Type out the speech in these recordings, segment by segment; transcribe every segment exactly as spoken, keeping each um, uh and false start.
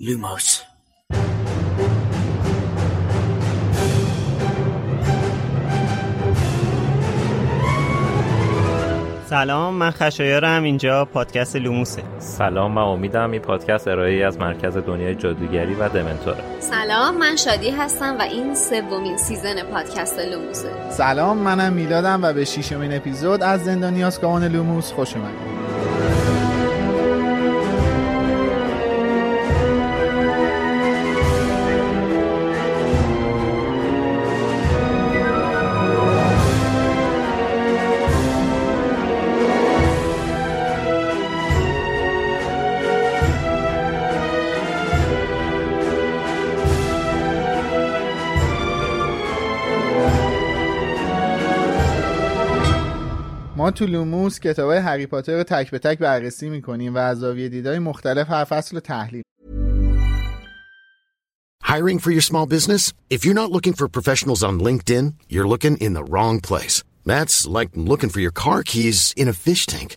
لوموس. سلام، من خشایارم، اینجا پادکست لوموسه. سلام، من امیدم، این پادکست ارائه‌ای از مرکز دنیای جادوگری و دمنتوره. سلام، من شادی هستم و این سومین سیزن پادکست لوموسه. سلام، منم میلادم و به ششمین اپیزود از زندانی آزکابان لوموس خوش اومدید. ما تو لوموس کتاب‌های هری پاتر رو تک به تک بررسی می‌کنیم و از زاویه دیدهای مختلف هر فصل رو تحلیل. Hiring for your small business? If you're not looking for professionals on LinkedIn, you're looking in the wrong place. That's like looking for your car keys in a fish tank.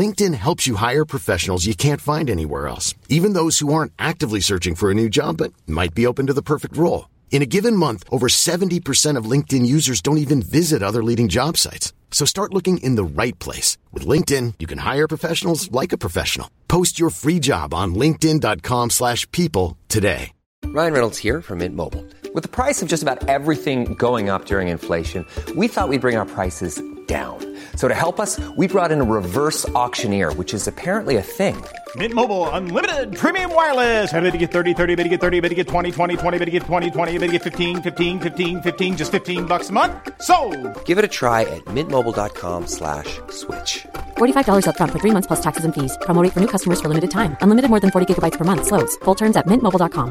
LinkedIn helps you hire professionals you can't find anywhere else, even those who aren't actively searching for a new job but might be open to the perfect role. In a given month, over seventy percent of LinkedIn users don't even visit other leading job sites. So start looking in the right place. With LinkedIn, you can hire professionals like a professional. Post your free job on linkedin dot com slash people today. Ryan Reynolds here from Mint Mobile. With the price of just about everything going up during inflation, we thought we'd bring our prices down. So to help us, we brought in a reverse auctioneer, which is apparently a thing. Mint Mobile Unlimited Premium Wireless. How to get thirty, thirty, how to get thirty, how to get twenty, twenty, twenty, how to get twenty, twenty, how to get fifteen, fifteen, fifteen, fifteen, just fifteen bucks a month? Sold! Give it a try at mint mobile dot com slash switch. forty-five dollars up front for three months plus taxes and fees. Promo rate for new customers for limited time. Unlimited more than forty gigabytes per month. Slows full terms at mint mobile dot com.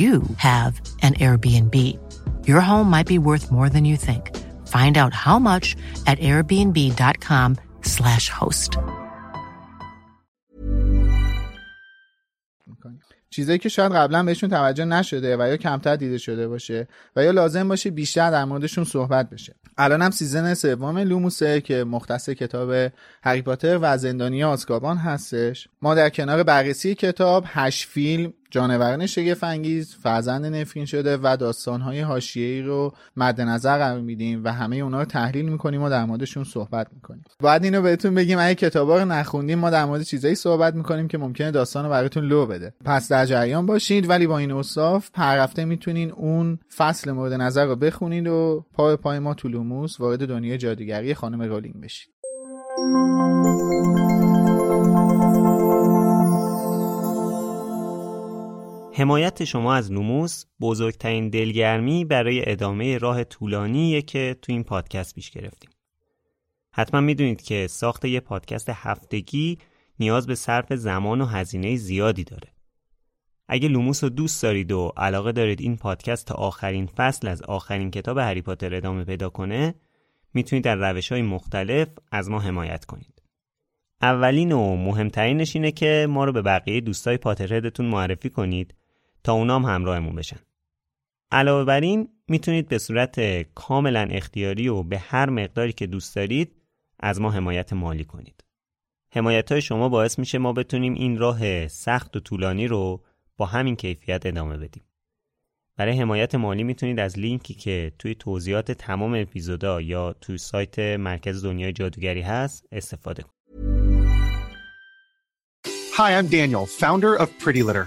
you have an Airbnb. Your home might be worth more than you think. Find out how much at airbnb dot com slash host. چیزایی که شاید قبلا بهشون توجه نشده و یا کمتر دیده شده باشه و یا لازم باشه بیشتر در موردشون صحبت بشه. الان هم سیزن سوم لوموسه که مختص کتاب هری پاتر و زندانی آزکابان هستش. ما در کنار بررسی کتاب، هشت فیلم، جانوران شگفت انگیز، فرزند نفرین شده و داستان‌های حاشیه‌ای رو مد نظر قرار میدیم و همه اون‌ها رو تحلیل می‌کنیم و در موردشون صحبت می‌کنیم. بعد اینو بهتون بگیم اگه کتابا رو نخوندیم، ما در مورد چیزایی صحبت می‌کنیم که ممکنه داستان رو براتون لو بده. پس در جریان باشید، ولی با این اوصاف هر هفته می‌تونین اون فصل مورد نظر رو بخونید و پا به پای ما تو لوموس وارد دنیای جادوگری خانم رولینگ بشید. حمایت شما از لوموس بزرگترین دلگرمی برای ادامه راه طولانیه که تو این پادکست پیش گرفتیم. حتما میدونید که ساخت یه پادکست هفتگی نیاز به صرف زمان و هزینه زیادی داره. اگه لوموس رو دوست دارید و علاقه دارید این پادکست تا آخرین فصل از آخرین کتاب هری پاتر ادامه پیدا کنه، میتونید در روش‌های مختلف از ما حمایت کنید. اولین و مهمترینش اینه که ما رو به بقیه دوستای پاترهدتون معرفی کنید تا اونام همراهمون بشن. علاوه بر این میتونید به صورت کاملا اختیاری و به هر مقداری که دوست دارید از ما حمایت مالی کنید. حمایت‌های شما باعث میشه ما بتونیم این راه سخت و طولانی رو با همین کیفیت ادامه بدیم. برای حمایت مالی میتونید از لینکی که توی توضیحات تمام اپیزودا یا توی سایت مرکز دنیای جادوگری هست استفاده کنید. Hi, I'm Daniel, founder of Pretty Litter.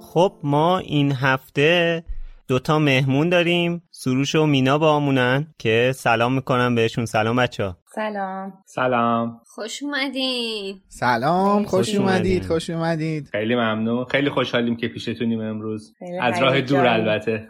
خب ما این هفته دوتا مهمون داریم، سروش و مینا با همونن که سلام میکنم بهشون. سلام بچه‌ها. سلام. سلام. خوش اومدین. سلام. خوش اومدید. خوش اومدید. خیلی ممنون. خیلی خوشحالیم که پیشتونیم امروز. از راه دور البته.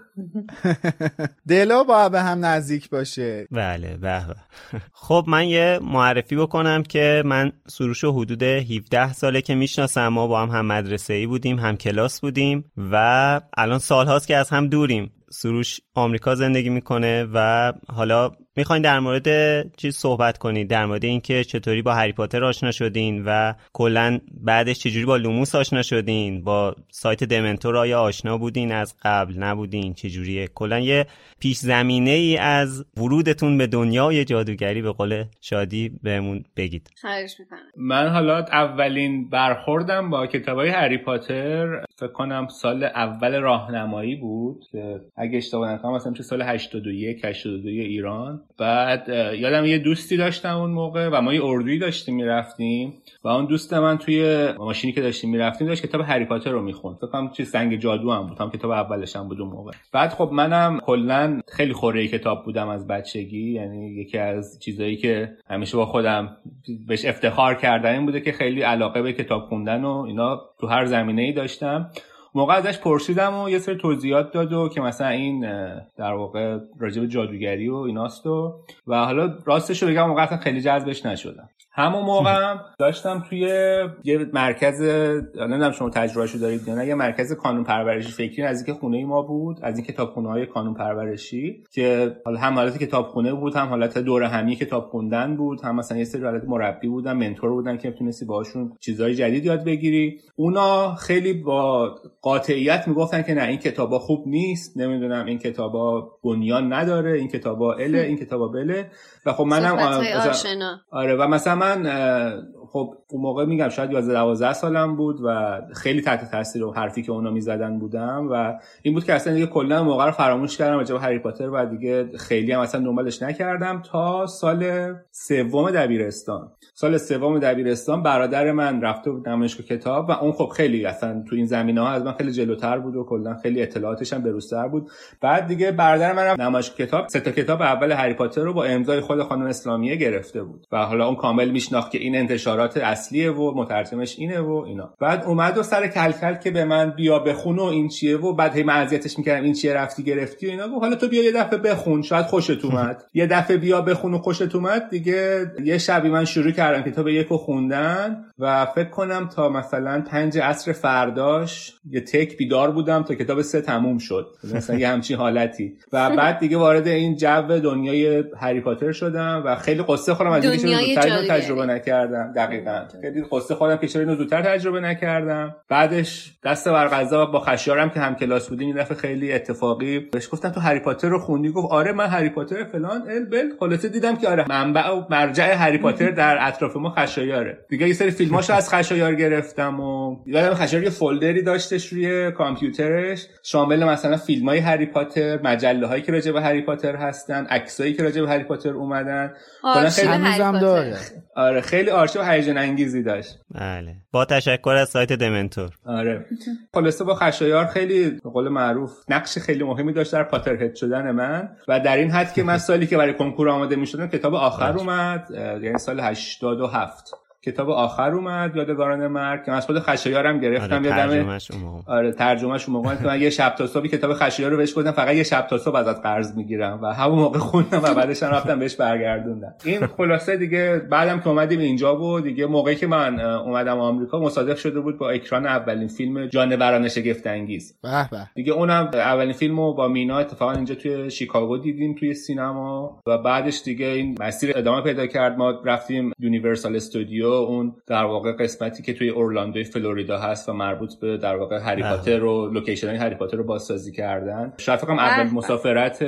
دلو با به هم نزدیک باشه. بله به به. خب من یه معرفی بکنم که من سروشو حدود هفده ساله که میشناسم. ما با هم هم مدرسه‌ای بودیم، هم کلاس بودیم و الان سال‌هاست که از هم دوریم. سروش آمریکا زندگی میکنه و حالا میخواین در مورد چیز صحبت کنید، در مورد اینکه چطوری با هری پاتر آشنا شدین و کلا بعدش چجوری با لوموس آشنا شدین، با سایت دمنتور آیا آشنا بودین از قبل، نبودین، چجوریه، کلا یه پیش زمینه ای از ورودتون به دنیای جادوگری به قول شادی بهمون بگید. خواهش می‌کنم. من حالا اولین برخوردم با کتابای هری پاتر فکر کنم سال اول راهنمایی بود که اگه اشتباه نکنم مثلا چه سال هشتاد و یک هشتاد و دو ایران. بعد یادم یه دوستی داشتم اون موقع و ما یه اردویی داشتیم میرفتیم و اون دوست من توی ماشینی که داشتیم میرفتیم داشت کتاب هری پاتر رو میخوند، فکر کنم چه سنگ جادو هم بود، هم کتاب اولش هم بود اون موقع. بعد خب منم کلا خیلی خوره کتاب بودم از بچگی، یعنی یکی از چیزایی که همیشه با خودم بهش افتخار کردم این بوده که خیلی علاقه به کتاب خوندن و اینا تو هر زمینه‌ای داشتم. موقع ازش پرسیدم و یه سری توضیحات داد و که مثلا این در واقع راجع به جادوگری و ایناست و و حالا راستش رو بگم موقعا خیلی جذبش نشدم. همون موقع داشتم توی یه مرکز، نمیدونم شما تجربهشو دارید یا نه، یه مرکز کانون پرورشی فکری نزدیک خونه ما بود، از این کتابخونه‌های کانون پرورشی که حالا هم حالت کتابخونه بود، هم حالت دور همی کتاب خوندن بود، هم مثلا یه سری حالت مربی بودن، منتور بودن که میتونستی باهاشون چیزهای جدید یاد بگیری. اونا خیلی با قاطعیت میگفتن که نه این کتابا خوب نیست، نمیدونم این کتابا بنیان نداره، این کتابا اله، این کتابا بله. و خب منم آره و مثلا من خب اون موقع میگم شاید یازده دوازده سالم بود و خیلی تحت تاثیر و حرفی که اونا میزدن بودم و این بود که اصلا دیگه کلا موقع رو فراموش کردم راجع به هری پاتر و دیگه خیلی هم اصلا دنبالش نکردم تا سال سوم دبیرستان. سال سوم دبیرستان برادر من رفته بود نمایشگاه کتاب و اون خب خیلی اصلا تو این زمینه‌ها از من خیلی جلوتر بود و کلا خیلی اطلاعاتش هم بروزتر بود. بعد دیگه برادر من رفت نمایشگاه کتاب، سه تا کتاب اول هری پاتر رو با امضای خود خانم اسلامیه گرفته بود و حالا اون کامل میشناخت که این انتشارات اصلیه و مترجمش اینه و اینا. بعد اومد و سر کلکل که به من بیا بخون و این چیه و بعد هی من اذیتش میکردم این چیه رفتی گرفتی و اینا. گفت حالا تو بیا یه دفعه بخون شاید خوشت اومد. یه دفعه بیا بخون و خوشت اومد. دیگه یه شبی من شروع کردم کتاب یکو خوندن و فکر کنم تا مثلا پنج عصر فرداش یه تک بیدار بودم تا کتاب سه تموم شد، مثلا یه همچین حالتی. و بعد دیگه وارد این جو دنیای هری پاتر شدم و خیلی قصه خورم از اینکه زودتر تجربه نکردم. دقیقاً خیلی قصه خورم که چرا اینو زودتر تجربه نکردم. بعدش دست بر قضا با خشایارم که هم کلاس بودیم یه دفعه خیلی اتفاقی بهش گفتم تو هری پاتر رو خوندی؟ گفت آره من هری پاتر فلان البل. خلاصه دیدم که آره منبع و مرجع هری پاتر در اطراف ما خشایاره. دیگه یه سری فیلماشو از خشایار گرفتم و یادم خشایار یه فولدری داشته روی کامپیوترش شامل مثلا فیلمای هری پاتر، مجله هایی که راجع به هری پاتر هستن، عکسایی که راجع به هری پاتر اومدن، کلا خیلی هنوزم داره. آره خیلی آرشیو هیجان انگیزی داشت. بله. با تشکر از سایت دمنتور. آره. خلاصه با خشایار خیلی به قول معروف نقش خیلی مهمی داشت در پاترهد شدن من و در این حد که من سالی که برای کنکور آماده می‌شدم کتاب آخر اومد، یعنی سال هشتاد و هفت کتاب آخر اومد یادگاران مرگ که از خود خشایار هم گرفتم. آره، یادم ترجمه‌اش اون موقع. آره ترجمه‌اش اون موقع تو من یه شب تا صبح کتاب خشایار رو بهش گفتم فقط یه شب تا صبح ازت قرض میگیرم و همون موقع خوندم و بعدش هم رفتم بهش برگردوندم. این خلاصه دیگه بعدم که اومدیم اینجا بود دیگه، موقعی که من اومدم آمریکا مصادف شده بود با اکران اولین فیلم جانوران شگفت انگیز. به به. دیگه اونم اولین فیلمو با مینا اتفاقا اینجا توی شیکاگو دیدیم توی سینما و بعدش دیگه این مسیر ادامه پیدا کرد. ما رفتیم یونیورسال استودیو، اون در واقع قسمتی که توی اورلاندوی فلوریدا هست و مربوط به در واقع هری پاتر و لوکیشن‌های هری پاتر رو بازسازی کردن. شفقم اول مسافرت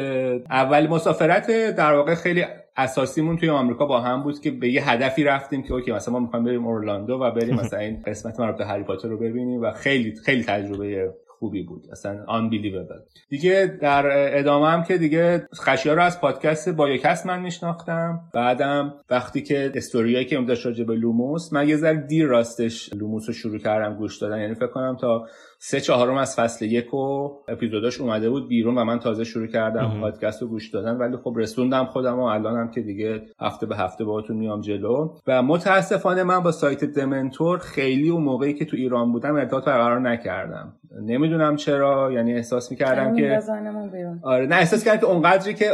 اول مسافرت در واقع خیلی اساسیمون توی آمریکا با هم بود که به یه هدفی رفتیم که اوکی مثلا ما می‌خوایم بریم اورلاندو و بریم مثلا این قسمت مربوط به هری پاتر رو ببینیم و خیلی خیلی تجربه خوبی بود، اصلا unbelievable. دیگه در ادامه هم که دیگه خشایار رو از پادکست بایوکست من میشناختم، بعدم وقتی که استوریایی که میذاشت راجع به لوموس، من یه ذره دیر راستش لوموس رو شروع کردم گوش دادن، یعنی فکر کنم تا سه چهارم از فصل یک و اپیزوداش اومده بود بیرون و من تازه شروع کردم پادکست رو گوش دادن، ولی خب رسوندم خودم و الانم که دیگه هفته به هفته باهاتون میام جلو. و متاسفانه من با سایت دمنتور خیلی اون موقعی که تو ایران بودم ارتباط برقرار نکردم، نمیدونم چرا، یعنی احساس می‌کردم که آره نه احساس کردم که اونقدری که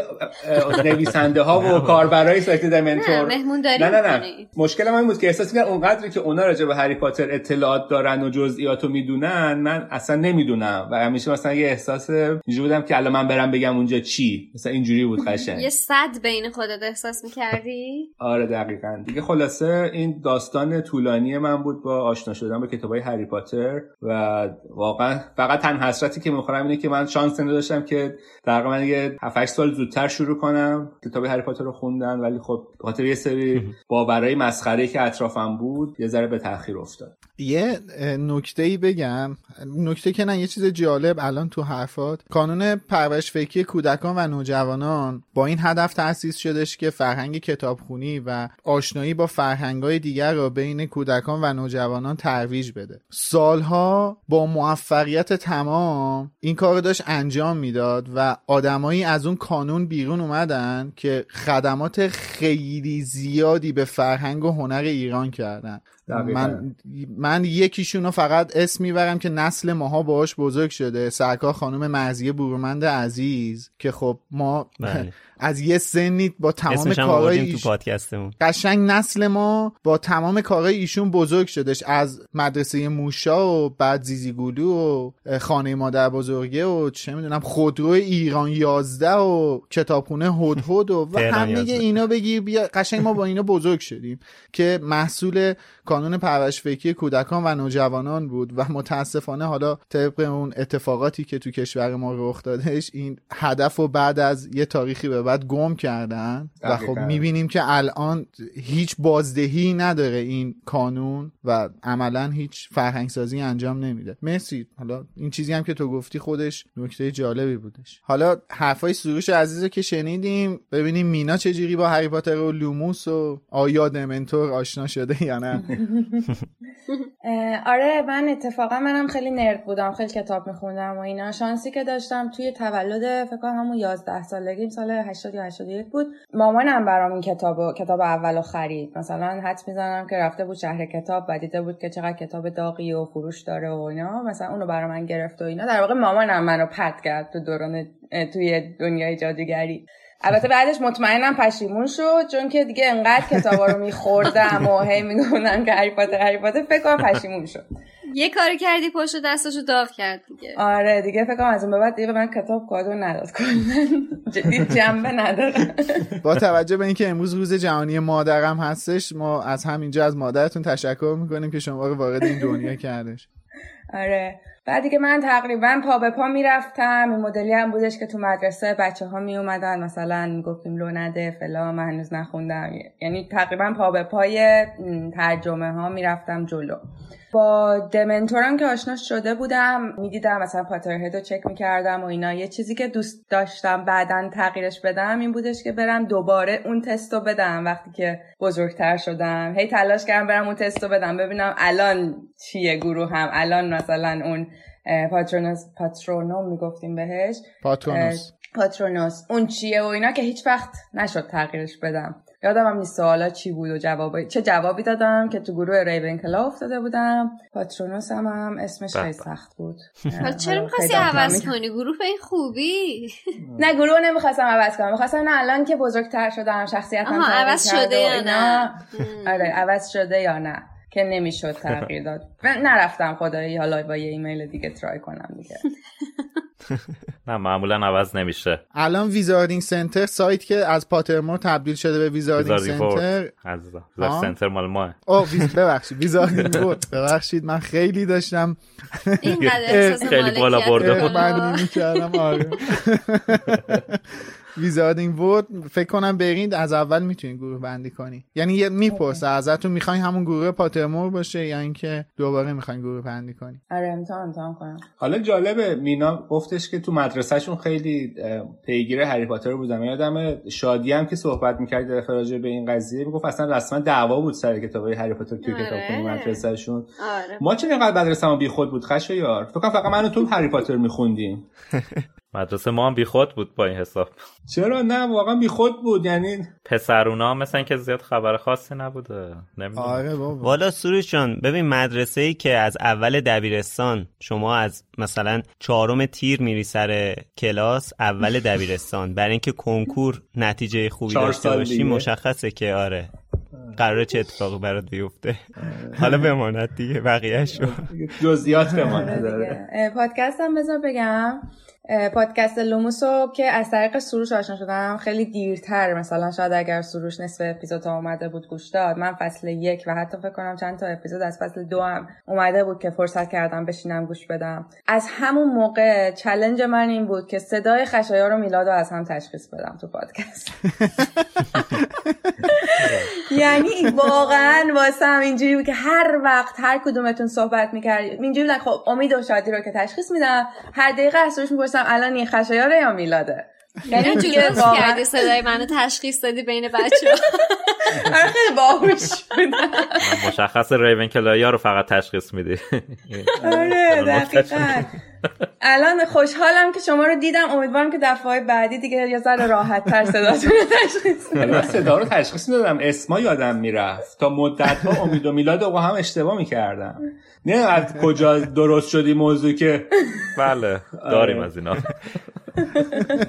نویسنده ها و کاربرای سایت دمنتور نه نه نه مشکلم این بود که احساس می‌کردم اونقدری که اونا راجع به هری پاتر اطلاعات دارن و جزئیاتو میدونن من اصلا نمیدونم و همیشه مثلا یه احساس اینجوری بودم که الان من برم بگم اونجا چی، مثلا اینجوری بود قشنگ یه صد بین خودت احساس می‌کردی. آره دقیقاً دیگه. خلاصه این داستان طولانی من بود با آشنا شدن با کتابای هری پاتر و واقعا فقط تنها حسرتی که می‌خورم اینه که من شانس نداشتم که تقریباً یه هفت هشت سال زودتر شروع کنم کتاب هری پاتر رو خوندن، ولی خب به خاطر یه سری باورهای مسخره‌ای که اطرافم بود یه ذره به تأخیر افتاد. یه نکته‌ای بگم، نکته که نه یه چیز جالب الان تو حرفات، کانون پرورش فکری کودکان و نوجوانان با این هدف تأسیس شدش که فرهنگ کتابخونی و آشنایی با فرهنگ‌های دیگر رو بین کودکان و نوجوانان ترویج بده. سالها با موفقیت تمام این کار داشت انجام میداد و آدمایی از اون کانون بیرون اومدن که خدمات خیلی زیادی به فرهنگ و هنر ایران کردن. من من یکیشونو فقط اسم میبرم که نسل ماها باهاش بزرگ شده، سرکار خانم مرضیه بورمند عزیز که خب ما بله. از یه سنی با تمام کارهای ایشون تو پادکستمون قشنگ نسل ما با تمام کارهای ایشون بزرگ شدش، از مدرسه موشا و بعد زیزیگولو و خانه مادر بزرگه و چه میدونم خودرو ایران یازده و کتابخونه هدهد و و همه اینا بگیر بیا قشنگ ما با اینا بزرگ شدیم که محصول کانون پرورش فکری کودکان و نوجوانان بود و متاسفانه حالا طبق اون اتفاقاتی که تو کشور ما رخ دادش این هدفو بعد از یه تاریخی به بعد گم کردن و خب میبینیم که الان هیچ بازدهی نداره این کانون و عملا هیچ فرهنگسازی انجام نمیده. مرسی. حالا این چیزی هم که تو گفتی خودش نکته جالبی بودش. حالا حرفای سروش عزیزو که شنیدیم، ببینیم مینا چجوری با هری پاتر و لوموس و آیا دمنتور آشنا شده یا نه. آره من اتفاقا منم خیلی نرد بودم، خیلی کتاب میخوندم و اینا. شانسی که داشتم توی تولد فکر کنم همون یازده سالگیم، سال هشتاد یا هشتاد و یک بود، مامانم برام این کتابو کتاب اولو خرید. مثلا حدس میزنم که رفته بود شهر کتاب و دیده بود که چقدر کتاب داغی و فروش داره و اینا، مثلا اونو برام من گرفت و اینا. در واقع مامانم منو پد کرد تو دوران توی دنیای جادوگری. البته بعدش مطمئنم پشیمون شد، چون که دیگه انقدر کتابا رو میخوردم و هی میگفتم که هری پاتر هری پاتر فکر کنم پشیمون شد. یه کاری کردی پشت دستاشو داغ کرد دیگه. آره دیگه فکر کنم از اون به بعد دیگه من کتاب کادو نداد کردن، جدی جنبه نداره. با توجه به اینکه امروز روز جهانی مادرم هستش، ما از همینجا از مادرتون تشکر میکنیم که شما رو وارد این دنیا کردش. آره بعدی که من تقریبا پا به پا میرفتم، این مدلی هم بودش که تو مدرسه بچه ها می اومدن مثلا میگفتیم لو نده فلان، من هنوز نخوندم، یعنی تقریبا پا به پای ترجمه ها میرفتم جلو. با دمنتورم که آشنا شده بودم، میدیدم مثلا پاترهدو چک میکردم و اینا. یه چیزی که دوست داشتم بعدن تغییرش بدم این بودش که برم دوباره اون تستو بدم وقتی که بزرگتر شدم. هی تلاش کردم برم اون تستو بدم ببینم الان چیه گروهم، الان مثلا اون پاترونوس پاترونوم میگفتیم بهش، پاترونوس پاترونوس اون چیه و اینا که هیچ وقت نشد تغییرش بدم. یادم هم نیست سوالا چی بود و جوابی چه جوابی دادم که تو گروه ریونکلا افتاده بودم. پاترونوس هم, هم اسمش خیلی سخت بود. چرا می‌خواستی عوض کنی گروه این خوبی؟ نه گروه نمی‌خواستم عوض کنم. می‌خواستم نه الان که بزرگتر شدم شخصیتم عوض شده یا نه. آره عوض شده یا نه که نمی‌شد تغییر داد. من نرفتم خدایی حالا با یه ایمیل دیگه ترای کنم دیگه. نه معمولا عوض نمیشه. الان ویزاردینگ سنتر سایت که از پاترمور تبدیل شده به ویزاردینگ سنتر عزیزم. ویزاردینگ سنتر مال ما. اوه ببخشید ویزاردینگ ورد. ببخشید من خیلی داشتم این قضیه خیلی بالا برده من می‌کردم. آره ویزاردینگ ورد فکر کنم برید از اول میتونید گروه بندی کنی. یعنی میپرسه ازتون میخواین همون گروه پاترمور باشه یا اینکه دوباره میخواین گروه بندی کنی. آره امتحان امتحان کنم. حالا جالبه مینا گفتش که تو مدرسهشون خیلی پیگیر هری پاتر بودن. یادم شادی هم که صحبت میکرد در راجع به این قضیه میگفت اصلا رسما دعوا بود سر کتابای هری پاتر تو آره. کتابخونه مدرسهشون. آره. ما چقدر مدرسه‌مون بیخود بود خشایار. فکر کنم فقط من و تو هری پاتر میخوندیم. مدرسه ما هم بیخود بود با این حساب. چرا نه واقعا بیخود بود. یعنی پسرونا مثلا که زیاد خبر خاصی نبوده. نمیدونم. آره بابا. والا سروش جان ببین مدرسه‌ای که از اول دبیرستان شما از مثلا چهارم تیر میری سر کلاس اول دبیرستان برای اینکه کنکور نتیجه خوبی داشته باشی مشخصه که آره قراره چه اتفاقی برات بیفته. حالا بماند دیگه بقیه‌شو جزئیات بماند داره. پادکستم بذار بگم پادکست لوموسو که از طریق سروش آشنا شدم خیلی دیرتر مثلا شاید اگر سروش نصف اپیزود ها اومده بود گوش داد. من فصل یک و حتی فکر کنم چند تا اپیزود از فصل دو هم اومده بود که فرصت کردم بشینم گوش بدم. از همون موقع چالش من این بود که صدای خشایار و میلاد رو از هم تشخیص بدم تو پادکست. یعنی واقعا واسم اینجوری بود که هر وقت هر کدومتون صحبت می‌کردید اینجوری بود خب امید و شادی رو که تشخیص میدم هر دقیقه اسمش می‌پرسم الان این خشایاره یا میلاده. یعنی جلوش کردی صدای منو تشخیص دادی بین بچه‌ها. آره خیلی باهوش شد. مشخص ریونکلایا رو فقط تشخیص میدی. آره دقیقاً. الان خوشحالم که شما رو دیدم. امیدوارم که دفعه بعدی دیگه یه ذره راحت‌تر صداتون رو تشخیص بدم. الان صدا رو تشخیص میدادم اسما یادم میرفت. تا مدت‌ها امید و میلاد رو هم اشتباه می‌کردم. نه از کجا درست شدی موضوع که بله داریم از اینا.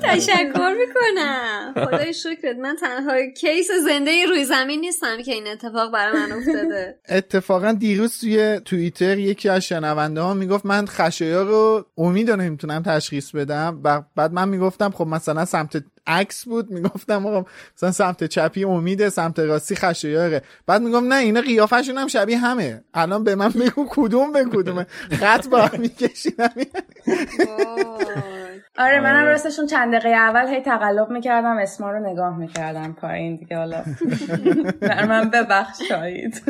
تشکر میکنم. خدای شکرت من تنها کیس زنده روی زمین نیستم که این اتفاق برای من افتاده. اتفاقا دیروز توی توییتر یکی از شنونده ها میگفت من خشایار رو امیدو نمیتونم تشخیص بدم. بعد من میگفتم خب مثلا سمت عکس بود میگفتم آقا مثلا سمت چپی امیده سمت راستی خشایاره. بعد میگم نه اینا قیافشون هم شبیه همه. الان به من میگو کدوم به کدومه خط با هم میکشیدم. آره منم راستشون چند دقیقه اول هی تقلب میکردم اسما رو نگاه میکردم پایین دیگه. حالا من ببخشید.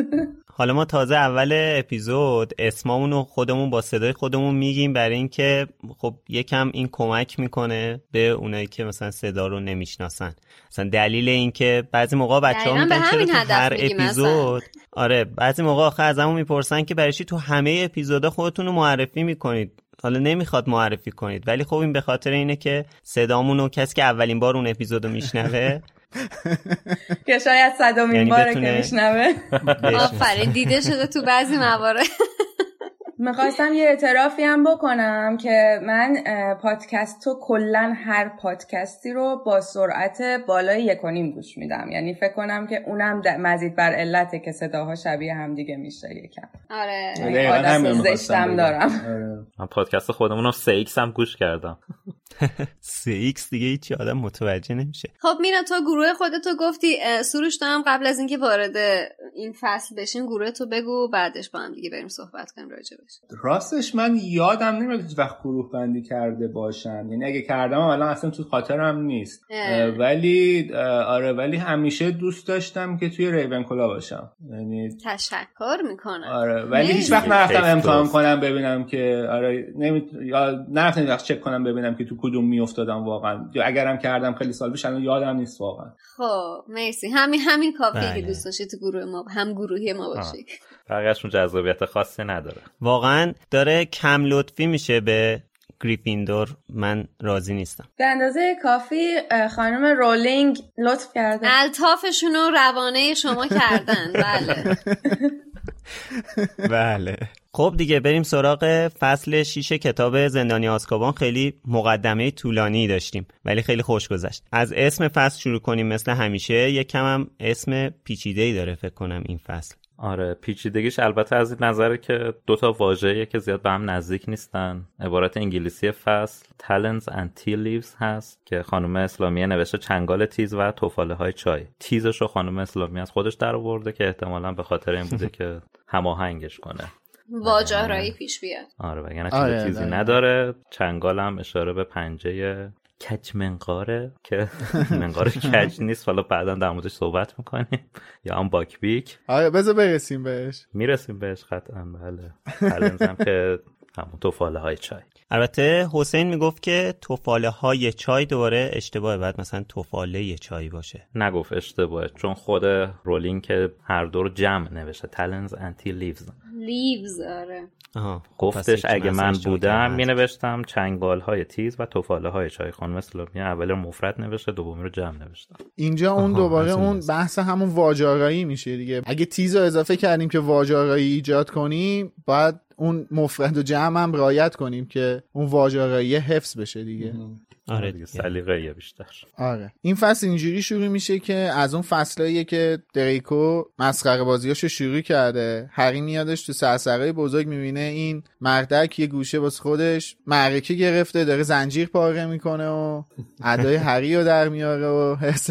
حالا ما تازه اول اپیزود اسمامون رو خودمون با صدای خودمون میگیم برای اینکه خب یکم این کمک میکنه به اونایی که مثلا صدا رو نمیشناسن. مثلا دلیل این که بعضی موقع بچه‌ها میگن چرا تو هر اپیزود مثلا. آره بعضی موقع آخه ازمون میپرسن که برای چی تو همه اپیزودا خودتون رو معرفی میکنید. حالا نمیخواد معرفی کنید ولی خب این به خاطر اینه که صدامونو کسی که اولین بار اون اپیزودو میشنوه که شاید صدامین باره که میشنوه آفرین دیده شده تو بعضی موارد. میخواستم یه اعترافی هم بکنم که من پادکستو کلن هر پادکستی رو با سرعت بالای یک و نیم گوش میدم. یعنی فکر کنم که اونم مزید بر علته که صداها شبیه هم دیگه میشه یکم. آره عادت زشتم دارم. من پادکست خودمونم سه ایکس هم گوش کردم. سه ایکس دیگه هیچی آدم متوجه نمیشه. خب مینا تو گروه خودتو گفتی سروش تو هم قبل از اینکه وارد این فصل بشین گروه تو بگو بعدش با هم دیگه بریم صحبت کنیم راجع بهش. راستش من یادم نمیاد هیچ وقت گروه بندی کرده باشم. یعنی اگه کردم الان اصلا تو خاطرم نیست. اه. ولی آره ولی همیشه دوست داشتم که توی ریونکلا باشم. یعنی تشکر میکنم. آره ولی هیچ وقت نرفتم امتحان کنم ببینم که آره نمیتونم یا نرفتم وقت چک کنم ببینم که تو کدوم میافتادم واقعا. یا اگرم کردم خیلی سال پیش الان یادم نیست واقعا. خب مرسی. همین همین کافیه که دوست داشتی تو گروه ما هم گروهی ما باشی. بقیه‌شون جذابیت خاصی نداره. واقعا داره کم لطفی میشه به گریفیندور من راضی نیستم. به اندازه کافی خانم رولینگ لطف کردن، الطافشونو روانه شما کردن. بله بله. خب دیگه بریم سراغ فصل شش کتاب زندانی آزکابان. خیلی مقدمه طولانی داشتیم ولی خیلی خوش گذشت. از اسم فصل شروع کنیم مثل همیشه. یک کم هم اسم پیچیده‌ای داره فکر کنم این فصل. آره پیچیدگیش البته از این نظره که دوتا واژه‌ای که زیاد به هم نزدیک نیستن. عبارت انگلیسی فصل talons and tea leaves هست که خانم اسلامی نوشته چنگال تیز و توفاله های چای. تیزش رو خانم اسلامی از خودش در آورده که احتمالاً به خاطر این بوده که هماهنگش کنه، واژه رایی پیش بیاد. آره وگرنه چیز آره، چیزی نداره. چنگالم اشاره به پنجه کج منقاره که منقاره کج نیست، حالا بعدا در موردش صحبت میکنیم. یا هم باکبیک. آره بذار برسیم بهش. میرسیم بهش قطعا. بله. حالمزم که همون توفاله های چای. البته حسین میگفت که توفاله های چای دوباره اشتباهه، بعد مثلا توفاله ی چای باشه. نگفت اشتباهه چون خود رولینگ که هر دو رو جمع نوشته talons and tea leaves. لیوز آره. آها گفتش اگه من بودم می نوشتم چنگال های تیز و توفاله های چای. خانم اسلامی اول رو مفرد نوشته، دومی رو جمع نوشته. اینجا اون دوباره اون بحث همون واژه‌آرایی میشه دیگه. اگه تیز رو اضافه کردیم که واژه‌آرایی ایجاد کنیم، بعد اون مفرد و جمع هم رعایت کنیم که اون واژه‌آرایی حفظ بشه دیگه. آره دیگه سلیقه‌ای بیشتر. آره این فصل اینجوری شروع میشه که از اون فصلاییه که دریکو مسخره بازیاشو شروع کرده. هری میادش تو سرسرای بزرگ میبینه این مردک یه گوشه واسه خودش معرکه گرفته، داره زنجیر پاره میکنه و ادای هری رو در میاره و حس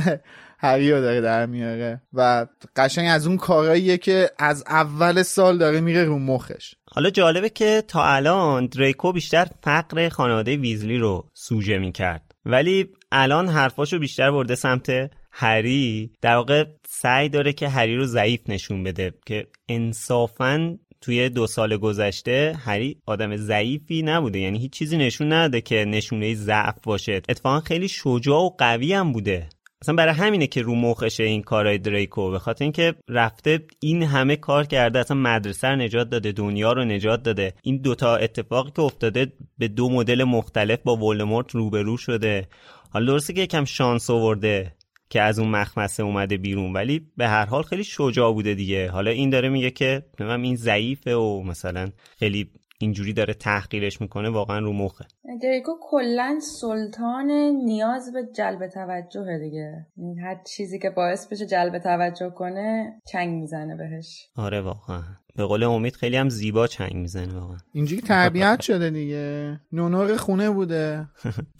هری رو داره در میاره و قشنگ از اون کاراییه که از اول سال داره میره رو مخش. حالا جالبه که تا الان دریکو بیشتر فقر خانواده ویزلی رو سوژه میکرد ولی الان حرفاشو بیشتر برده سمت هری. در واقع سعی داره که هری رو ضعیف نشون بده که انصافاً توی دو سال گذشته هری آدم ضعیفی نبوده، یعنی هیچ چیزی نشون نداده که نشونه ضعف باشه. اتفاقاً خیلی شجاع و قوی هم بوده. اصلا برای همینه که رو مخشه این کارهای دریکو، به خاطر اینکه رفته این همه کار کرده، اصلا مدرسه رو نجات داده، دنیا رو نجات داده. این دوتا اتفاقی که افتاده به دو مدل مختلف با ولدمورت روبرو شده. حالا درسته که یکم شانس آورده که از اون مخمسه اومده بیرون ولی به هر حال خیلی شجاع بوده دیگه. حالا این داره میگه که من این ضعیفه و مثلا خیلی اینجوری داره تحقیرش میکنه، واقعا رو مخه. دریکو کلا سلطان نیاز به جلب توجهه دیگه. این هر چیزی که باعث بشه جلب توجه کنه چنگ میزنه بهش. آره واقعا به قول امید خیلی هم زیبا چنگ میزنه واقعا. اینجوری تربیت شده دیگه. نونور خونه بوده.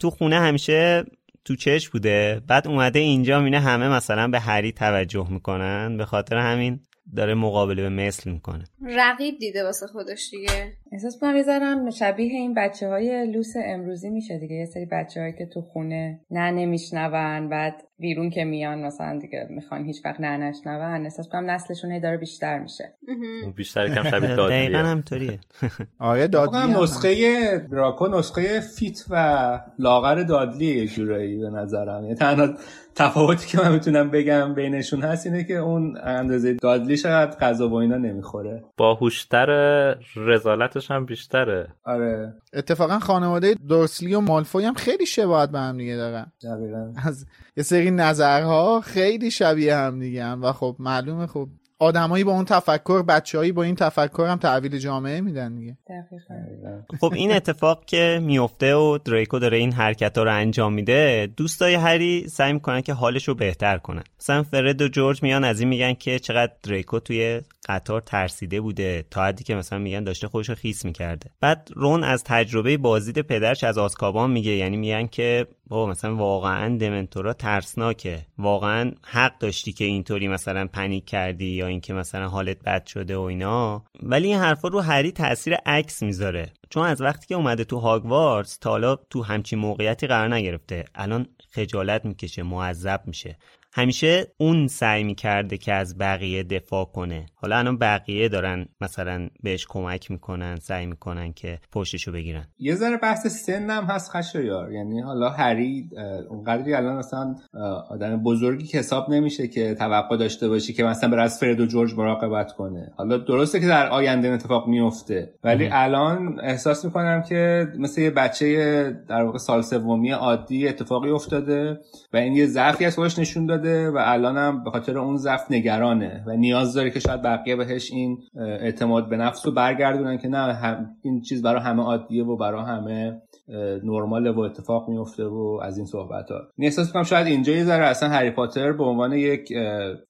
تو خونه همیشه تو چش بوده، بعد اومده اینجا میبینه همه مثلا به هری توجه میکنن، به خاطر همین داره مقابله به مثل میکنه. رقیب دیده واسه خودش دیگه. احساس من میذارم شبیه این بچه های لوس امروزی میشه دیگه. یه سری بچه هایی که تو خونه نه نمیشنون، بعد بیرون که میان مثلا دیگه میخوان هیچ وقت نه نشنون. احساس کنم نسلشون هی داره بیشتر میشه. اون بیشتر کم شبیه دادیه. دقیقا همطوریه. آره دادیه. نسخه دراکو نسخه فیت و لاغر دادلیه یه جورایی به نظرم. تنها تفاوتی که من میتونم بگم بینشون هست اینه که اون اندازه دادلی شاید غذا و اینا نمیخوره. باهوشتر، رزالتش هم بیشتره. آره. اتفاقا خانواده دورسلی و مالفوی هم خیلی شباهت به هم دیگه دارن. دقیقاً. از یه سری نظرها خیلی شبیه هم دیگه هم و خب معلومه خب آدمایی با اون تفکر بچه‌هایی با این تفکر هم تحویل جامعه میدن دیگه. دقیقاً. خب این اتفاق که میفته و دریکو داره این حرکت‌ها رو انجام میده، دوستای هری سعی میکنن که حالش رو بهتر کنن. مثلا فرد و جورج میان از این میگن که چقدر دریکو توی قطار ترسیده بوده تا حدی که مثلا میگن داشته خودش رو خیس میکرده. بعد رون از تجربه بازدید پدرش از آزکابان میگه، یعنی میگن که بابا مثلا واقعا دمنتورا ترسناکه، واقعا حق داشتی که اینطوری مثلا پنیک کردی یا اینکه مثلا حالت بد شده و اینا. ولی این حرفا رو هری تاثیر عکس میذاره چون از وقتی که اومده تو هاگوارتس تا حالا تو همچین موقعیتی قرار نگرفته. الان خجالت میکشه، معذب میشه. همیشه اون سعی میکرده که از بقیه دفاع کنه. حالا الان بقیه دارن مثلا بهش کمک میکنن، سعی میکنن که پشتشو بگیرن. یه ذره بحث سن هم هست خشایار، یعنی حالا هری اونقدری الان مثلا آدم بزرگی که حساب نمیشه که توقع داشته باشی که مثلا بر از فرد و جورج مراقبت کنه. حالا درسته که در آینده اتفاق میفته، ولی اه. الان احساس میکنم که مثل یه بچه در واقع سال سومی عادی اتفاقی افتاده و این یه ضعفی از خودش نشون داده و الانم به خاطر اون ضعف نگرانه و نیاز داره که شاید بقیه بهش این اعتماد به نفس رو برگردونن که نه هم این چیز برای همه عادیه و برای همه نورماله و اتفاق میفته و از این صحبت ها. این احساس میکنم شاید اینجا یه ذره اصلا هری پاتر به عنوان یک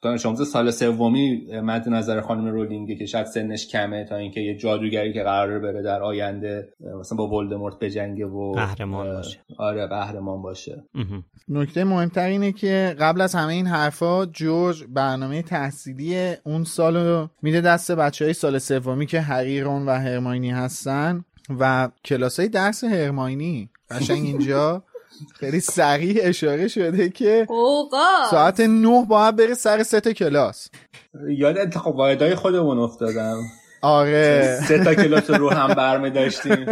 دانش آموز سال سومی مد نظر خانم رولینگ که شاید سنش کمه تا اینکه یه جادوگری که قراره بره در آینده مثلا با ولدمورت بجنگه و قهرمان باشه. آره قهرمان باشه. نکته مهمتر اینه که قبل از همه این حرفا جورج برنامه تحصیلی اون سالو میده دست بچهای سال سومی که هری، رون و هرمیونی هستن و کلاسای درس هرمیونی. قشنگ اینجا خیلی صریح اشاره شده که ساعت نه باید بری سر ست کلاس. یاد انتخاب واحدهای خودمون افتادم. آره سه تا کلاس رو هم برمی داشتیم،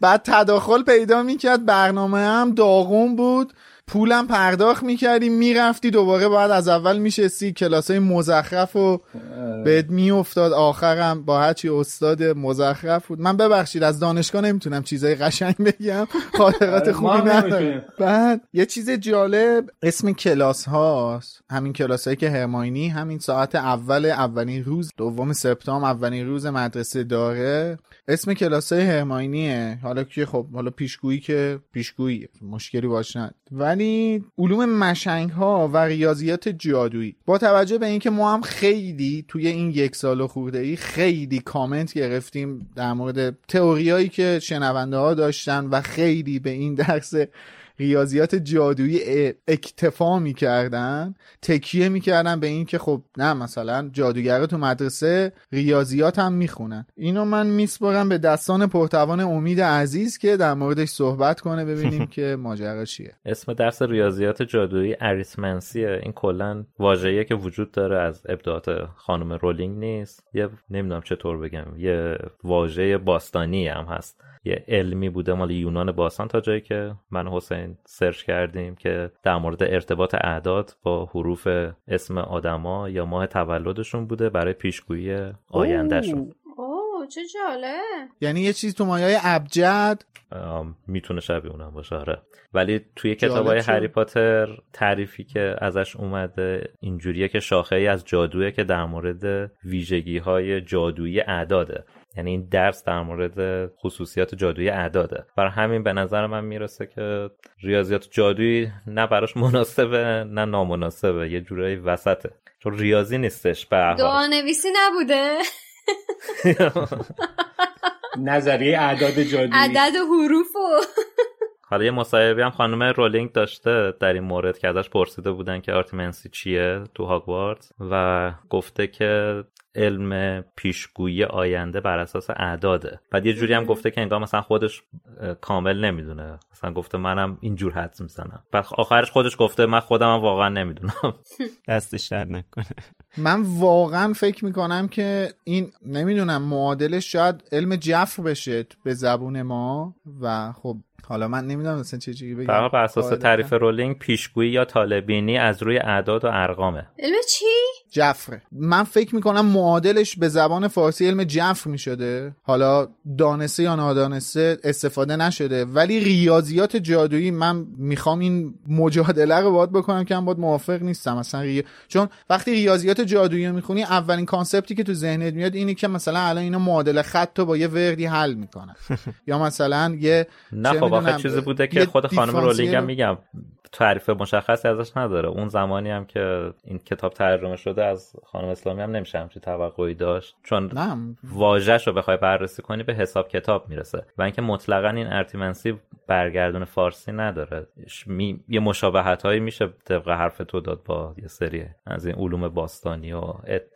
بعد تداخل پیدا میکرد، برنامه هم داغون بود، پولم پرداخت میکردی میرفتی دوباره باید از اول میشستی، کلاسای مزخرف و بهت میافتاد، آخرم با هرچی استاد مزخرف بود. من ببخشید از دانشگاه نمیتونم چیزای قشنگ بگم، خاطرات خوبی ندارم. بعد یه چیز جالب اسم کلاس هاست، همین کلاسایی که هرمیونی همین ساعت اول اولین روز دوم سپتامبر اولین روز مدرسه داره، اسم کلاسای هرمیونیه. حالا که خب حالا پیشگویی که پیشگویی مشکلی باش نداره، ولی علوم مشنگ ها و ریاضیات جادویی. با توجه به اینکه ما هم خیلی توی این یک سال خورده ای خیلی کامنت گرفتیم در مورد تئوریایی که شنونده ها داشتن و خیلی به این درس ریاضیات جادویی اکتفا میکردن، تکیه میکردن به این که خب نه مثلا جادوگره تو مدرسه ریاضیات هم میخونن. اینو من میسپارم به دستان پرتوان امید عزیز که در موردش صحبت کنه، ببینیم که ماجرا چیه. اسم درس ریاضیات جادویی اریثمنسیه. این کلا واژه‌ایه که وجود داره، از ابداعات خانم رولینگ نیست، یه نمیدونم چطور بگم، یه واژه باستانی هم هست، یه علمی بوده مال یونان باستان تا جایی که من حسین سرچ کردیم که در مورد ارتباط اعداد با حروف اسم آدما یا ماه تولدشون بوده برای پیشگویی آیندهشون. اوه چه جاله، یعنی یه چیز تو مایه‌های ابجد میتونه شبیه اونم باشه. آره ولی توی کتابای هری پاتر تعریفی که ازش اومده اینجوریه که شاخه‌ای از جادویه که در مورد ویژگی‌های جادویی اعداده، یعنی این درس در مورد خصوصیات جادویی اعداده. برای همین به نظر من میرسه که ریاضیات جادویی نه براش مناسبه نه نامناسبه، یه جورایی وسطه، چون ریاضی نیستش، به هر حال دعانویسی نبوده، نظریه اعداد جادویی، عدد حروف. و حالا یه مصاحبه هم خانم رولینگ داشته در این مورد که ازش پرسیده بودن که آرتمنسی چیه تو هاگوارتس و گفته که علم پیشگویی آینده بر اساس اعداده. بعد یه جوری هم گفته که انگار مثلا خودش کامل نمیدونه، مثلا گفته منم اینجور حدس میزنم، بعد آخرش خودش گفته من خودم هم واقعا نمیدونم. دستش درد نکنه. من واقعا فکر میکنم که این نمیدونم معادلش شاید علم جفر بشه به زبون ما و خب حالا من نمیدونم اصلا چه چیزی بگم. فقط بر اساس تعریف رولینگ پیشگویی یا طالبینی از روی اعداد و ارقامه. علم چی؟ جفر. من فکر میکنم معادلش به زبان فارسی علم جفر میشده، حالا دانسته یا نادانسته استفاده نشده، ولی ریاضیات جادویی من میخوام این مجادله رو باهات بکنم که من باهات موافق نیستم اصلا ری... چون وقتی ریاضیات جادویی رو میخونی اولین کانسپتی که تو ذهنت میاد اینه که مثلا الان اینا معادله خط رو با یه وردی حل میکنن یا مثلا یه واقعا چیزی بوده که خود خانم رولینگ هم میگم تعریف مشخصی ازش نداره. اون زمانی هم که این کتاب ترجمه شده از خانم اسلامی هم نمیشه همچین توقعی داشت، چون واژه‌ش رو بخوای بررسی کنی به حساب کتاب میرسه و اینکه مطلقاً این ارتیمنسی برگردون فارسی نداره. می... یه مشابهتایی میشه طبق حرف تو داد با یه سری از این علوم باستانی و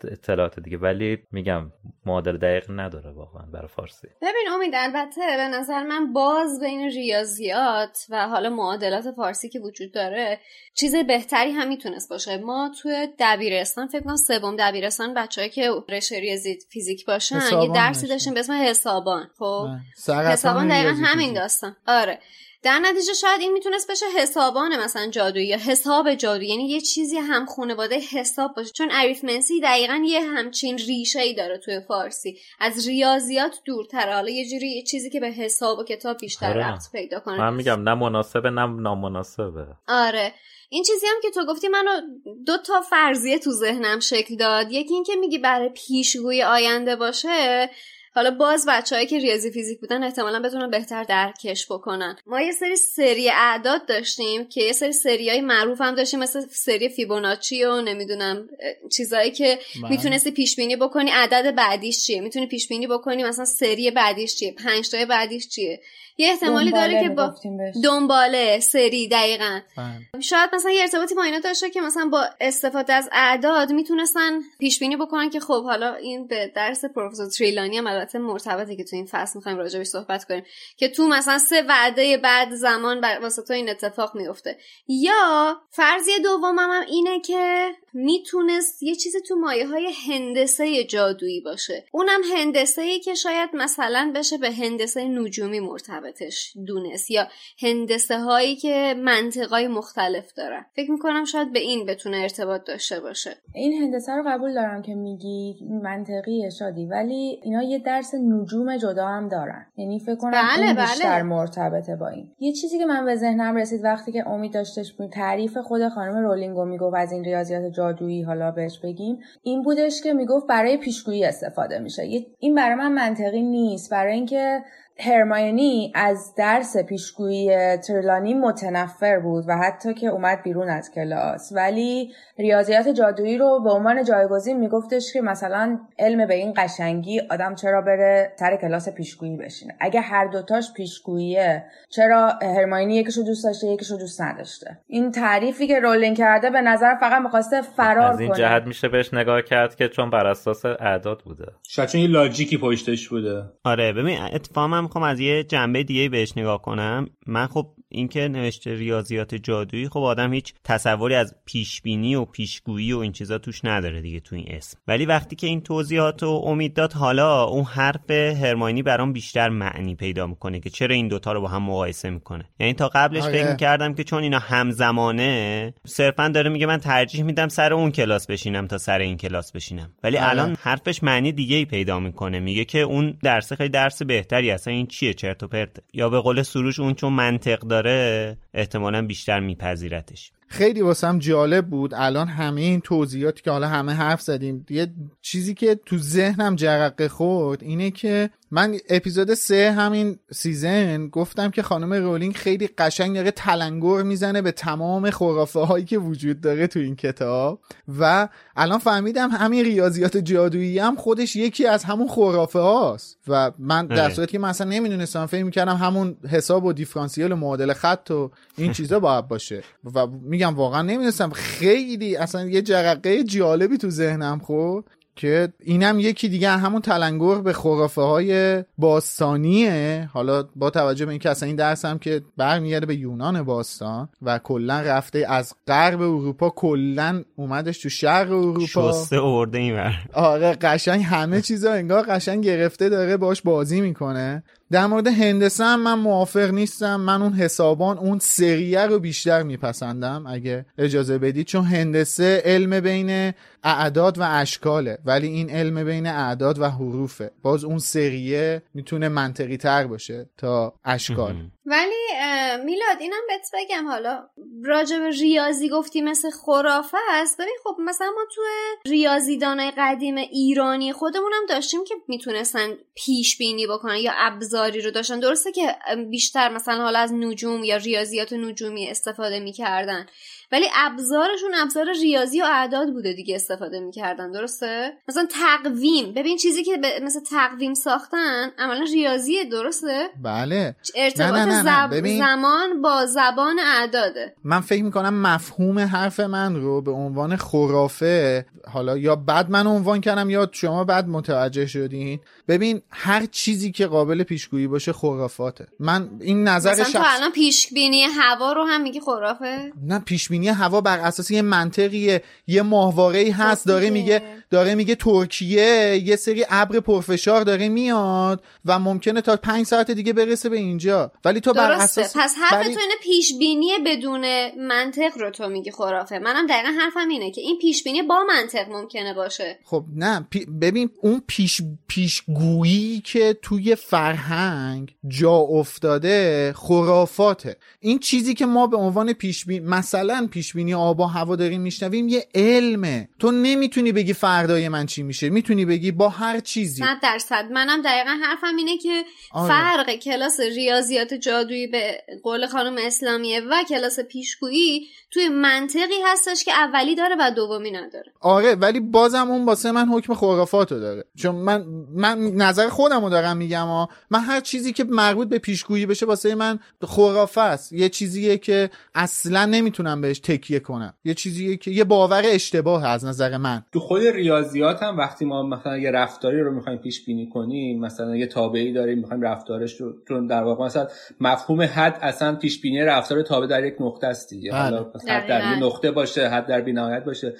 اطلاعات دیگه، ولی میگم معادل دقیق نداره واقعا برای فارسی. ببین امید، البته به نظر من باز بین ریاضیات و حالا معادلات فارسی که وجود داره چیز بهتری هم میتونست باشه. ما توی دبیرستان فکر کنم سوم دبیرستان بچه‌ای که رشته ریاضی فیزیک باشن یه درسی داشتیم به اسم حسابان. خب حسابان دقیقاً همین داستان. آره در نتیجه شاید این میتونست بشه حسابان مثلا جادویی یا حساب جادویی، یعنی یه چیزی هم خانواده حساب باشه، چون اریثمنسی دقیقاً یه همچین ریشه‌ای داره توی فارسی، از ریاضیات دورتر، حالا یه جوری یه چیزی که به حساب و کتاب بیشتر ربط پیدا کنه. من میگم نه مناسبه نه نامناسبه. آره این چیزی هم که تو گفتی منو دو تا فرضیه تو ذهنم شکل داد. یکی این که میگی برای پیشگویی آینده باشه، حالا باز بچه‌هایی که ریاضی فیزیک بودن احتمالاً بتونن بهتر درکش بکنن. ما یه سری سری اعداد داشتیم که یه سری سریای معروف هم داشتیم، مثل سری فیبوناچی و نمیدونم چیزایی که میتونستی پیش بینی بکنی عدد بعدیش چیه، میتونی پیش بینی بکنی مثلا سری بعدیش چیه، پنج تا بعدیش چیه. یه احتمالی داره که با دنباله سری دقیقاً باهم. شاید مثلا یه ارتباطی با اینا داشته که مثلا با استفاده از اعداد میتونستن پیش بینی بکنن که خب حالا این به درس پروفسور تریلانی هم البته مرتبطه که تو این فصل میخوایم راجعش صحبت کنیم، که تو مثلا سه وعده بعد زمان واسه تو این اتفاق میفته. یا فرضیه دومم هم, هم اینه که میتونست یه چیزی تو مایه‌های هندسه جادویی باشه، اونم هندسه‌ای که شاید مثلا بشه به هندسه نجومی مرتبط دونست، یا هندسه هایی که منطقهای مختلف دارن. فکر میکنم شاید به این بتونه ارتباط داشته باشه. این هندسه رو قبول دارم که میگی منطقیه شادی، ولی اینا یه درس نجوم جدا هم دارن، یعنی فکر کنم بله این بیشتر بله. مرتبطه با این. یه چیزی که من به ذهنم رسید وقتی که امید داشتش تعریف خود خانم رولینگ رو میگفت از این ریاضیات جادویی، حالا بهش بگیم، این بودش که میگفت برای پیشگویی استفاده میشه. این برای من منطقی نیست، برای اینکه هرمیونی از درس پیشگویی ترلانی متنفر بود و حتی که اومد بیرون از کلاس، ولی ریاضیات جادویی رو به عنوان جایگزین میگفتش که مثلا علم به این قشنگی آدم چرا بره سر کلاس پیشگویی بشینه، اگه هر دوتاش پیشگوییه چرا هرمیونی یکیشو دوست داشته یکیشو دوست نداشته. این تعریفی که رولینگ کرده به نظر فقط می‌خواسته فرار کنه. از این کنه. جهت میشه بهش نگاه کرد که چون بر اساس اعداد بوده، شاید چون یه لاجیکی پشتش بوده. آره ببین اتفاقا میخوام از یه جنبه دیگه بهش نگاه کنم. من خب اینکه نوشته ریاضیات جادویی، خب آدم هیچ تصوری از پیشبینی و پیشگویی و این چیزا توش نداره دیگه تو این اسم، ولی وقتی که این توضیحات و امید داد، حالا اون حرف هرمیونی برام بیشتر معنی پیدا میکنه که چرا این دوتا رو با هم مقایسه میکنه. یعنی تا قبلش آه. فکر میکردم که چون اینا همزمانه صرفا داره میگه من ترجیح میدم سر اون کلاس بشینم تا سر این کلاس بشینم، ولی آه. الان حرفش معنی دیگه‌ای پیدا میکنه، میگه که اون درس خیلی درس بهتری است، این چیه چرت و پرته. یا به قول سروش اون چون منطق داره احتمالاً بیشتر میپذیرتش. خیلی واسم جالب بود الان همه این توضیحاتی که حالا همه حرف زدیم. یه چیزی که تو ذهنم جرقه خورد اینه که من اپیزود سه همین سیزن گفتم که خانم رولینگ خیلی قشنگ داره تلنگر میزنه به تمام خرافه هایی که وجود داره تو این کتاب، و الان فهمیدم همین ریاضیات جادویی هم خودش یکی از همون خرافه هاست. و من در صورتی که مثلا نمیدونستم فکر میکردم همون حساب و دیفرانسیل و معادل خط و این چیزا باید باشه، و میگم واقعا نمیدونستم. خیلی اصلا یه جرقه جالبی تو ذهنم خورد که اینم یکی دیگه همون تلنگر به خرافه های باستانیه. حالا با توجه به این که اصلا این درس هم که برمیگرده به یونان باستان و کلا رفته از غرب اروپا کلا اومدش تو شرق اروپا، شسته آورده اینور. آره قشنگ همه چیزا انگار قشنگ گرفته داره باش بازی میکنه. در مورد هندسه هم من موافق نیستم، من اون حسابان اون سریه رو بیشتر میپسندم اگه اجازه بدید، چون هندسه علم بین اعداد و اشکاله، ولی این علم بین اعداد و حروفه، باز اون سریه میتونه منطقی تر باشه تا اشکال. ولی میلاد اینم بهت بگم، حالا راجع به ریاضی گفتی مثل خرافه است، ببین خب مثلا ما تو ریاضیدانای قدیم ایرانی خودمونم داشتیم که میتونستن پیش بینی بکنن یا ابزاری رو داشتن، درسته که بیشتر مثلا حالا از نجوم یا ریاضیات نجومی استفاده میکردن، ولی ابزارشون ابزار ریاضی و اعداد بوده دیگه استفاده میکردن، درسته؟ مثلا تقویم، ببین چیزی که ب... مثلا تقویم ساختن عملا ریاضیه، درسته؟ بله. ارتباط نه نه نه. زب... ببین... زمان با زبان اعداده. من فکر میکنم مفهوم حرف من رو به عنوان خرافه، حالا یا بعد من عنوان کردم یا شما بعد متوجه شدین. ببین هر چیزی که قابل پیشگویی باشه خرافاته. من این نظر مثلا شخص... تو الان پیشبینی هوا رو هم میگی خرافه؟ نه، پیشبینی هوا بر اساس یه منطقیه، یه ماهواره‌ای هست، داره میگه داره میگه ترکیه یه سری ابر پرفشار داره میاد و ممکنه تا پنج ساعت دیگه برسه به اینجا، ولی تو درسته. بر اساس پس حرف بلی... تو اینه پیشبینی بدون منطق رو تو میگی خرافه. منم دقیقاً حرفم اینه که این پیشبینی با منطق ممکنه باشه. خب نه پی... ببین اون پیش پیشگویی که توی فرهنگ جا افتاده خرافاته. این چیزی که ما به عنوان پیشبین مثلا پیشبینی آب و هوا داریم میشنویم یه علمه. تو نمیتونی بگی فردای من چی میشه، میتونی بگی با هر چیزی. نه درصد. منم دقیقا حرفم اینه که آره. فرق کلاس ریاضیات جادویی به قول خانم اسلامیه و کلاس پیشگویی توی منطقی هستش که اولی داره و دومی نداره. آره ولی بازم اون واسه من حکم خرافاتو داره، چون من من نظر خودمو دارم میگم. آ من هر چیزی که مربوط به پیشگویی بشه واسه من خرافه است، یه چیزیه که اصلا نمیتونم بهش تکیه کنم، یه چیزیه که یه باور اشتباهه از نظر من. تو خود ریاضیات هم وقتی ما مثلا یه رفتاری رو میخوایم پیش بینی کنیم، مثلا یه تابعی داریم میخوایم رفتارش رو، چون در واقع مثلا مفهوم حد اصلا پیش بینی رفتار تابع در یک نقطه است دیگه، حالا حد در یه نقطه باشه، حد در بی‌نهایت باشه.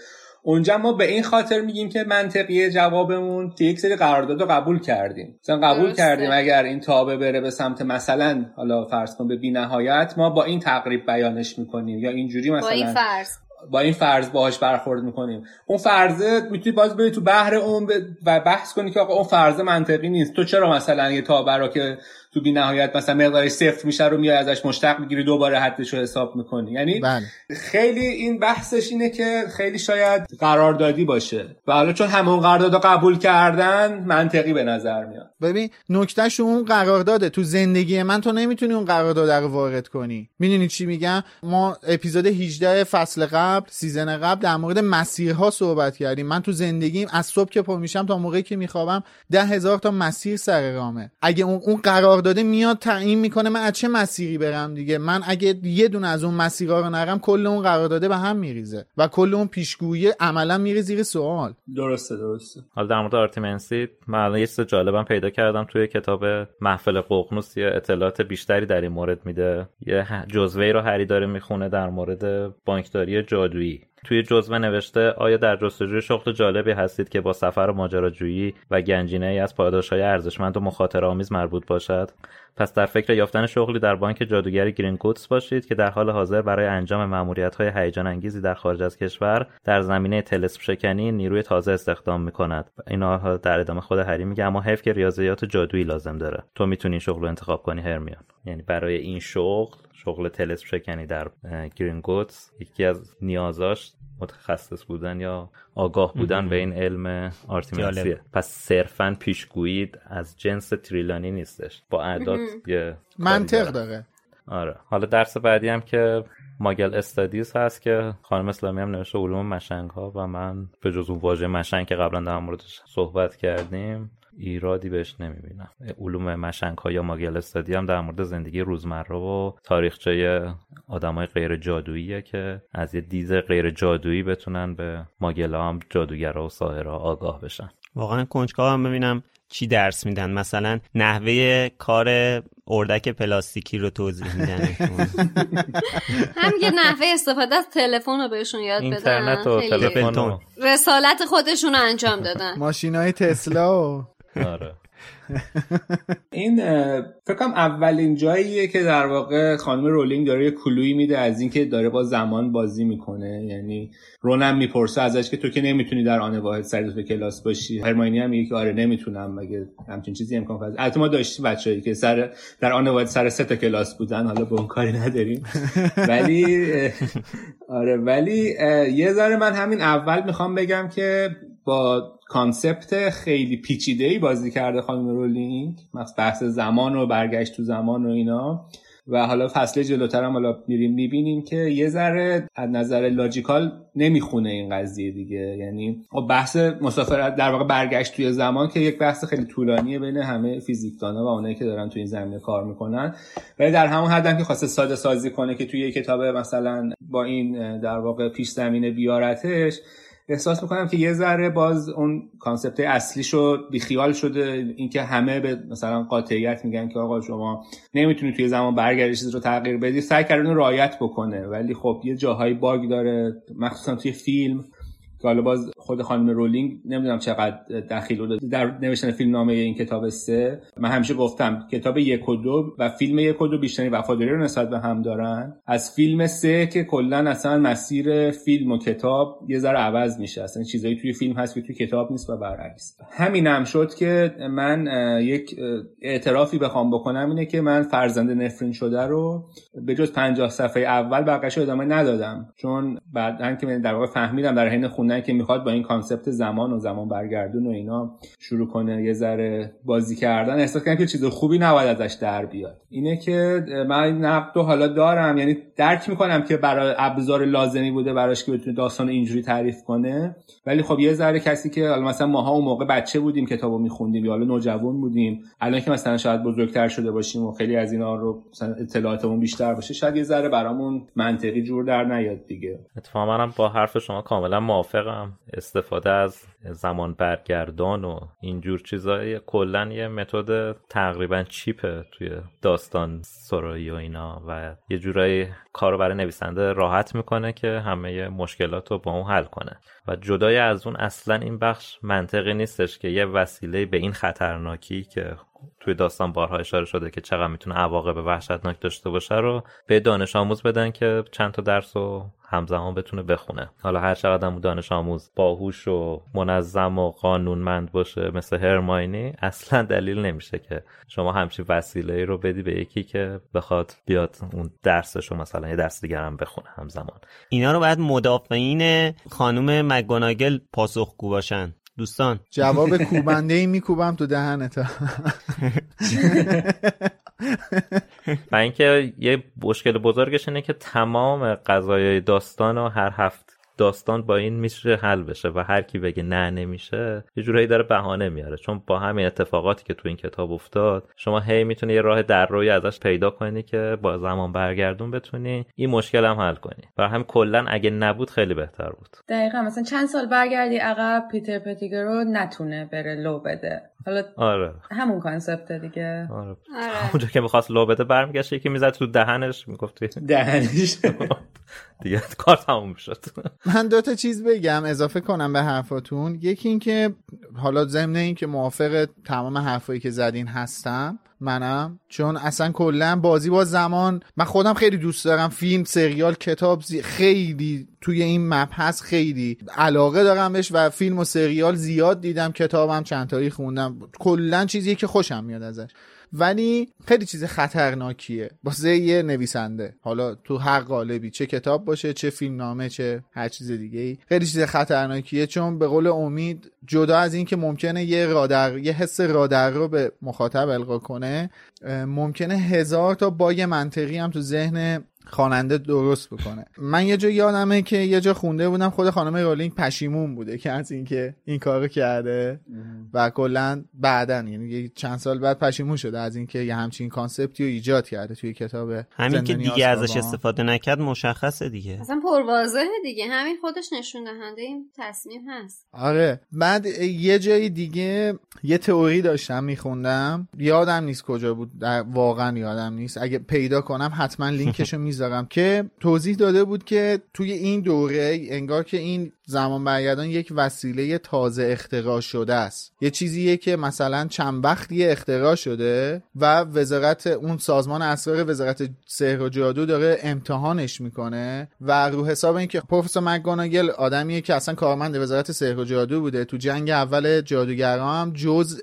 اونجا ما به این خاطر میگیم که منطقیه جوابمون که یک سری قرارداد رو قبول کردیم، مثلا قبول درسته. کردیم اگر این تابع بره به سمت مثلا حالا فرض کن به بی‌نهایت، ما با این تقریب بیانش میکنیم یا اینجوری مثلا با این فرض با این فرض باهاش برخورد میکنیم. اون فرضه میتونی باز بری تو بحر اون و بحث کنی که آقا اون فرضه منطقی نیست، تو چرا مثلا یه تابع رو که تو بی‌نهایت مثلا مقدارش صفر میشه رو میای ازش مشتق میگیری دوباره حدش رو حساب میکنی. یعنی بل. خیلی این بحثش اینه که خیلی شاید قراردادی باشه و حالا چون همون قراردادو قبول کردن منطقی به نظر میاد. ببین نکتهش اون قرارداده. تو زندگی من تو نمیتونی اون قرارداد رو وارد کنی. میدونی چی میگم؟ ما اپیزود هجده فصل قبل، سیزن قبل در مورد مسیرها صحبت کردیم. من تو زندگیم از صبح که پا میشم تا موقعی که میخوابم ده هزار تا مسیر سر رامه. اگه اون اون قرار داده میاد تعیین میکنه من از چه مسیری برم دیگه. من اگه یه دونه از اون مسیرها رو نرم کل اون قرارداد به هم میریزه و کل اون پیشگویی عملا میره زیر سوال. درسته درسته. حالا در مورد آرتیمنسی من یه چیز جالبم پیدا کردم توی کتاب محفل ققنوس، یه اطلاعات بیشتری در این مورد میده. یه جزوه‌ای رو هری داره میخونه در مورد بانکداری جادویی. توی جزوه نوشته آیا در جستجوی شغل جالبی هستید که با سفر و ماجراجویی و گنجینه‌ای از پاداش‌های ارزشمند و مخاطره‌آمیز مربوط باشد؟ پس در فکر یافتن شغلی در بانک جادوگری گرینگوتس باشید که در حال حاضر برای انجام مأموریت‌های هیجان‌انگیزی در خارج از کشور در زمینه طلسم شکنی نیروی تازه استخدام می‌کند. اینا در ادامه خود هری میگه اما حیف که ریاضیات جادویی لازم داره. تو می‌تونی شغل رو انتخاب کنی هرمیون. یعنی برای این شغل شغل طلسم شکنی در گرینگوتس یکی از نیازاش متخصص بودن یا آگاه بودن امه. به این علم آرتیمنسیه. پس صرفاً پیشگویی از جنس تریلانی نیستش، با اعداد یه منطق داره. آره. حالا درس بعدی هم که ماگل استادیز هست که خانم اسلامی هم نوشته علوم مشنگ ها و من به جز اون واژه مشنگ که قبلا در موردش صحبت کردیم ایرادی بهش نمیبینم. علوم مشنگ ها یا ماگل استادی هم در مورد زندگی روزمره و تاریخچه آدمای غیر جادوییه که از یه دید غیر جادویی بتونن به ماگل ها هم جادوگرا و ساحرا آگاه بشن. واقعا کنجکاو هم ببینم چی درس میدن. مثلا نحوه کار اردک پلاستیکی رو توضیح میدن. همگه نحوه استفاده از تلفن رو بهشون یاد بدن. اینترنت و تلفن رسالت خودشون رو انجام دادن. ماشینای تسلا. آره. این فکر کنم اولین جاییه که در واقع خانم رولینگ داره یه کلویی میده از اینکه داره با زمان بازی میکنه. یعنی رونم میپرسه ازش که تو که نمیتونی در آن واحد سریع به کلاس باشی. هرمیونی هم میگه که آره نمیتونم، مگه همچین چیزی امکان پذیره. البته ما داشتیم بچه‌ای که سر در آن واحد سر سه تا کلاس بودن، حالا به اون کاری نداریم. ولی آره ولی یه ذره من همین اول میخوام بگم که با کانسپت خیلی پیچیده‌ای بازی کرده خانم رولینگ، مثلا بحث زمان و برگشت تو زمان و اینا. و حالا فصل جلوتر هم حالا میریم میبینیم که یه ذره از نظر لاجیکال نمیخونه این قضیه دیگه. یعنی بحث مسافرت در واقع برگشت توی زمان که یک بحث خیلی طولانیه بین همه فیزیکدان‌ها و اونایی که دارن توی این زمینه کار میکنن، ولی در همون حدی که خواسته ساده سازی کنه که توی یه کتاب مثلا با این در واقع پیش زمینه بیارتش، احساس میکنم که یه ذره باز اون کانسپت اصلیشو بیخیال شده. اینکه همه به مثلا قاطعیت میگن که آقا شما نمیتونی توی زمان برگردش رو تغییر بدی، سعی کردن رعایت بکنه، ولی خب یه جاهای باگ داره، مخصوصا توی فیلم که حالا باز خود خانم رولینگ نمیدونم چقدر دخیل بوده در نوشتن فیلم نامه این کتاب سه. من همیشه گفتم کتاب یک و دو و فیلم یک و دو بیشترین وفاداری رو نسبت به هم دارن، از فیلم سه که کلا اصلا مسیر فیلم و کتاب یه ذره عوض میشه، اصلا چیزایی توی فیلم هست که توی کتاب نیست و برعکس. همینم شد که من یک اعترافی بخوام بکنم، اینه که من فرزند نفرین شده رو به جز پنجاه صفحه اول بقیه‌اش ادامه ندادم، چون بعداً که من در واقع فهمیدم در حین خوندن که میخواد با این کانسپت زمان و زمان برگردون و اینا شروع کنه یه ذره بازی کردن، احساس کردم که چیز خوبی نباید ازش در بیاد. اینه که من نقد و حالا دارم، یعنی درک میکنم که برای ابزار لازمی بوده براش که بتونه داستان اینجوری تعریف کنه، ولی خب یه ذره کسی که حالا مثلا ماها اون موقع بچه بودیم کتابو میخوندیم یا حالا نوجوان بودیم، الان که مثلا شاید بزرگتر شده باشیم و خیلی از اینا رو مثلا اطلاعاتمون بیشتر باشه، شاید یه ذره برامون منطقی جور در نیاد دیگه. اتفاقا منم با حرف شما کاملا موافقم. استفاده از زمان برگردان و اینجور چیزایی کلن یه متد تقریبا چیپه توی داستان سرایی و اینا، و یه جورایی کارو برای نویسنده راحت میکنه که همه مشکلات رو با اون حل کنه و جدای از اون اصلا این بخش منطقی نیستش که یه وسیله به این خطرناکی که توی داستان بارها اشاره شده که چقدر میتونه عواقب وحشتناک داشته باشه رو به دانش آموز بدن که چند تا درس و همزمان بتونه بخونه. حالا هر چقدر هم دانش آموز باهوش و منظم و قانونمند باشه مثل هرماینی، اصلا دلیل نمیشه که شما همچین وسیله‌ای رو بدی به یکی که بخواد بیاد اون درسش رو مثلا یه درس دیگه هم بخونه همزمان. اینا رو باید مدافعین خانم مکگوناگل پاسخگو باشن. دوستان جواب کوبنده ای میکوبم تو دهنت. و اینکه یه مشکل بزرگش اینه که تمام قضایای داستان و هر هفت داستان با این میشه حل بشه و هر کی بگه نه نمیشه یه جورایی داره بهانه میاره، چون با همین اتفاقاتی که تو این کتاب افتاد شما هی میتونی یه راه دررویی ازش پیدا کنی که با زمان برگردون بتونی این مشکل هم حل کنی. برای همین کلا اگه نبود خیلی بهتر بود. دقیقاً مثلا چند سال برگردی عقب پیتر پتیگرو نتونه بره لو بده. حالا آره. همون کانسپت دیگه. آره. آره. اونجا که می‌خواست لو بده برمیگشت یکی میزد تو دهنش میگفتی دهنش دیگه کار تموم میشد. من دو تا چیز بگم اضافه کنم به حرفاتون. یکی این که حالا ضمن این که موافق تمام حرفایی که زدین هستم منم، چون اصلا کلا بازی با زمان من خودم خیلی دوست دارم، فیلم، سریال، کتاب زی... خیلی توی این مبحث خیلی علاقه دارم بهش و فیلم و سریال زیاد دیدم، کتابم چند تایی خوندم، کلا چیزیه که خوشم میاد ازش، ولی خیلی چیز خطرناکیه واسه یه نویسنده، حالا تو هر قالبی چه کتاب باشه چه فیلم نامه چه هر چیز دیگه ای، خیلی چیز خطرناکیه. چون به قول امید جدا از این که ممکنه یه رادر یه حس رادر رو به مخاطب القا کنه، ممکنه هزار تا باگ منطقی هم تو ذهن خواننده درست بکنه. من یه جا یادمه که یه جا خونده بودم خود خانم رولینگ پشیمون بوده که از اینکه این کارو کرده و کلا بعدن یعنی چند سال بعد پشیمون شده از اینکه یه همچین کانسپتی رو ایجاد کرده توی کتاب. همین که دیگه ازش استفاده نکرد مشخصه دیگه، اصلا پروازه دیگه، همین خودش نشون دهنده این تصمیم هست. آره. بعد یه جای دیگه یه تئوری داشتم میخوندم، یادم نیست کجا بود، واقعا یادم نیست، اگه پیدا کنم حتما لینکشو میذارم، که توضیح داده بود که توی این دوره انگار که این زمان برگردان یک وسیله تازه اختراع شده است، یه چیزیه که مثلا چند وقتی اختراع شده و وزارت اون سازمان اسرار وزارت سحر و جادو داره امتحانش میکنه و رو حساب این که پروفسور مکگوناگل آدمیه که اصلا کارمند وزارت سحر و جادو بوده، تو جنگ اول جادوگرا هم جزء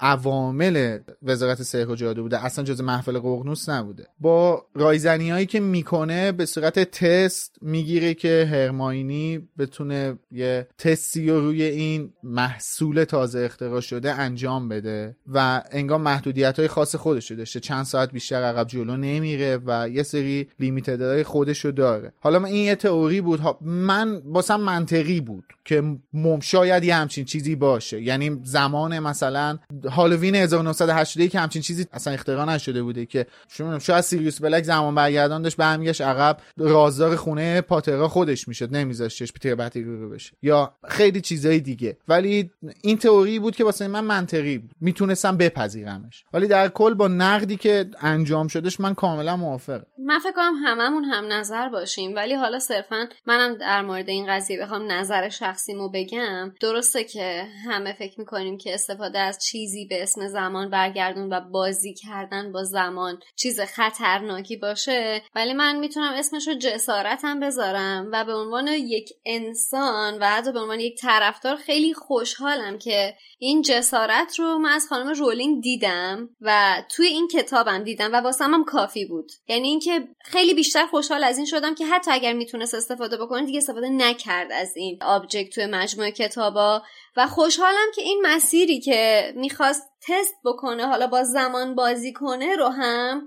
عوامل وزارت سحر و جادو بوده، اصلا جزء محفل ققنوس نبوده، با رایزنی‌هایی که میکنه به صورت تست میگیره که هرماینی بتونه یه تستی روی این محصول تازه اختراع شده انجام بده و انگار محدودیت‌های خاص خودش رو داشته، چند ساعت بیشتر عقب جلو نمیره و یه سری لیمیتدهای خودش رو داره. حالا من این یه تئوری بود، من واسم منطقی بود که مم شاید یه همچین چیزی باشه، یعنی زمان مثلا هالووین هزار و نهصد و هشتاد و یک همچین چیزی اصلا اختراع نشده بوده که شاید سیریوس بلک زمان برگردان داشت برمیگشت عقب، رازدار خونه پاترا خودش میشد، نمیذاشتش پیتر پتیگرو بشه یا خیلی چیزای دیگه. ولی این تئوری بود که واسه من منطقی بود، میتونستم بپذیرمش، ولی در کل با نقدی که انجام شدش من کاملا موافقم. من فکر کنم هممون هم نظر باشیم، ولی حالا صرفا منم در مورد این قضیه بخوام نظر شخصیمو بگم، درسته که همه فکر میکنیم که استفاده از چیزی به اسم زمان برگردون و بازی کردن با زمان چیز خطرناکی باشه، ولی من میتونم اسمشو جسارتم بذارم و به عنوان یک انسان و حتی به عنوان یک طرفدار خیلی خوشحالم که این جسارت رو من از خانم رولینگ دیدم و توی این کتابم دیدم و واسم هم کافی بود. یعنی اینکه خیلی بیشتر خوشحال از این شدم که حتی اگر میتونست استفاده بکنه دیگه استفاده نکرد از این آبجکت توی مجموعه کتابا، و خوشحالم که این مسیری که میخواست تست بکنه حالا با زمان بازی کنه رو هم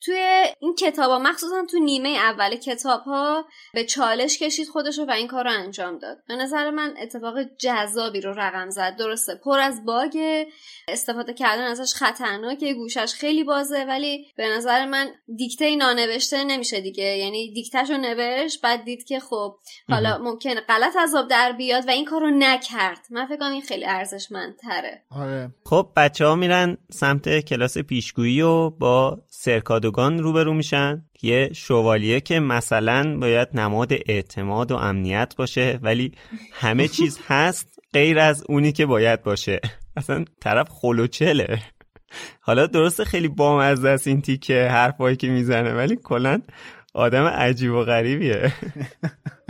توی این کتابا مخصوصا تو نیمه اول کتاب ها به چالش کشید خودشو و این کار رو انجام داد. به نظر من اتفاق جذابی رو رقم زد. درسته پر از باگه، استفاده کردن ازش خطرناکه، گوشش خیلی بازه، ولی به نظر من دیکته نانوشته نمیشه دیگه، یعنی دیکتهشو نوشت بعد دید که خب حالا ممکنه غلط از آب در بیاد و این کار رو نکرد. من فکر کنم این خیلی ارزشمندتره. آره. خب بچه‌ها میرن سمت کلاس پیشگویی و با سرکاد دوگان روبرو میشن، یه شوالیه که مثلا باید نماد اعتماد و امنیت باشه ولی همه چیز هست غیر از اونی که باید باشه، اصلا طرف خلوچله. حالا درسته خیلی بامزه است این تیکه حرفایی که میزنه ولی کلا آدم عجیب و غریبیه.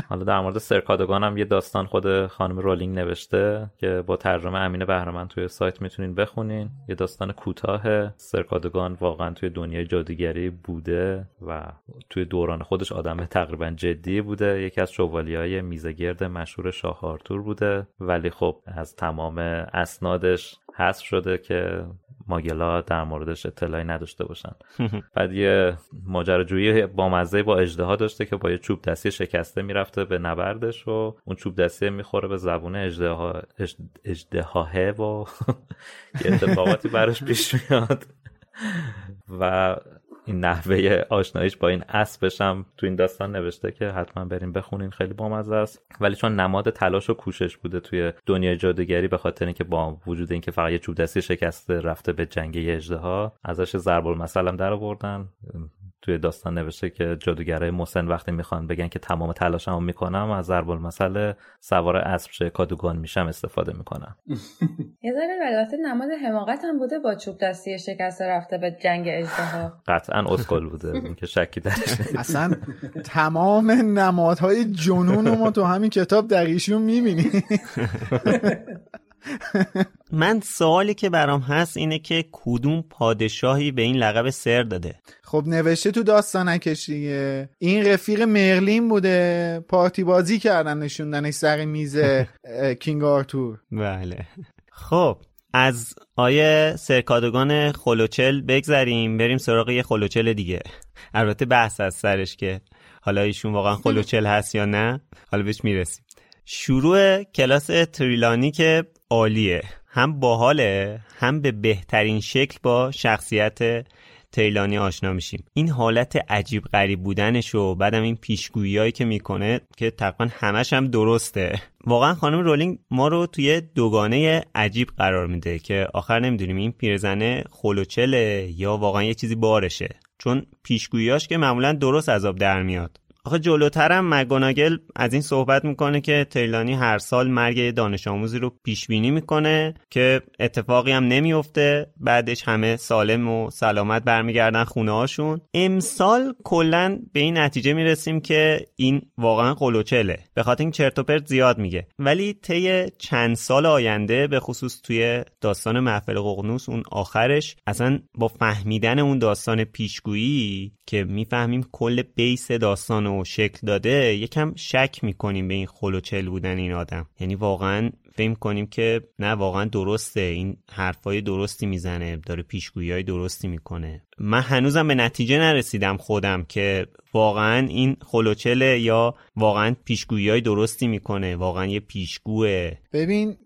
حالا در مورد سرکادوگان هم یه داستان خود خانم رولینگ نوشته که با ترجمه امین بهرمند توی سایت میتونین بخونین. یه داستان کوتاه. سرکادوگان واقعا توی دنیای جادوگری بوده و توی دوران خودش آدم تقریبا جدی بوده، یکی از شوالیه‌های میزگرد مشهور شاه آرتور بوده، ولی خب از تمام اسنادش حذف شده که ماگلا در موردش اطلاعی نداشته باشن. بعد یه ماجراجویی با مزه با اژدها داشته که با یه چوب دستی شکسته میرفته به نبردش و اون چوب دستی میخوره به زبون اژدها اژدهاه و یه اتفاقاتی براش پیش میاد و این نحوه آشناییش با این اسبش هم تو این داستان نوشته که حتما بریم بخونین، خیلی بامزه است. ولی چون نماد تلاش و کوشش بوده توی دنیای جادوگری، به خاطر اینکه با وجود اینکه فقط یه چوب دستی شکسته رفته به جنگه اژدها، ازش ضرب المثل هم در آوردن. توی داستان نوشته که جادوگرای مسن وقتی میخوان بگن که تمام تلاشمو میکنم از ضرب المثل سوار اسب شه کادوگان میشم استفاده میکنم. یه ذره البته نماد حماقت هم بوده، با چوب دستی شکسته رفته به جنگ اژدها. قطعا اسکول بوده، این که شکی درش نیست. اصلا تمام نمادهای جنون ما تو همین کتاب دقیقشون میبینی. من سوالی که برام هست اینه که کدوم پادشاهی به این لقب سر داده؟ خب نوشته تو داستانکش دیگه این رفیق مرلین بوده، پارتی بازی کردن نشوندنش سر میز کینگ آرتور. بله. خب از آیه سرکادوگان خلوچل بگذریم بریم سراغ یه خلوچل دیگه، البته بحث از سرش که حالا ایشون واقعا خلوچل هست یا نه، حالا بهش میرسیم. شروع کلاس تریلانی که عالیه، هم باحاله هم به بهترین شکل با شخصیت تریلانی آشنا میشیم. این حالت عجیب غریب بودنش و بعدم این پیشگوییایی که میکنه که تقریبا همش هم درسته. واقعا خانم رولینگ ما رو توی دوگانه عجیب قرار میده که آخر نمیدونیم این پیرزنه خلوچله یا واقعا یه چیزی بارشه، چون پیشگوییاش که معمولا درست از آب در میاد. آخه جلوترم مگوناگل از این صحبت میکنه که تریلانی هر سال مرگ دانش آموزی رو پیش بینی میکنه که اتفاقی هم نمیفته، بعدش همه سالم و سلامت برمیگردن خونه هاشون. امسال کلا به این نتیجه میرسیم که این واقعا قلوچله، به خاطر این چرت و پرت زیاد میگه. ولی طی چند سال آینده به خصوص توی داستان محفل ققنوس اون آخرش، اصلا با فهمیدن اون داستان پیشگویی که میفهمیم کل بیس داستانو شکل داده، یکم شک میکنیم به این خلوچل بودن این آدم. یعنی واقعا فهم کنیم که نه واقعا درسته، این حرفای درستی میزنه، داره پیشگویی‌های درستی میکنه. من هنوزم به نتیجه نرسیدم خودم که واقعا این خلوچله یا واقعا پیشگویی‌های درستی میکنه، واقعا یه پیشگوه. ببین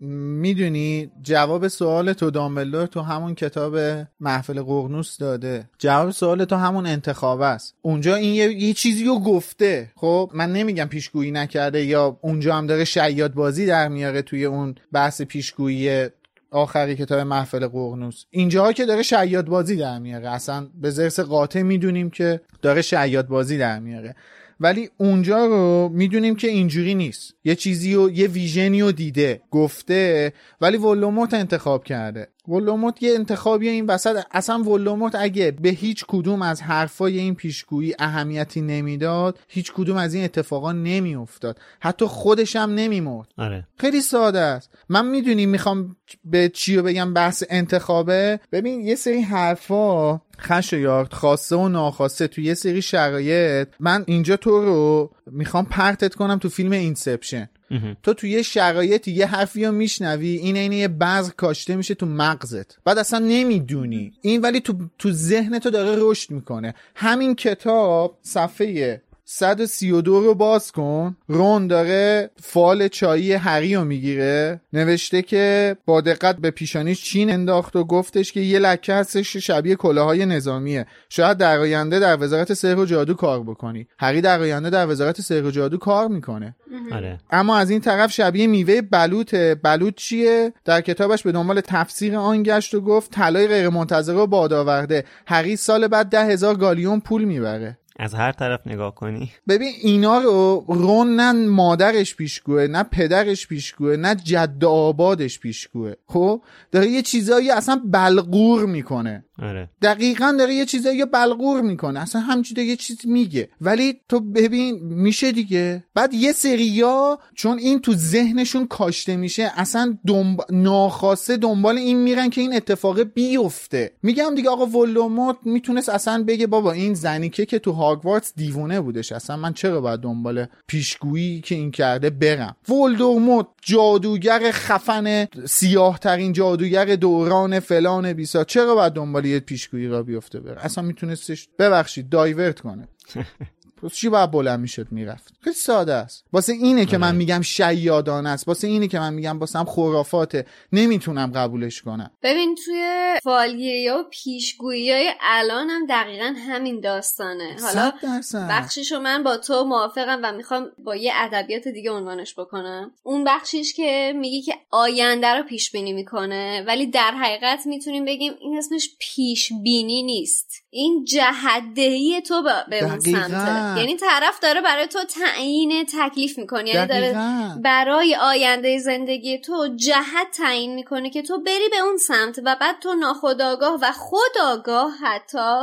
میدونی جواب سوال تو دامبلدور تو همون کتاب محفل ققنوس داده، جواب سوال تو همون انتخابه است. اونجا این یه, یه چیزی رو گفته. خب من نمیگم پیشگویی نکرده، یا اونجا هم داره شیاد بازی در میاره توی اون بحث پیشگویی آخری کتاب محفل ققنوس. اینجاها که داره شیاد بازی در میاره، اصلا به ذرس قاطع میدونیم که داره شیاد بازی در میاره، ولی اونجا رو میدونیم که اینجوری نیست. یه چیزی و یه ویژنی رو دیده، گفته، ولی ولدمورت انتخاب کرده. ولدمورت یه انتخابی این وسط. اصلا ولدمورت اگه به هیچ کدوم از حرفای این پیشگویی اهمیتی نمیداد، هیچ کدوم از این اتفاقا نمیافتاد، حتی خودش هم نمیمرد. آره. خیلی ساده است. من میدونی میخوام به چی رو بگم بحث انتخابه. ببین یه سری حرفا خشایار خاصه و ناخواسته تو یه سری شرایط، من اینجا تو رو میخوام پرتت کنم تو فیلم اینسپشن. تو تو یه شرایطی یه حرفی رو میشنوی، این اینه یه بذر کاشته میشه تو مغزت، بعد اصلا نمیدونی این، ولی تو تو ذهنت داره رشد میکنه. همین کتاب صفحه صد و سی و دو رو باز کن، رون داره فال چایی هری رو میگیره، نوشته که با دقت به پیشانیش چین انداخت و گفتش که یه لکه هستش شبیه کلاهای نظامیه، شاید در آینده در وزارت سحر و جادو کار بکنی. هری در آینده در وزارت سحر و جادو کار میکنه. آره. اما از این طرف شبیه میوه بلوطه. بلوط چیه؟ در کتابش به دنبال تفسیر آن گشت و گفت طلای غیرمنتظره رو باد آورده. هری سال بعد ده هزار گالیون پول میبره. از هر طرف نگاه کنی ببین اینا رو رون نه مادرش پیشگوه، نه پدرش پیشگوه، نه جد آبادش پیشگوه. خب داره یه چیزایی اصلا بلغور میکنه. آره. دقیقاً داره یه چیزایی بلغور میکنه، اصلا همچین یه چیز میگه، ولی تو ببین میشه دیگه. بعد یه سریا چون این تو ذهنشون کاشته میشه، اصلا دنب... ناخواسته دنبال این میرن که این اتفاق بیفته. میگم دیگه آقا ولدمورت میتونست اصلا بگه بابا این زنیکه که تو هاگوارتس دیوونه بودش، اصلا من چرا باید دنبال پیشگویی که این کرده برم. ولدمورت جادوگر خفن، سیاه ترین جادوگر دوران فلان بیسا، چرا باید دنبال یه پیشگویی را بیفته بره؟ اصلا میتونستش ببخشید دایورت کنه. پس چی باید بلند میشد میرفت؟ خیلی ساده است. واسه اینه که من میگم شیادانه است، واسه اینه که من میگم واسه هم خرافاته، نمیتونم قبولش کنم. ببین توی فالگیری و پیشگویی‌های الان هم دقیقاً همین داستانه. حالا بخشیشو من با تو موافقم و میخوام با یه ادبیات دیگه عنوانش بکنم. اون بخشیش که میگی که آینده رو پیش بینی میکنه، ولی در حقیقت میتونیم بگیم این اسمش پیش بینی نیست، این جهت‌دهی تو به اون سمته. یعنی طرف داره برای تو تعیین تکلیف میکنه، یعنی داره برای آینده زندگی تو جهت تعیین میکنه که تو بری به اون سمت، و بعد تو ناخودآگاه و خودآگاه حتی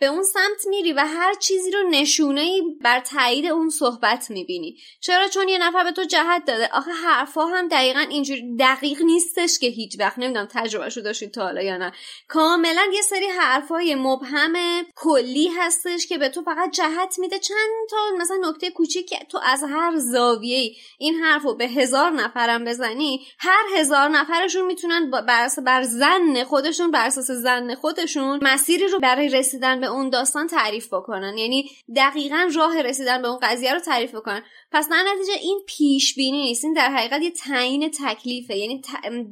به اون سمت میری و هر چیزی رو نشونه‌ای بر تایید اون صحبت میبینی. چرا؟ چون یه نفر به تو جهت داده. آخه حرفا هم دقیقاً اینجوری دقیق نیستش که هیچ وقت. نمیدونم تجربه‌شو داشتید تا حالا یا نه. کاملاً یه سری حرفای مبهم کلی هستش که به تو فقط جهت میده، چند تا مثلا نکته کوچیک که تو از هر زاویه‌ای این حرفو به هزار نفرم بزنی، هر هزار نفرشون میتونن بر اساس بر ظن خودشون بر اساس ظن خودشون مسیری رو برای رسیدن به اون داستان تعریف بکنن، یعنی دقیقاً راه رسیدن به اون قضیه رو تعریف بکنن. پس در نتیجه این پیش بینی نیست، این در حقیقت یه تعیین تکلیفه، یعنی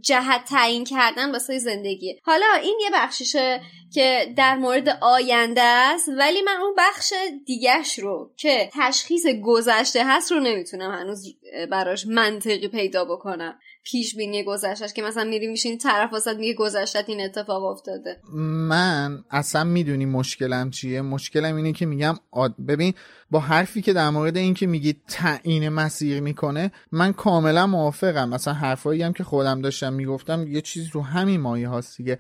جهت تعیین کردن واسه زندگی. حالا این یه بخشیشه که در مورد آینده است، ولی من اون بخش دیگه‌ش رو که تشخیص گذشته هست رو نمیتونم هنوز براش منطقی پیدا بکنم. پیش بینی گذشتش که مثلا میری میشین طرف واسط میگه گذشتت این اتفاق افتاده. من اصلا میدونی مشکلم چیه؟ مشکلم اینه که میگم آد... ببین با حرفی که در مورد این که میگی تعیین مسیر میکنه من کاملا موافقم. مثلا حرفایی هم که خودم داشتم میگفتم یه چیز رو همین مایه هاست دیگه.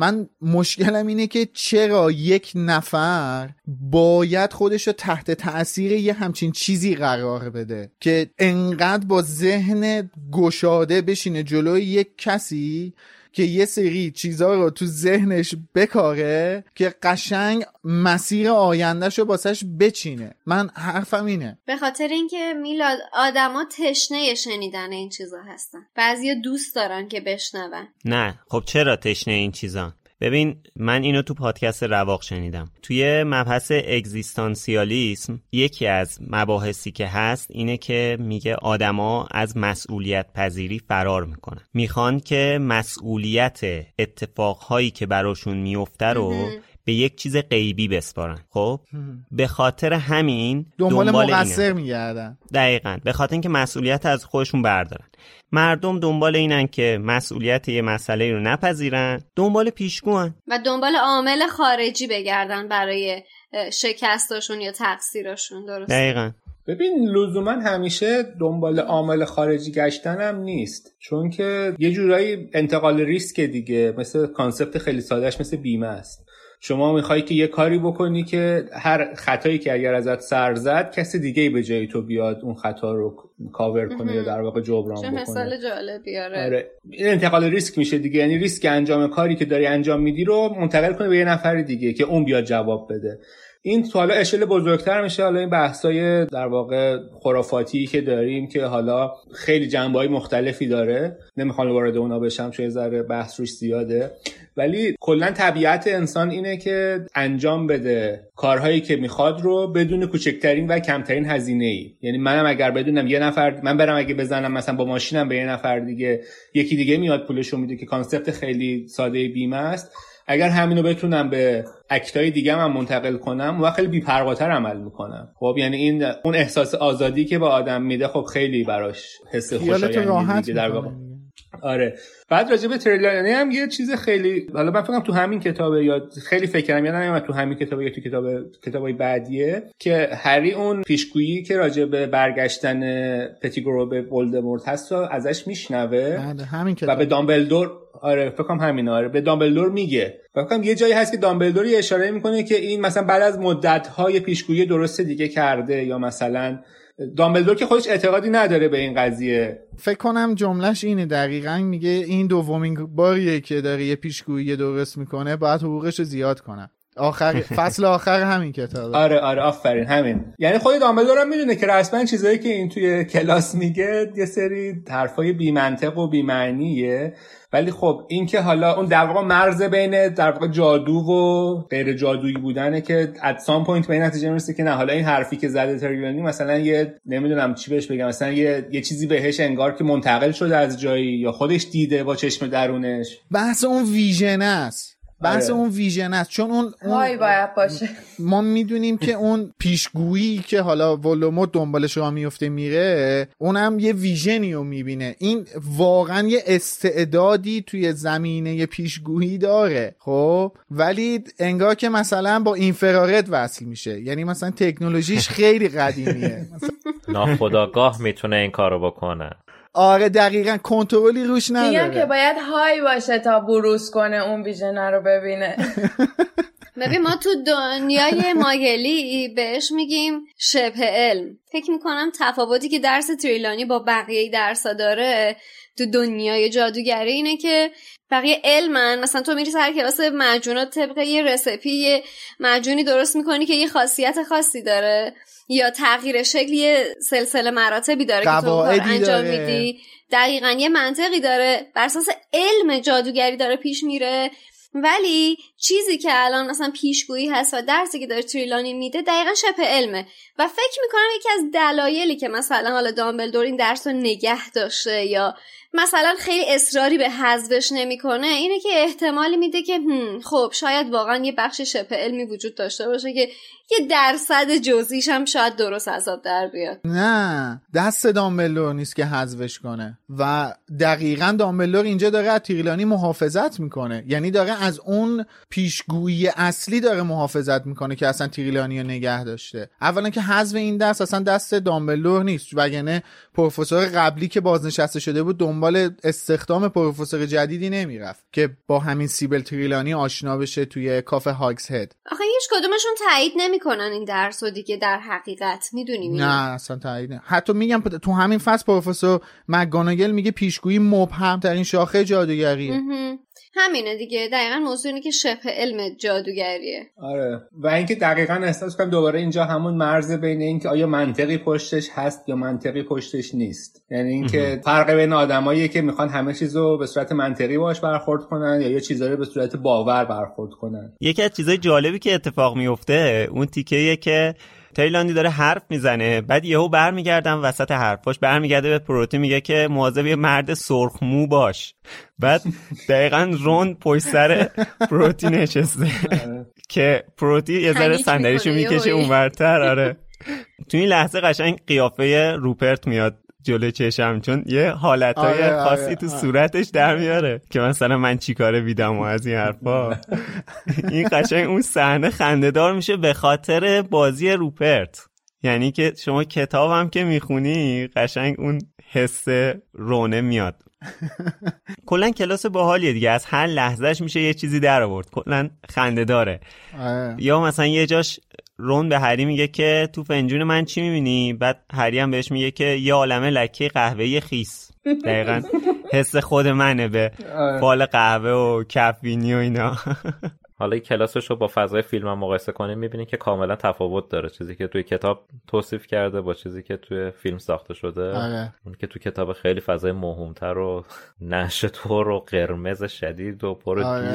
من مشکلم اینه که چرا یک نفر باید خودش رو تحت تأثیر یه همچین چیزی قرار بده که انقدر با ذهن گشاده بشینه جلوی یک کسی که یه سری چیزها رو تو ذهنش بکاره که قشنگ مسیر آیندهشو باسش بچینه. من حرفم اینه. به خاطر اینکه میلاد آدما تشنه شنیدن این چیزا هستن. بعضیا دوست دارن که بشنون. نه خب چرا تشنه این چیزا؟ ببین من اینو تو پادکست رواق شنیدم. توی مبحث اگزیستانسیالیسم یکی از مباحثی که هست اینه که میگه آدما از مسئولیت پذیری فرار میکنن. میخوان که مسئولیت اتفاقهایی که براشون میفته رو به یک چیز غیبی بسپارن. خب به خاطر همین دنبال, دنبال مقصر میگردن. دقیقاً به خاطر اینکه مسئولیت از خودشون بردارن. مردم دنبال اینن که مسئولیت یه مسئله رو نپذیرن، دنبال پیشگوان و دنبال عامل خارجی بگردن برای شکستشون یا تقصیرشون. درست. دقیقاً. ببین لزوما همیشه دنبال عامل خارجی گشتن هم نیست، چون که یه جورایی انتقال ریسک دیگه، مثل کانسپت خیلی سادهش مثل بیمه است. شما میخوایی که یه کاری بکنی که هر خطایی که اگر ازت سر زد کسی دیگه به جای تو بیاد اون خطا رو کاور کنه یا در واقع جبران بکنه. چه مثال جالبی. آره این انتقال ریسک میشه دیگه، یعنی ریسک انجام کاری که داری انجام میدی رو منتقل کنه به یه نفر دیگه که اون بیاد جواب بده. این تو حالا اشل بزرگتر میشه، حالا این بحثای در واقع خرافاتی که داریم که حالا خیلی جنبه‌های مختلفی داره، نمیخوام وارد اونا بشم چون یه ذره بحث روش زیاده، ولی کلا طبیعت انسان اینه که انجام بده کارهایی که میخواد رو بدون کوچکترین و کمترین هزینه‌ای. یعنی منم اگر بدونم یه نفر من برم اگه بزنم مثلا با ماشینم به یه نفر دیگه، یکی دیگه میاد پولشو میده که کانسپت خیلی ساده بیمه است. اگر همینو بتونم به اکتای دیگه هم منتقل کنم و خیلی بی‌پرواتر عمل میکنم. خب یعنی این اون احساس آزادی که به آدم میده خب خیلی براش حس خوشایندی دیگه در واقع. آره. بعد راجع به تریلانی هم یه چیز خیلی، حالا من فکرم تو همین کتابه یا خیلی فکرم یادم نمیاد تو همین کتابه یا تو کتاب کتابای بعدیه که هری اون پیشگویی که راجع به برگشتن پتیگرو به ولدمورت هست ازش میشنوه و به دامبلدور، آره فکرم همین، آره به دامبلدور میگه. فکرم یه جایی هست که دامبلدور اشاره میکنه که این مثلا بعد از مدت‌های پیشگویی درست دیگه کرده، یا مثلا دامبلدور که خودش اعتقادی نداره به این قضیه، فکر کنم جملهش اینه دقیقاً، میگه این دومین باریه که داره یه پیشگویی درست میکنه، باید حقوقش رو زیاد کنه. آخر فصل آخر همین کتابه. آره آره آفرین همین. یعنی خود دامبلدور هم میدونه که رسما چیزایی که این توی کلاس میگه یه سری حرفای بی منطق و بی معنیه، ولی خب این که حالا اون در واقع مرز بین در واقع جادو و غیر جادویی بودنه که ات سام پوینت به نتیجه میرسه که نه حالا این حرفی که زده تریلانی مثلا یه نمیدونم چی بهش بگم، مثلا یه یه چیزی بهش انگار که منتقل شده از جایی یا خودش دیده با چشم درونش. بحث اون ویژن است. بحث اون ویژن است، چون اون وای باید باشه. ما میدونیم که اون پیشگویی که حالا ولدمورت دنبالش را میفته میره، اونم یه ویژنی رو میبینه. این واقعا یه استعدادی توی زمینه یه پیشگویی داره، خب ولی انگار که مثلا با اینفرارد وصل میشه، یعنی مثلا تکنولوژیش خیلی قدیمیه، ناخودآگاه میتونه این کارو بکنه. آره دقیقاً کنترلی روش نداره. میگم که باید های باشه تا بروز کنه اون ویژنه رو ببینه. ببین ما تو دنیای ماگلی بهش میگیم شبه علم. فکر میکنم تفاوتی که درس تریلانی با بقیه درس‌ها داره تو دنیای جادوگری اینه که بقیه علمن، مثلا تو میری سر کلاس معجونات طبق یه رسپی یه معجونی درست میکنی که یه خاصیت خاصی داره یا تغییر شکل یه سلسله مراتبی داره که تو انجام میدی، دقیقاً یه منطقی داره، بر اساس علم جادوگری داره پیش میره. ولی چیزی که الان مثلا پیشگویی هست و درسی که داره تریلانی میده دقیقاً شبه علمه و فکر میکنم یکی از دلایلی که مثلا حالا دامبلدور این درس رو نگه داشته یا مثلا خیلی اصراری به حذفش نمیکنه اینه که احتمالی میده که خب شاید واقعا یه بخش شبه علمی وجود داشته باشه که یه درصد جزئیش هم شاید درست حساب در بیاد. نه، دست دامبلدور نیست که حذفش کنه و دقیقاً دامبلدور اینجا داره از تریلانی محافظت میکنه، یعنی داره از اون پیشگویی اصلی داره محافظت میکنه که اصلا تریلانی رو نگه داشته. اولا که حذف این دست اصلا دست دامبلدور نیست، وگرنه پروفسور قبلی که بازنشسته شده بود دنبال استخدام پروفسور جدیدی نمیرفت که با همین سیبل تریلانی آشنا بشه توی کاف هاگزهد. آخه هیچ کدومشون تایید نمیکنن این درسو دیگه، در حقیقت میدونی میگه. نه اصلا تایید نه. حتی میگم تو همین فصل پروفسور مکگاناگل میگه پیشگویی مبهم ترین شاخه جادوگریه. همینه دیگه، دقیقاً موضوع اینه که شبه علم جادوگریه. آره، و اینکه دقیقاً احساس کنم دوباره اینجا همون مرز بین اینکه آیا منطقی پشتش هست یا منطقی پشتش نیست، یعنی اینکه فرق بین آدمایی که میخوان همه چیزو به صورت منطقی باش برخورد کنن یا یه چیزایی به صورت باور برخورد کنن. یکی از چیزای جالبی که اتفاق میفته اون تیکه‌ایه که تایلندی داره حرف میزنه، بعد یهو برمیگردم وسط حرفاش برمیگرده به پروتی میگه که مواظب یه مرد سرخمو باش. بعد دقیقاً رون پشت سر پروتی نشسته که پروتی یه ذره صندلیشو میکشه اونورتر. آره، تو این لحظه قشنگ قیافه روپرت میاد جلوی چشم، چون یه حالتای آره، خاصی آره، تو صورتش در میاره که مثلا من چیکاره بیدم و از این حرفا. این قشنگ اون صحنه خنده‌دار میشه به خاطر بازی روپرت، یعنی که شما کتابم که میخونی قشنگ اون حس رونه میاد. کلا کلاس باحالیه دیگه، از هر لحظهش میشه یه چیزی در آورد، کلا خنده‌داره. یا مثلا یه جاش رون به هری میگه که تو فنجون من چی میبینی؟ بعد هری هم بهش میگه که یه عالمه لکه قهوه‌ای خیس. دقیقاً حس خود منه به بال قهوه و کافینی و اینا. حالا کلاسش رو با فضای فیلم هم مقایسه کنه میبینی که کاملا تفاوت داره، چیزی که توی کتاب توصیف کرده با چیزی که توی فیلم ساخته شده. آره، اون که توی کتاب خیلی فضای موهومتر و نشتر و قرمز شدید و پر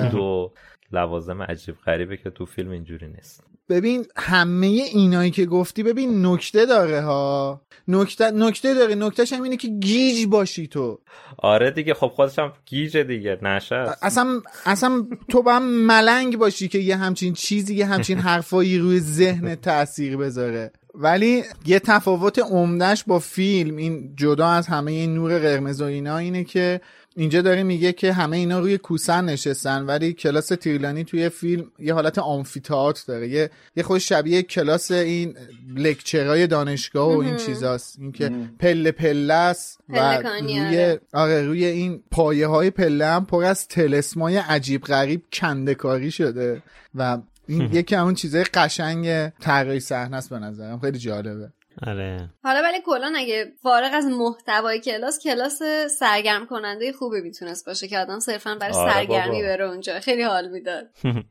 دود و لوازم عجیب غریبه که تو فیلم اینجوری نیست. ببین همه اینایی که گفتی ببین نکته داره ها، نکته نکته داره. نکتهش هم اینه که گیج باشی تو. آره دیگه، خب خودش هم گیجه دیگه، نشه اصلا اصلا تو با هم ملنگ باشی که یه همچین چیزی یه همچین حرفایی روی ذهن تأثیر بذاره. ولی یه تفاوت عمده‌اش با فیلم، این جدا از همه این نور قرمز و اینا، اینه که اینجا داره میگه که همه اینا روی کوسن نشستن، ولی کلاس تریلانی توی فیلم یه حالت آمفی‌تئاتر داره، یه یه خود شبیه کلاس این لکچرهای دانشگاه و این چیزاست، این که پله پله است و روی آره روی این پایه‌های پله هم پر از تلسمای عجیب غریب کنده‌کاری شده و این یکی اون چیزای قشنگ طراحی صحنه است به نظرم، خیلی جالبه. آره. حالا ولی کلا اگه فارغ از محتوای کلاس، کلاس سرگرم کننده خوبه میتونست باشه که آدم صرفا برای آره سرگرمی بابا. بره اونجا خیلی حال میداد.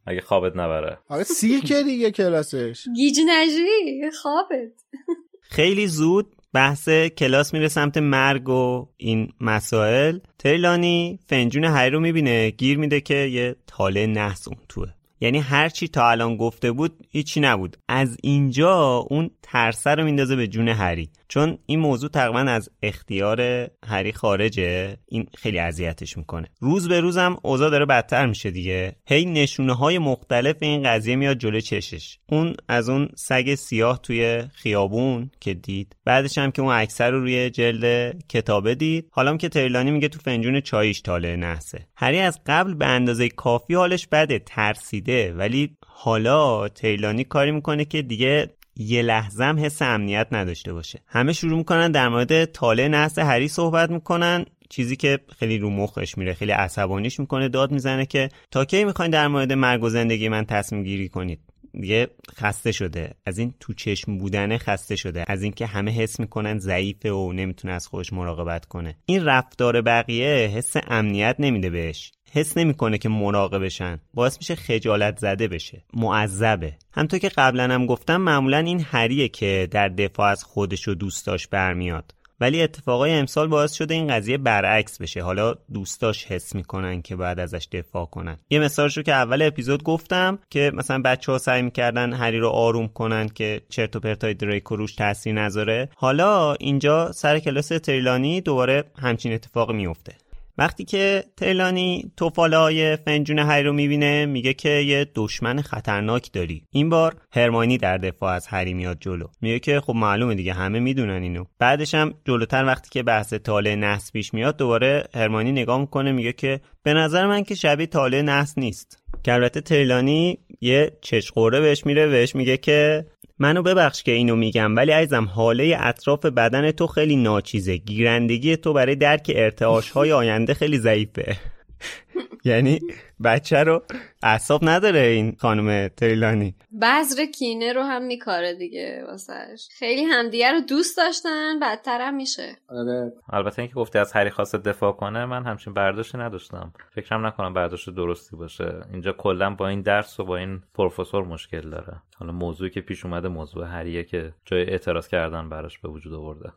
اگه خوابت نبره. آره سیرکه دیگه کلاسش. گیج نجی خوابت. خیلی زود بحث کلاس میره سمت مرگ و این مسائل. تریلانی فنجون هری رو میبینه، گیر میده که یه تاله نحس اون توه. یعنی هر چی تا الان گفته بود هیچی نبود. از اینجا اون ترسه رو میندازه به جون هری، چون این موضوع تقریبا از اختیار هری خارجه، این خیلی اذیتش میکنه. روز به روزم اوضاع داره بدتر میشه دیگه، هی نشونه های مختلف این قضیه میاد جلوی چشش. اون از اون سگ سیاه توی خیابون که دید، بعدش هم که اون اکثر رو روی جلد کتابه دید، حالا که تریلانی میگه تو فنجون چایش تاله نحسه. هری از قبل به اندازه کافی حالش بده، ترسیده، ولی حالا تریلانی کاری میکنه که دیگه یه لحظه هم حس امنیت نداشته باشه. همه شروع میکنن در مورد تاله نحس هری صحبت میکنن، چیزی که خیلی رو مخش میره، خیلی عصبانیش میکنه، داد میزنه که تا کی میخواین در مورد مرگ و زندگی من تصمیم گیری کنید؟ دیگه خسته شده از این تو چشم بودنه، خسته شده از این که همه حس میکنن ضعیفه و نمیتونه از خودش مراقبت کنه. این رفتار بقیه حس امنیت نمیده بهش، حس نمیکنه که مراقبشن، باعث میشه خجالت زده بشه، معذبه. همونطور که قبلا هم گفتم معمولا این هریه که در دفاع از خودش و دوستاش برمیاد، ولی اتفاقای امسال باعث شده این قضیه برعکس بشه. حالا دوستاش حس میکنن که باید ازش دفاع کنن. یه مثالشو که اول اپیزود گفتم که مثلا بچه‌ها سعی میکردن هری رو آروم کنن که چرت و پرتای دریکو روش تاثیر نذاره، حالا اینجا سر کلاس تریلانی دوباره همچین اتفاق میفته. وقتی که تلانی توفالای فنجون هری رو میبینه میگه که یه دشمن خطرناک داری. این بار هرماینی در دفاع از هری میاد جلو، میگه که خب معلومه دیگه، همه میدونن اینو. بعدش هم جلوتر وقتی که بحث طالع نحس پیش میاد دوباره هرماینی نگاه میکنه میگه که به نظر من که شبیه طالع نحس نیست. البته تلانی یه چشقوره بهش میره، بهش میگه که منو ببخش که اینو میگم ولی عزیزم حاله اطراف بدن تو خیلی ناچیزه، گیرندگی تو برای درک ارتعاش‌های آینده خیلی ضعیفه. یعنی بچه رو اعصاب نداره این خانم تریلانی. بذر کینه رو هم میکاره دیگه واسش. خیلی همدیگه رو دوست داشتن، بدتر هم میشه. آره. البته اینکه گفتی از هری خواست دفاع کنه، من همچین برداشتی نداشتم. فکرم نکنم برداشت درستی باشه. اینجا کلا با این درس و با این پروفسور مشکل داره. حالا موضوعی که پیش اومده موضوع هریه که جای اعتراض کردن براش به وجود آورده.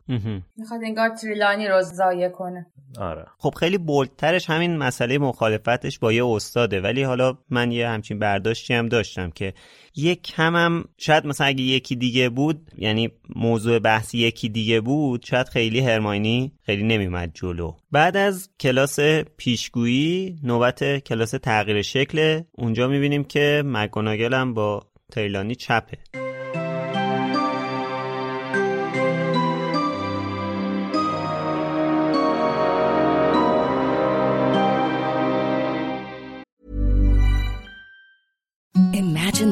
میخواد انگار تریلانی رو ضایع کنه. آره. خب خیلی بولدترش همین مسئله مخالفتش با یه استاده، ولی حالا من یه همچین برداشتی هم داشتم که یک کمم شاید مثلا اگه یکی دیگه بود، یعنی موضوع بحث یکی دیگه بود، شاید خیلی هرماینی خیلی نمیمد جلو. بعد از کلاس پیشگویی نوبت کلاس تغییر شکل. اونجا میبینیم که مکگوناگل هم با تریلانی چپه. Imagine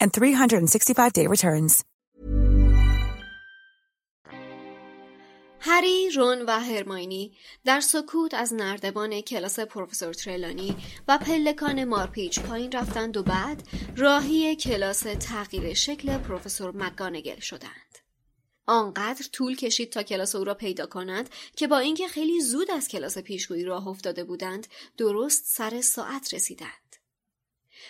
and three sixty-five day returns. هری، رون و هرماینی در سکوت از نردبان کلاس پروفسور ترلانی و پلکان مارپیچ پایین رفتند و بعد راهی کلاس تغییر شکل پروفسور مکگانگل شدند. آنقدر طول کشید تا کلاس او را پیدا کنند که با اینکه خیلی زود از کلاس پیشگویی راه افتاده بودند، درست سر ساعت رسیدند.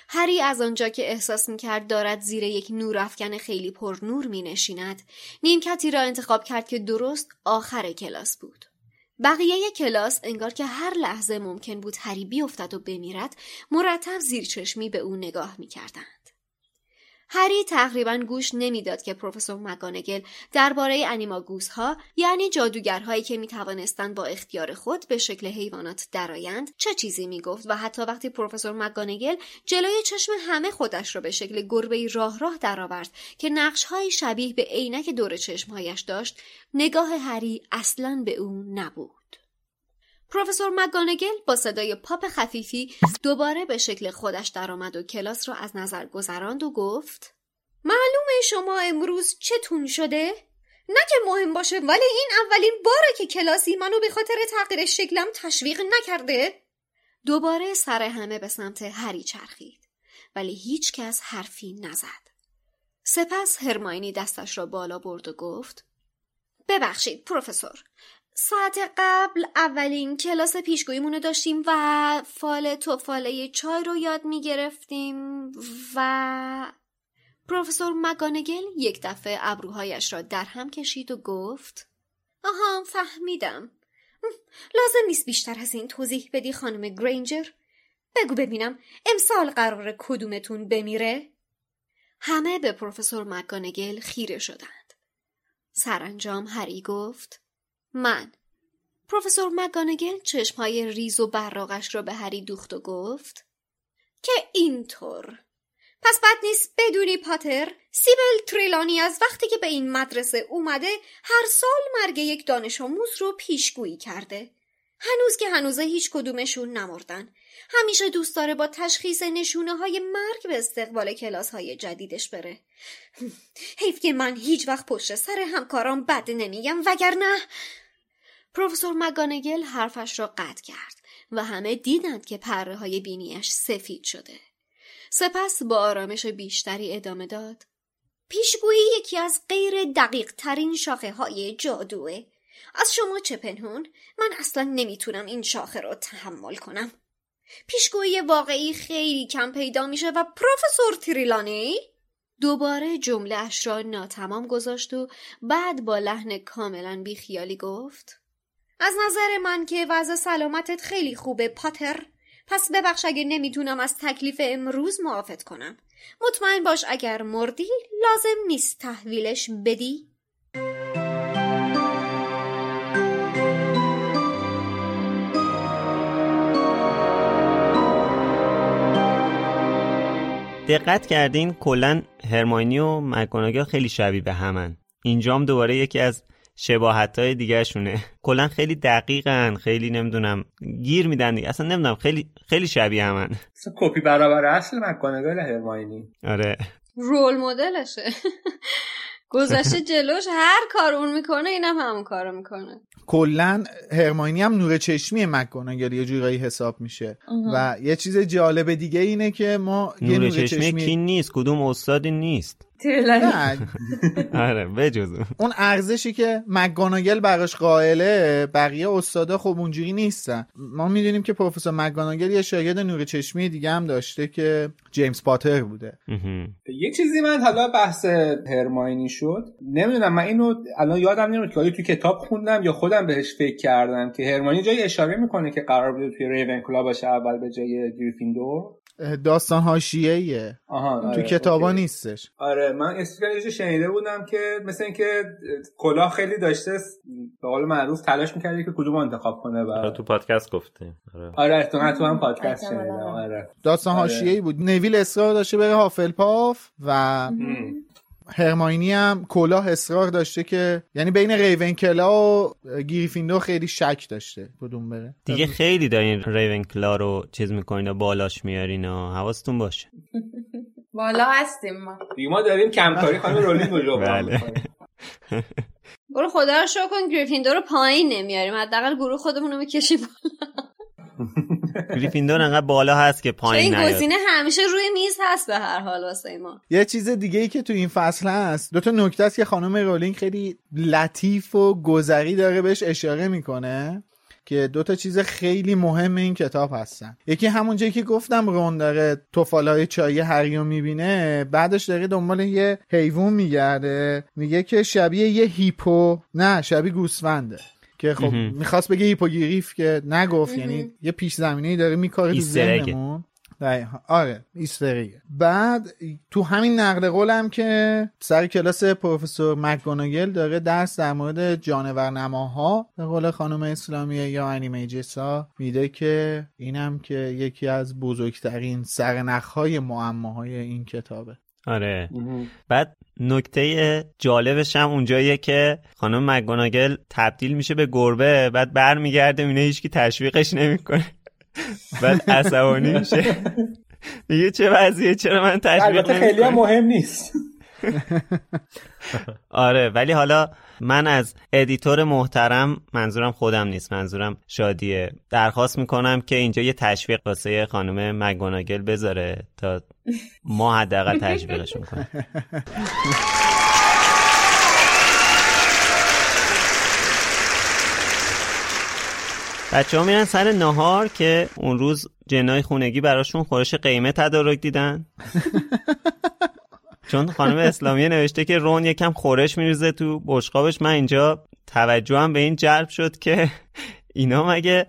هری از آنجا که احساس میکرد دارد زیر یک نورافکن خیلی پر نور مینشیند، نیمکتی را انتخاب کرد که درست آخر کلاس بود. بقیه کلاس انگار که هر لحظه ممکن بود هری بیفتد و بمیرد، مرتب زیر چشمی به او نگاه میکردند. هری تقریبا گوش نمیداد که پروفسور مکگانگل درباره انیماگوسها، یعنی جادوگرهایی که می توانستند با اختیار خود به شکل حیوانات درآیند، چه چیزی می گفت و حتی وقتی پروفسور مکگانگل جلوی چشم همه خودش را به شکل گربه‌ای راه راه درآورد که نقش‌های شبیه به عینک دور چشم‌هایش داشت، نگاه هری اصلاً به او نبود. پروفسور مکگانگل با صدای پاپ خفیفی دوباره به شکل خودش درآمد و کلاس را از نظر گذراند و گفت: معلومه شما امروز چتون شده؟ نه که مهم باشه، ولی این اولین باره که کلاسی منو به خاطر تغییر شکلم تشویق نکرده. دوباره سر همه به سمت هری چرخید، ولی هیچ کس حرفی نزد. سپس هرماینی دستش را بالا برد و گفت: ببخشید پروفسور، ساعت قبل اولین کلاس پیشگوییمونو داشتیم و فال توفاله چای رو یاد میگرفتیم و... پروفسور مکگانگل یک دفعه ابروهایش را در هم کشید و گفت: آها، فهمیدم. لازم نیست بیشتر از این توضیح بدی خانم گرینجر. بگو ببینم امسال قراره کدومتون بمیره؟ همه به پروفسور مکگانگل خیره شدند. سرانجام هری گفت من. پروفسور مکگانگل چشمهای ریز و براقش را به هری دوخت و گفت که اینطور. پس بد نیست بدونی پاتر، سیبل تریلانی از وقتی که به این مدرسه اومده هر سال مرگ یک دانش آموز رو پیشگویی کرده. هنوز که هنوزه هیچ کدومشون نمردن. همیشه دوست داره با تشخیص نشونه‌های مرگ به استقبال کلاس‌های جدیدش بره. حیف که من هیچ وقت پشت سر همکارام بد نمیگم، وگرنه. پروفسور مکگانگل حرفش را قطع کرد و همه دیدند که پره‌های بینیش سفید شده. سپس با آرامش بیشتری ادامه داد. پیشگویی یکی از غیر دقیق ترین شاخه های جادوه. از شما چه پنهون؟ من اصلا نمیتونم این شاخه را تحمل کنم. پیشگویی واقعی خیلی کم پیدا میشه و پروفسور تریلانی دوباره جمله اش را ناتمام گذاشت و بعد با لحن کاملا بیخیالی گفت از نظر من که وضع سلامتت خیلی خوبه پاتر، پس ببخش اگه نمیتونم از تکلیف امروز معافیت کنم. مطمئن باش اگر مردی لازم نیست تحویلش بدی. دقت کردین کلاً هرمیونی و مکگانگل خیلی شبیه به همن. اینجام دوباره یکی از شباهت‌های دیگه‌شونه. کلاً خیلی دقیقن، خیلی نمیدونم گیر میدن دیگه. اصلا نمیدونم خیلی خیلی شبیه همن. اصلا کپی برابر اصل مکگانگل هرمیونی. آره. رول مدلشه. گذشته جلوش هر کار اون میکنه اینم همون کارو میکنه. کلاً هرمیونی هم نور چشمی مکگانگل یه جورایی حساب میشه. و یه چیز جالب دیگه اینه که ما یه نور چشمی کی نیست، کدوم استادی نیست. نه آره بجز اون ارزشی که مکگانگل براش قائله بقیه استادا خب اونجوری نیستن. ما میدونیم که پروفسور مکگانگل یه شاگرد نور چشمی دیگه هم داشته که جیمز پاتر بوده. یک چیزی من حالا بحث هرمیونی شد، نمیدونم من اینو الان یادم نمیاد که آیا تو کتاب خوندم یا خودم بهش فکر کردم که هرمیونی جای اشاره میکنه که قرار بوده توی ریونکلا باشه اول به جای گریفیندور. داستان حاشیه‌ایه آره، تو کتابا اوکی. نیستش. آره من استوریشو شنیده بودم که مثلا اینکه کلا خیلی داشته به قول معروف تلاش می‌کرده که کدومو انتخاب کنه و تو پادکست گفته. آره آره تو تو هم پادکست شنیدم. آره داستان حاشیه‌ای بود. نویل اصرار داشته بره هافلپاف و مم. هرمیونی هم کلاه اصرار داشته که یعنی بین ریونکلا و گریفیندور خیلی شک داشته کدوم بره دیگه. خیلی دارین ریونکلا رو چیز میکنین و بالاش میارین و حواستون باشه. بالا هستیم ما دیگه، ما داریم کمکاری خانم رولینگ رو جبران میکنیم. برو خدا رو شکر کن گریفیندور رو پایین نمیاریم، حداقل گروه خودمون رو میکشیم بالا. گریفیندور انقدر بالا هست که پایین نیاد. این گزینه همیشه روی میز هست به هر حال واسه ما. یه چیز دیگه ای که تو این فصل هست، دو تا نکته است که خانم رولینگ خیلی لطیف و گذری داره بهش اشاره میکنه که دو تا چیز خیلی مهم این کتاب هستن. یکی همون جایی که گفتم رون داره تفالای چایی هریو میبینه، بعدش داره دنبال یه حیوان میگرده، میگه که شبیه یه هیپو، نه شبیه گوسفنده. که خب میخواست بگه هیپوگریف که نگفت، یعنی یه پیش زمینه‌ای داره میکاره تو ذهنمون. آره ایستریه. بعد تو همین نقل قولم که سر کلاس پروفسور مکگانگل داره درس در مورد جانورنماها به قول خانم اسلامیه یا انیمیجسا میده که اینم که یکی از بزرگترین سرنخهای معماهای این کتابه. آره. بعد نکته جالبش هم اونجاییه که خانم مکگانگل تبدیل میشه به گربه، بعد بر میگرده میینه هیچکی تشویقش نمیکنه، بعد عصبانی میشه میگه چه وضعیه چرا من تشویق نمیکنم. خیلی مهم نیست. آره ولی حالا من از ادیتور محترم، منظورم خودم نیست منظورم شادیه، درخواست میکنم که اینجا یه تشویق واسه خانم مکگانگل بذاره تا ما حداقل تشویقش میکنم. بچه ها میرن سر نهار که اون روز جنای خونگی براشون خورش قیمه تدارک دیدن. چون خانم اسلامیه نوشته که رون یکم خورش میریزه تو بشقابش، من اینجا توجهم به این جلب شد که اینا مگه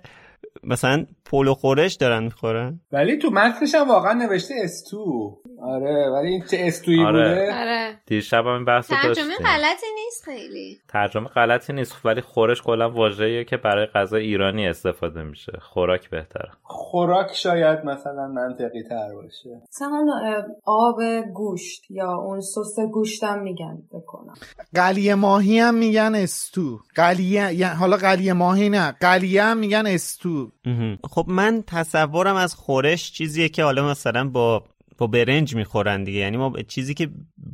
مثلا پلو خورش دارن میخورن؟ ولی تو متنش هم واقعا نوشته استو. آره ولی این چه استویی آره. بوده؟ آره. دیشب هم بحث داشتیم. ترجمه غلطی نیست خیلی. ترجمه غلطی نیست ولی خورش کلا واژه‌ایه که برای غذا ایرانی استفاده میشه. خوراک بهتره. خوراک شاید مثلا منطقی تر باشه. مثلا آب گوشت یا اون سس گوشتم میگن بکنم. قلیه ماهی هم میگن استو. قلیه یعنی حالا قلیه ماهی نه، قلیه هم میگن استو. خب من تصورم از خورش چیزیه که حالا مثلا با با برنج میخورن دیگه، یعنی ما چیزی که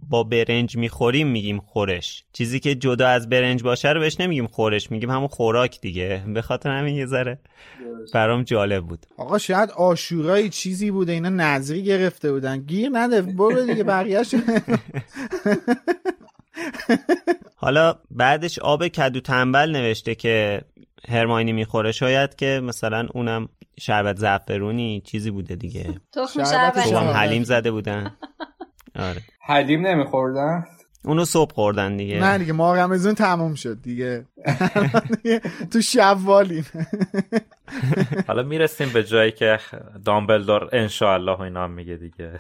با برنج میخوریم میگیم خورش، چیزی که جدا از برنج باشه رو بهش نمیگیم خورش، میگیم همون خوراک دیگه. به خاطر همین یه ذره برام جالب بود. آقا شاید عاشورای چیزی بوده، اینا نظری گرفته بودن. گیر نده برو دیگه بقیه‌اش. حالا بعدش آب کدو تنبل نوشته که هرماینی میخوره، شاید که مثلا اونم شربت زعفرونی چیزی بوده دیگه، تخم شربت حلیم زده بودن. آره حلیم نمیخوردن، اونو صبح خوردن دیگه. نه دیگه ما رمضان تموم شد دیگه، تو شوالیم. حالا میرسیم به جایی که دامبلدور انشاءالله و اینا میگه دیگه.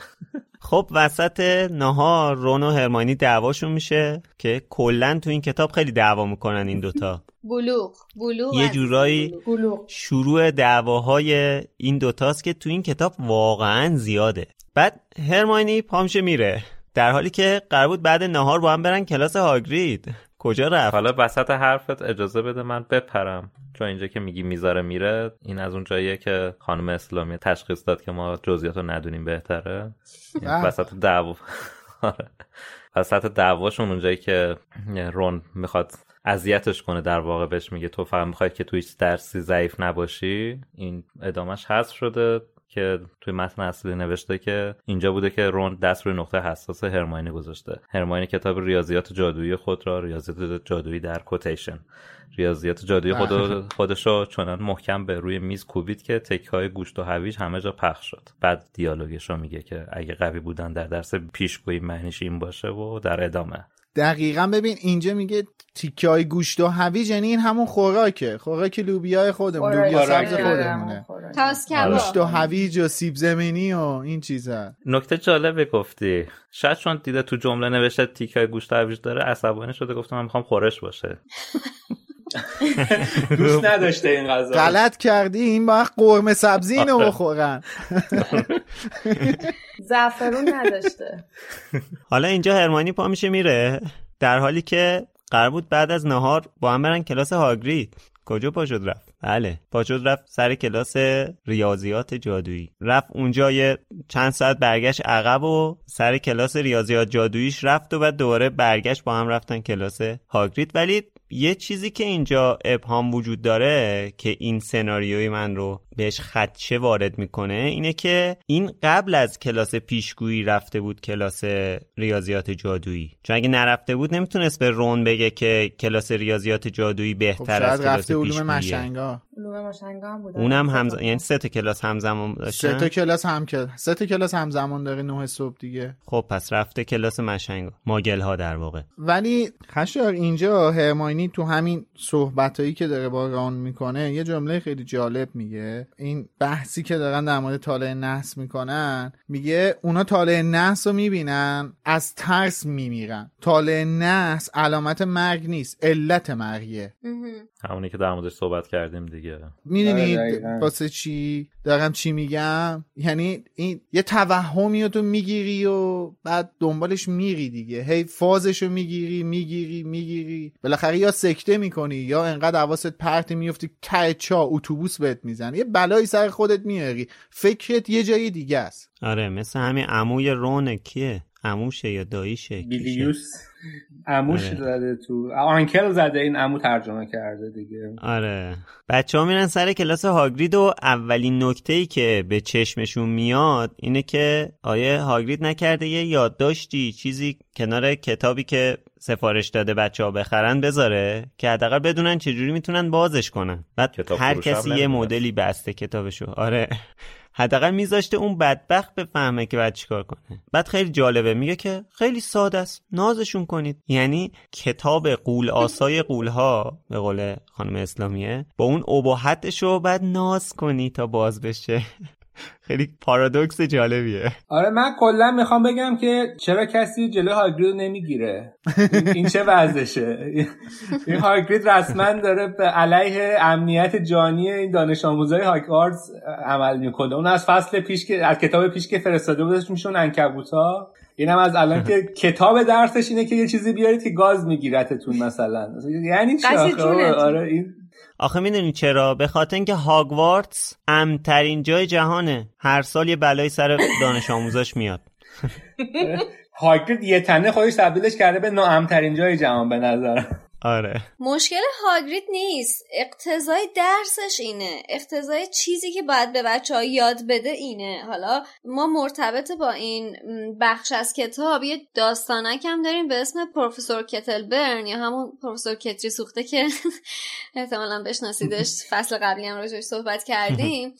خب وسط نهار رون و هرماینی دعواشون میشه که کلا تو این کتاب خیلی دعوا میکنن این دوتا. بلوغ بلوغ یه جورایی بلوغ. شروع دعواهای این دوتاست که تو این کتاب واقعا زیاده. بعد هرماینی پامشه میره در حالی که قرار بود بعد نهار با هم برن کلاس هاگرید. کجا رفت؟ حالا وسط حرفت اجازه بده من بپرم، چون اینجا که میگی میذاره میره، این از اون جاییه که خانم اسلامی تشخیص داد که ما جزئیات رو ندونیم بهتره. وسط دعوا وسط دعواشون اونجایی که رون میخواد اذیتش کنه، در واقع بهش میگه تو فهم میخوای که تو هیچ درسی ضعیف نباشی، این ادامش حذف شده که توی متن اصلی نوشته که اینجا بوده که رون دست روی نقطه حساس هرمیونی گذاشته. هرمیونی کتاب ریاضیات جادویی خود را، ریاضیات جادویی در کوتیشن، ریاضیات جادویی خود خودشو چنان محکم به روی میز کوبید که تکه‌های گوشت و هویج همه جا پخش شد. بعد دیالوگش رو میگه که اگه قوی بودن در درس پیشگویی معنیش این باشه و در ادامه. دقیقاً ببین اینجا میگه تیکای گوشت و هویج، یعنی این همون خوراکه، خوراک لوبیای خودمون، لوبیا سبز خودمونه، گوشت و هویج و سیب زمینی و این چیزا. نکته جالبه گفتی، شاید چون دیده تو جمله نوشته تیکای گوشت و هویج داره عصبانی شده، گفتم من میخوام خورش باشه. دوست نداشته این غذا. غلط کردی، این باید قرمه سبزی اینو بخورن، زعفرون نداشته. حالا اینجا هرمیونی پا میشه میره در حالی که قرار بود بعد از نهار با هم برن کلاس هاگرید. کجا پا شد رفت؟ بله پا شد رفت سر کلاس ریاضیات جادویی. رفت اونجا یه چند ساعت برگشت عقب و سر کلاس ریاضیات جادوییش رفت و بعد دوباره برگشت، با هم رفتن کلاس هاگرید. ولی یه چیزی که اینجا ابهام وجود داره که این سناریوی من رو بهش خدشه وارد میکنه اینه که این قبل از کلاس پیشگویی رفته بود کلاس ریاضیات جادویی، چون اگه نرفته بود نمیتونست به رون بگه که کلاس ریاضیات جادویی بهتر خب از کلاس پیشگوییه. علوم مشنگا علوم مشنگا هم بود، اونم هم همز... یعنی سه تا کلاس همزمان داشتن، سه تا کلاس هم سه تا کلاس همزمان داره نه صبح دیگه. خب پس رفته کلاس مشنگا، ماگل ها در واقع. ولی خشایار اینجا هرمیونی تو همین صحبتایی که داره با ران میکنه یه جمله خیلی جالب میگه. این بحثی که دارن در مورد طالع نحس میکنن، میگه اونا طالع نحس رو میبینن از ترس میمیرن، طالع نحس علامت مرگ نیست، علت مرگه. همونی که در موردش صحبت کردیم دیگه. میدونید واسه چی دارم چی میگم؟ یعنی این یه توهمی رو تو میگیری و بعد دنبالش میری دیگه، هی فازشو میگیری میگیری میگیری، بالاخره یا سکته میکنی یا انقدر حواست پرت میفتی که چا اتوبوس بهت میزنه، یه بلایی سر خودت میاری، فکرت یه جای دیگه است. آره مثل همین عموی رونه، کیه عموشه یا داییشه؟ بیلیوس عموش آره. زده تو آنکل زده، این عمو ترجمه کرده دیگه. آره بچه‌ها میرن سر کلاس هاگرید و اولین نکته‌ای که به چشمشون میاد اینه که آیا هاگرید نکرده یه یادداشتی چیزی کنار کتابی که سفارش داده بچه‌ها بخرن بذاره که حداقل بدونن چه جوری میتونن بازش کنن. بعد هر کسی یه مدلی بسته کتابشو. آره حداقل میذاشته اون بدبخت بفهمه که بعد چیکار کنه. بعد خیلی جالبه، میگه که خیلی ساده است، نازشون کنید. یعنی کتاب قول آسای قولها به قول خانم اسلامیه، با اون اباحتشو بعد ناز کنی تا باز بشه. خیلی پارادوکس جالبیه. آره من کلا میخوام بگم که چرا کسی جلوی هاگرید نمیگیره. این چه وضعشه؟ این هاگرید رسما داره به علیه امنیت جانی این دانش آموزای هاگوارتس عمل میکنه. اون از فصل پیش که از کتاب پیش که فرستاده بودش میشون عنکبوتا، اینم از الان که کتاب درسش اینه که یه چیزی بیارید که گاز میگیرتتون مثلا. یعنی چی؟ آره این آخه میدونی چرا؟ به خاطر اینکه هاگوارتس امن‌ترین جای جهانه، هر سال یه بلایی سر دانش آموزاش میاد. هاگرید یه تنه خودش تبدیلش کرده به ناامن‌ترین جای جهان به نظرم. آره. مشکل هاگرید نیست، اقتضای درسش اینه، اقتضای چیزی که باید به بچه‌ها یاد بده اینه. حالا ما مرتبط با این بخش از کتاب یه داستانک هم داریم به اسم پروفسور کتلبرن یا همون پروفسور کتری سوخته که احتمالاً بشناسیدش، فصل قبلی هم راجعش صحبت کردیم.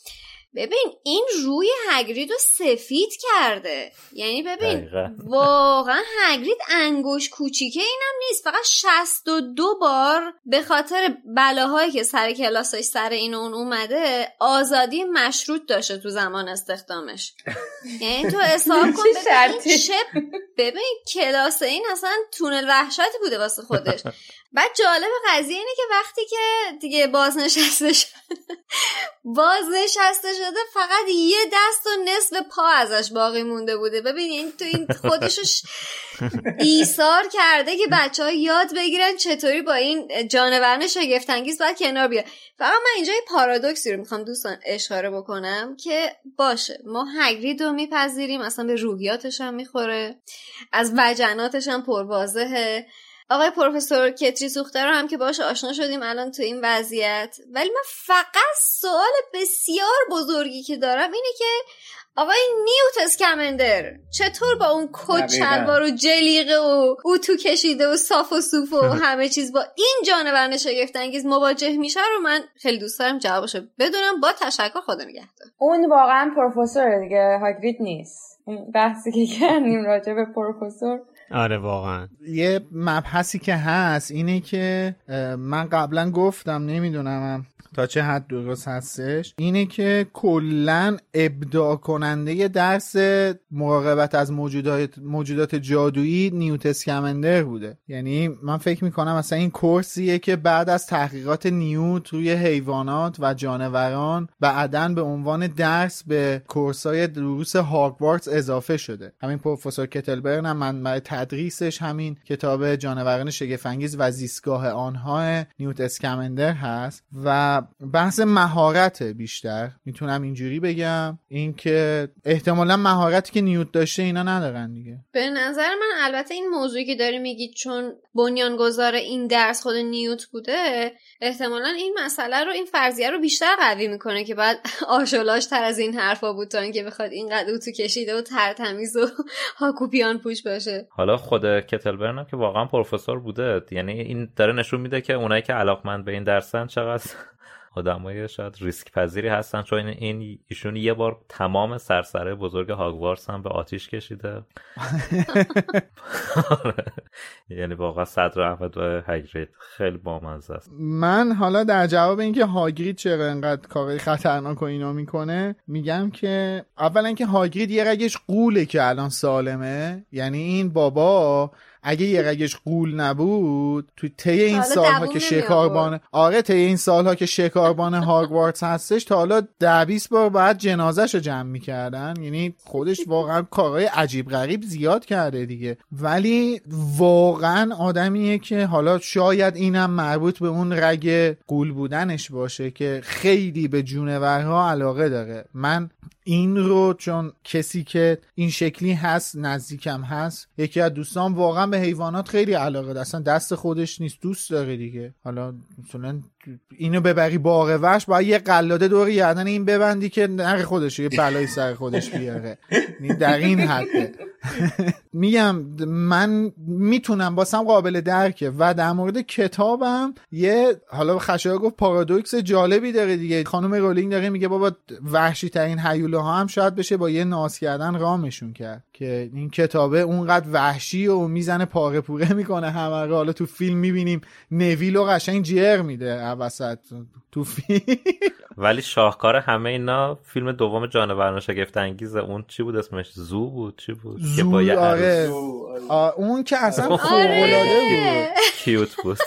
ببین این روی هاگرید رو سفید کرده، یعنی ببین دقیقا. واقعا هاگرید انگوش کوچیکه اینم نیست، فقط شصت و دو بار به خاطر بلاهایی که سر کلاسش سر این اون اومده آزادی مشروط داشته تو زمان استخدامش. یعنی تو حساب کن ببین چه ببین کلاس این اصلا تونل وحشتی بوده واسه خودش. بعد جالب قضیه اینه که وقتی که دیگه بازنشسته شد بازنشسته شده فقط یه دست و نصف پا ازش باقی مونده بوده. ببین این تو این خودشش ایثار کرده که بچه‌ها یاد بگیرن چطوری با این جانورن شگفت انگیز باید کنار بیان. فقط من اینجا یه پارادوکسی رو میخوام دوستان اشاره بکنم که باشه ما هاگرید رو میپذیریم، اصلا به روحیاتش هم میخوره، از وجناتش هم پرواضحه. آقای پروفسور کتری سوخته رو هم که باهاش آشنا شدیم الان تو این وضعیت. ولی من فقط سوال بسیار بزرگی که دارم اینه که آقای نیوت اسکمندر چطور با اون کت شلوار و جلیقه و او تو کشیده و صاف و صوف و همه چیز با این جانور شگفت انگیز مواجه میشه رو من خیلی دوست دارم جوابشو بدونم. با تشکر، خدا نگهدار. اون واقعا پروفسور دیگه، هاگرید نیست. بحثی که کردیم راجع به پروفسور، آره واقعا یه مبحثی که هست اینه که من قبلا گفتم نمیدونم تا چه حد درست هستش، اینه که کلن ابداع کننده درس مراقبت از موجودات موجودات جادویی نیوت اسکمندر بوده. یعنی من فکر میکنم مثلا این کورسیه که بعد از تحقیقات نیوت روی حیوانات و جانوران بعدن به عنوان درس به کورسای دروس هاگوارتس اضافه شده. همین پروفسور کتلبرن هم منبع تدریسش همین کتاب جانوران شگفت انگیز و زیستگاه آنها نیوت اسکمندر هست. و بحث مهارت بیشتر میتونم اینجوری بگم، اینکه احتمالا مهارتی که نیوت داشته اینا ندارن دیگه. به نظر من البته این موضوعی که داری میگی چون بنیانگذار این درس خود نیوت بوده، احتمالا این مسئله رو، این فرضیه رو بیشتر قوی میکنه که بعد آشولاش تر از این حرفا بود تا اینکه بخواد اینقدر اوتو کشیده و ترتمیز و هاکوپیان پوش باشه. حالا خود کتلبرن هم که واقعا پروفسور بوده، یعنی این داره نشون میده که اونایی که علاقمند به این درسن چقدر آدمای شاید ریسک پذیری هستن، چون این ایشون یه بار تمام سرسره بزرگ هاگوارتس هم به آتیش کشیده. یعنی واقعا صدر احمد و هاگرید خیلی بامزه است. من حالا در جواب اینکه هاگرید چرا انقدر کار خطرناک و اینا میکنه میگم که اولا که هاگرید یه رگش قوله که الان سالمه، یعنی این بابا اگه یه رگش قول نبود تو طی این سالها که شکاربان آره طی این سالها که شکاربان هاگوارتس هستش تا حالا ده بیست بار بعد جنازه‌شو جمع می‌کردن. یعنی خودش واقعا کارهای عجیب غریب زیاد کرده دیگه، ولی واقعا آدمیه که حالا شاید اینم مربوط به اون رگ قول بودنش باشه که خیلی به جونورها علاقه داره. من این رو چون کسی که این شکلی هست نزدیکم هست، یکی از دوستان واقعا به حیوانات خیلی علاقه داره، اصلا دست خودش نیست دوست داره دیگه. حالا مثلا اینو ببری باغ وحش باید یه قلاده دور گردن این ببندی که نره خودش یه بلای سر خودش بیاره. در این حده میگم من میتونم باسم قابل درکه. و در مورد کتابم یه حالا خشایار گفت پارادوکس جالبی داره دیگه. خانم رولینگ داره میگه بابا وحشی ترین هیولاها هم شاید بشه با یه ناز کردن رامشون کرد که این کتابه اونقدر وحشی و میزنه پاره پوره میکنه همه رو. حالا تو فیلم میبینیم نویلو قشنگ جر میده وسط تو فیلم. ولی شاهکار همه اینا فیلم دوم جانوران شگفت انگیز اون چی بود اسمش؟ زو بود چی بود؟ زو باید آره. اون که اصلا آره. فوق‌العاده بود. کیوت بود.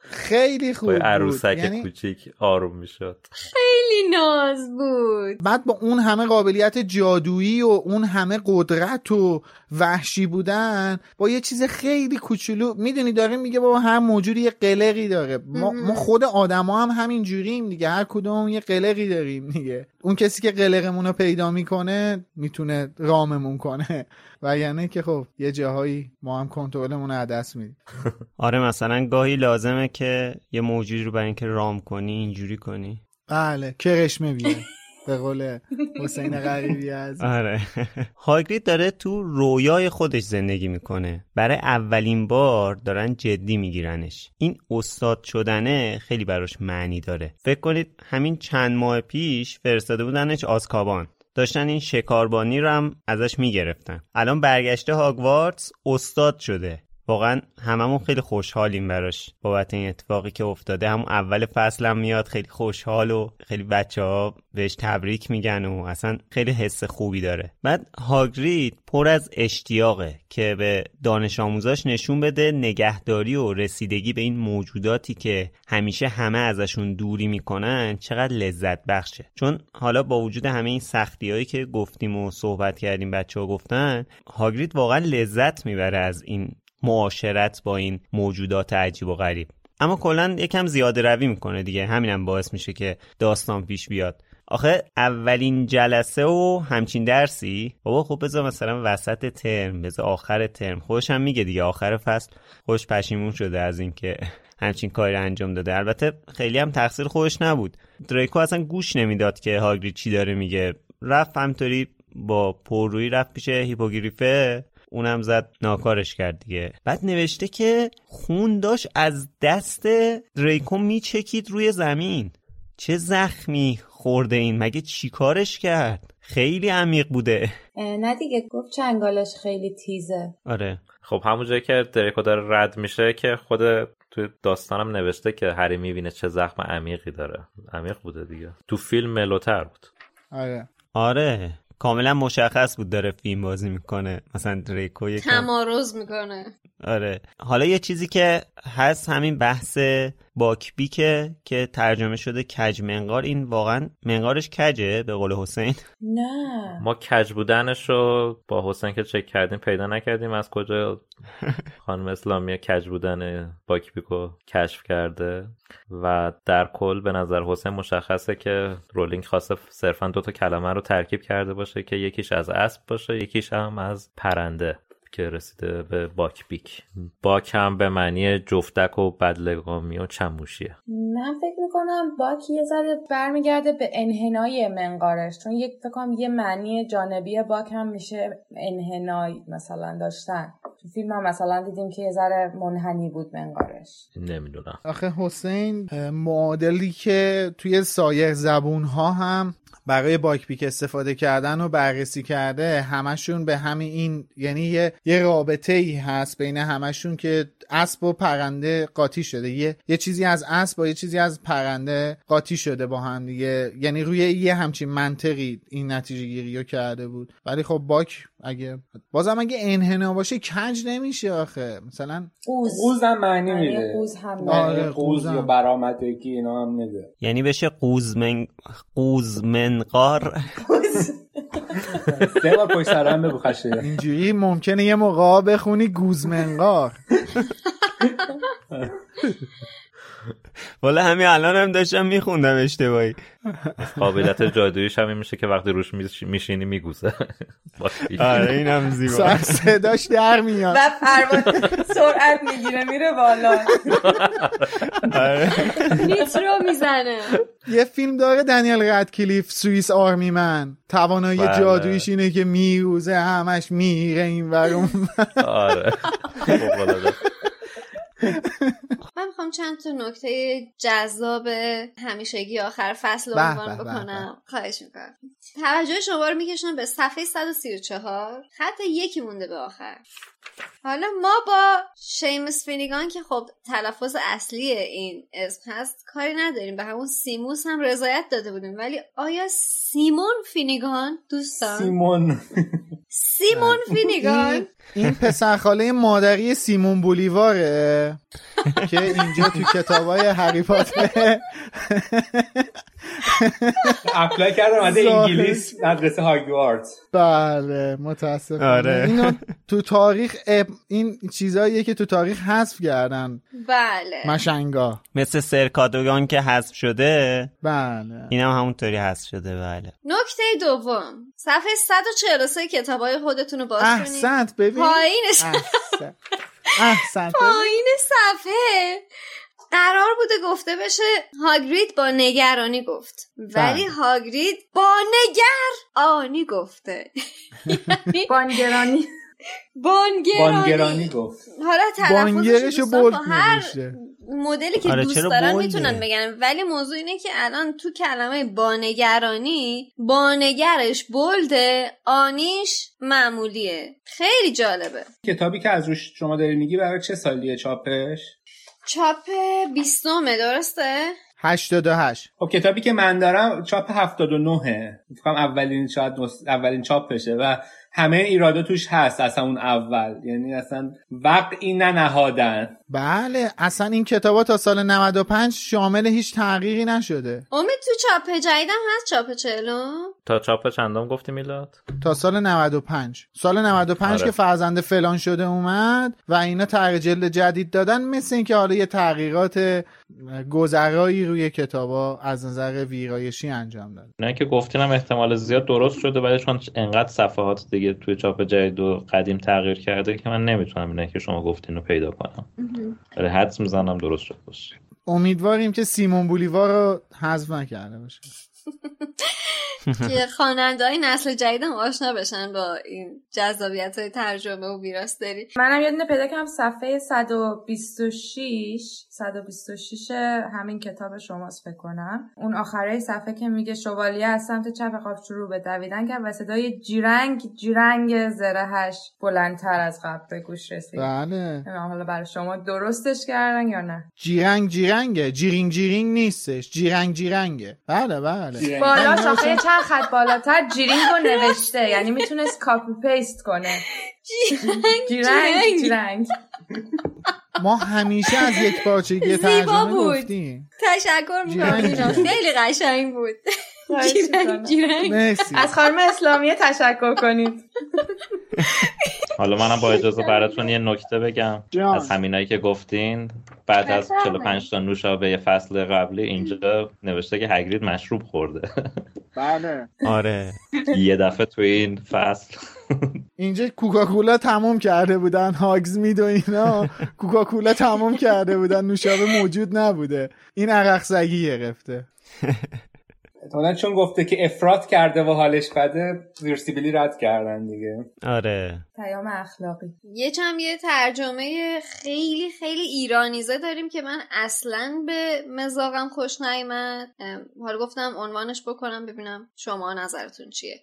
خیلی خوب بود. عروسک یعنی... کوچیک آروم میشد. خیلی ناز بود. بعد با اون همه قابلیت جادویی و اون همه قدرت و وحشی بودن با یه چیز خیلی کوچولو میدونی داریم میگه بابا هر موجودی یه قلقی داره. ما, ما خود آدما هم همین جوریم دیگه. هر کدوم یه قلقی داریم دیگه. اون کسی که قلقمون رو پیدا میکنه میتونه راممون کنه و یعنی که خب یه جاهایی ما هم کنترلمون رو از دست میدیم. آره مثلا گاهی لازمه که یه موجود رو برای اینکه رام کنی اینجوری کنی. بله کرش می‌بینه به قول حسین غریبی عزیز. آره هاگرید داره تو رویای خودش زندگی میکنه. برای اولین بار دارن جدی میگیرنش. این استاد شدنه خیلی براش معنی داره. فکر کنید همین چند ماه پیش فرستاده بودنش آزکابان. داشتن این شکاربانی رو هم ازش میگرفتن. الان برگشته هاگوارتس استاد شده. واقعا هممون خیلی خوشحالیم براش بابت این اتفاقی که افتاده. همون اول فصل هم میاد خیلی خوشحال و خیلی بچه‌ها بهش تبریک میگن و اصلا خیلی حس خوبی داره. بعد هاگرید پر از اشتیاقه که به دانش آموزاش نشون بده نگهداری و رسیدگی به این موجوداتی که همیشه همه ازشون دوری میکنن چقدر لذت بخشه. چون حالا با وجود همه این سختیایی که گفتیم و صحبت کردیم بچه‌ها گفتن، هاگرید واقعا لذت میبره از این معاشرت با این موجودات عجیب و غریب. اما کلن یکم زیاده روی میکنه دیگه. همینم باعث میشه که داستان پیش بیاد. آخه اولین جلسه و همچین درسی بابا خب بذار مثلا وسط ترم، بذار آخر ترم. خودش هم میگه دیگه آخر فصل خودش پشیمون شده از این که همچین کاری انجام داده. البته خیلی هم تقصیر خودش نبود. دریکو اصلا گوش نمیداد که هاگرید چی داره میگه. رفت همطوری با پررویی رفت پیش هیپوگریفه، اونم زد ناکارش کرد دیگه. بعد نوشته که خون داشت از دست دریکو میچکید روی زمین. چه زخمی خورده این، مگه چی کارش کرد؟ خیلی عمیق بوده. نه دیگه گفت چنگالش خیلی تیزه. آره خب همون جایی که دریکو داره رد میشه که خود تو داستانم نوشته که هری میبینه چه زخم عمیقی داره. عمیق بوده دیگه. تو فیلم ملوتر بود. آره آره کاملا مشخص بود داره فیلم بازی میکنه. مثلا دریکو یکم تمارض میکنه. آره حالا یه چیزی که هست همین بحث باکبیکه که ترجمه شده کج منقار. این واقعا منقارش کجه به قول حسین؟ نه ما کج بودنش رو با حسین که چک کردیم پیدا نکردیم از کجا خانم اسلامی کج بودن باکبیکو کشف کرده. و در کل به نظر حسین مشخصه که رولینگ خواسته صرفا دوتا کلمه رو ترکیب کرده باشه که یکیش از اسب باشه یکیش هم از پرنده که رسیده به باکبیک. باک هم به معنی جفتک و بدلگامی و چموشیه. من فکر میکنم باک یه ذره برمیگرده به انحنای منقارش. چون یک فکر کنم یه معنی جانبی باک هم میشه انحنای مثلا داشتن. تو فیلم هم مثلا دیدیم که یه ذره منحنی بود منقارش. نمیدونم آخه حسین معادلی که توی سایر زبونها هم برای باکبیک استفاده کردن و بررسی کرده همشون به همین این یعنی یه, یه رابطه ای هست بین همشون که اسب و پرنده قاطی شده. یه, یه چیزی از اسب و یه چیزی از پرنده قاطی شده با هم دیگه. یعنی روی یه همچین منطقی این نتیجه گیری رو کرده بود. ولی خب باک اگه بازم اگه انحنا باشه کج نمیشه. آخه مثلا قوز هم معنی میده. قوز هم معنی قوز یا برآمدگی اینا هم میده. یعنی بشه قوز من قوز منقار. سه بار پشت سر هم بگو خشایار. اینجوری ممکنه یه موقع بخونی گوزمنقار. والا همین الان هم داشتم میخوندم اشتباهی. قابلیت جادویش همین میشه که وقتی روش میشینی میگوزه. آره اینم زیبا. صداش در میاد و پرواز سرعت میگیره میره بالا. آره. نیترو میزنه. یه فیلم داره دنیل ردکلیف، سوئیس آرمی من. توانایی جادویش اینه که میگوزه، همش میره این ور اون. آره. من میخوام چند تا نکته جذاب همیشگی آخر فصل رو عنوان بکنم. خواهش میکنم توجه شما رو میکشونم به صفحه صد و سی و چهار، خط یکی مونده به آخر. حالا ما با شیمس فینیگان که خب تلفظ اصلی این اسم هست کاری نداریم، به همون سیموس هم رضایت داده بودیم، ولی آیا سیمون فینیگان دوستان سیمون سیمون فینیگان این پسرخاله مادری سیمون بولیواره که اینجا تو کتابای هری پاتر اپلای کردم از انگلیس مدرسه هاگوارتس. بله متاسفانه اینو تو تاریخ این چیزاییه که تو تاریخ حذف کردن. بله مشنگا مثل سرکادوگان که حذف شده. بله اینم هم همونطوری حذف شده. بله نکته دوم صفحه صد و چهل و سه کتابای خودتون رو باز کنید. احسنت ببین پایینش احسنت احسنت پایین صفحه قرار بوده گفته بشه هاگرید با نگرانی گفت، ولی هاگرید با نگرانی گفته. با نگرانی بانگرانی گفت. حالا تلفظش با هر مدلی که دوست دارن میتونن بگن، ولی موضوع اینه که الان تو کلمه بانگرانی بانگرش بولده، آنیش معمولیه. خیلی جالبه. کتابی که از روش شما داری میگی برای چه سالیه چاپش؟ چاپ بیستمه درسته؟ هشتاد و هشت. خب کتابی که من دارم چاپ هفتاد و نهه. میگم اولین شاید اولین چاپ بشه و همه ایرادا توش هست اصلا اون اول، یعنی اصلا وقعی ننهادن. بله اصلا این کتابا تا سال نود و پنج شامل هیچ تغییری نشده. امید تو چاپ جدیدم هست چاپ چهلم. تا چاپ چندم گفتی میلاد؟ تا سال نود و پنج. سال نود و پنج آره. که فرزند فلان شده اومد و اینا تغییر جلد جدید دادن، مثل اینکه حالا یه تغییرات گذرایی روی کتابا از نظر ویرایشی انجام دادن. نه که گفتینم احتمال زیاد درست شده، ولی چون انقدر صفحات دیگه توی چاپ جدید و قدیم تغییر کرده که من نمیتونم اینه که شما گفتین رو پیدا کنم. ولی حدس میزنم درست شد باشه. امیدواریم که سیمون بولیوار رو حذف نکرده باشه که خواننده های نسل جدیدم آشنا بشن با این جذابیت های ترجمه و ویراستاری. منم یادم پیدا کردم صفحه صد و بیست و شش همین کتاب شماست فکر کنم. اون آخره صفحه که میگه شوالیه از سمت چپ قاب شروع به دویدن کرد و صدای جیرنگ جیرنگ زرهش بلندتر از قبل به گوش رسید. بله حالا برای شما درستش کردن یا نه؟ جیرنگ جیرنگه، جیرینگ جیرینگ نیستش، جیرنگ جیرنگه. بله بله بالا صفحه چند خط بالاتر جیرینگو نوشته، یعنی میتونست کاپی پیست کنه. جیرنگ جیرنگ ما همیشه از یک پارچگی ترجمه گفتیم. تشکر میکنم خیلی قشنگ بود. جیرنگ جیرنگ از خانم اسلامیه تشکر کنید. حالا منم با اجازه براتون یه نکته بگم از همینایی که گفتین. بعد از چهل و پنج تا نوشابه فصل قبلی اینجا نوشته که هاگرید مشروب خورده. بله آره یه دفعه تو این فصل اینجا کوکاکولا تموم کرده بودن، هاگزمید و اینا کوکاکولا تموم کرده بودن، نوشابه موجود نبوده، این عرق سگی گرفته. حالا چون گفته که افراط کرده و حالش بده زیر سیبیلی رد کردن دیگه. آره پیام اخلاقی. یه چم یه ترجمه خیلی خیلی ایرانیزه داریم که من اصلاً به مزاقم خوش نیامد. حالا گفتم عنوانش بکنم ببینم شما نظرتون چیه.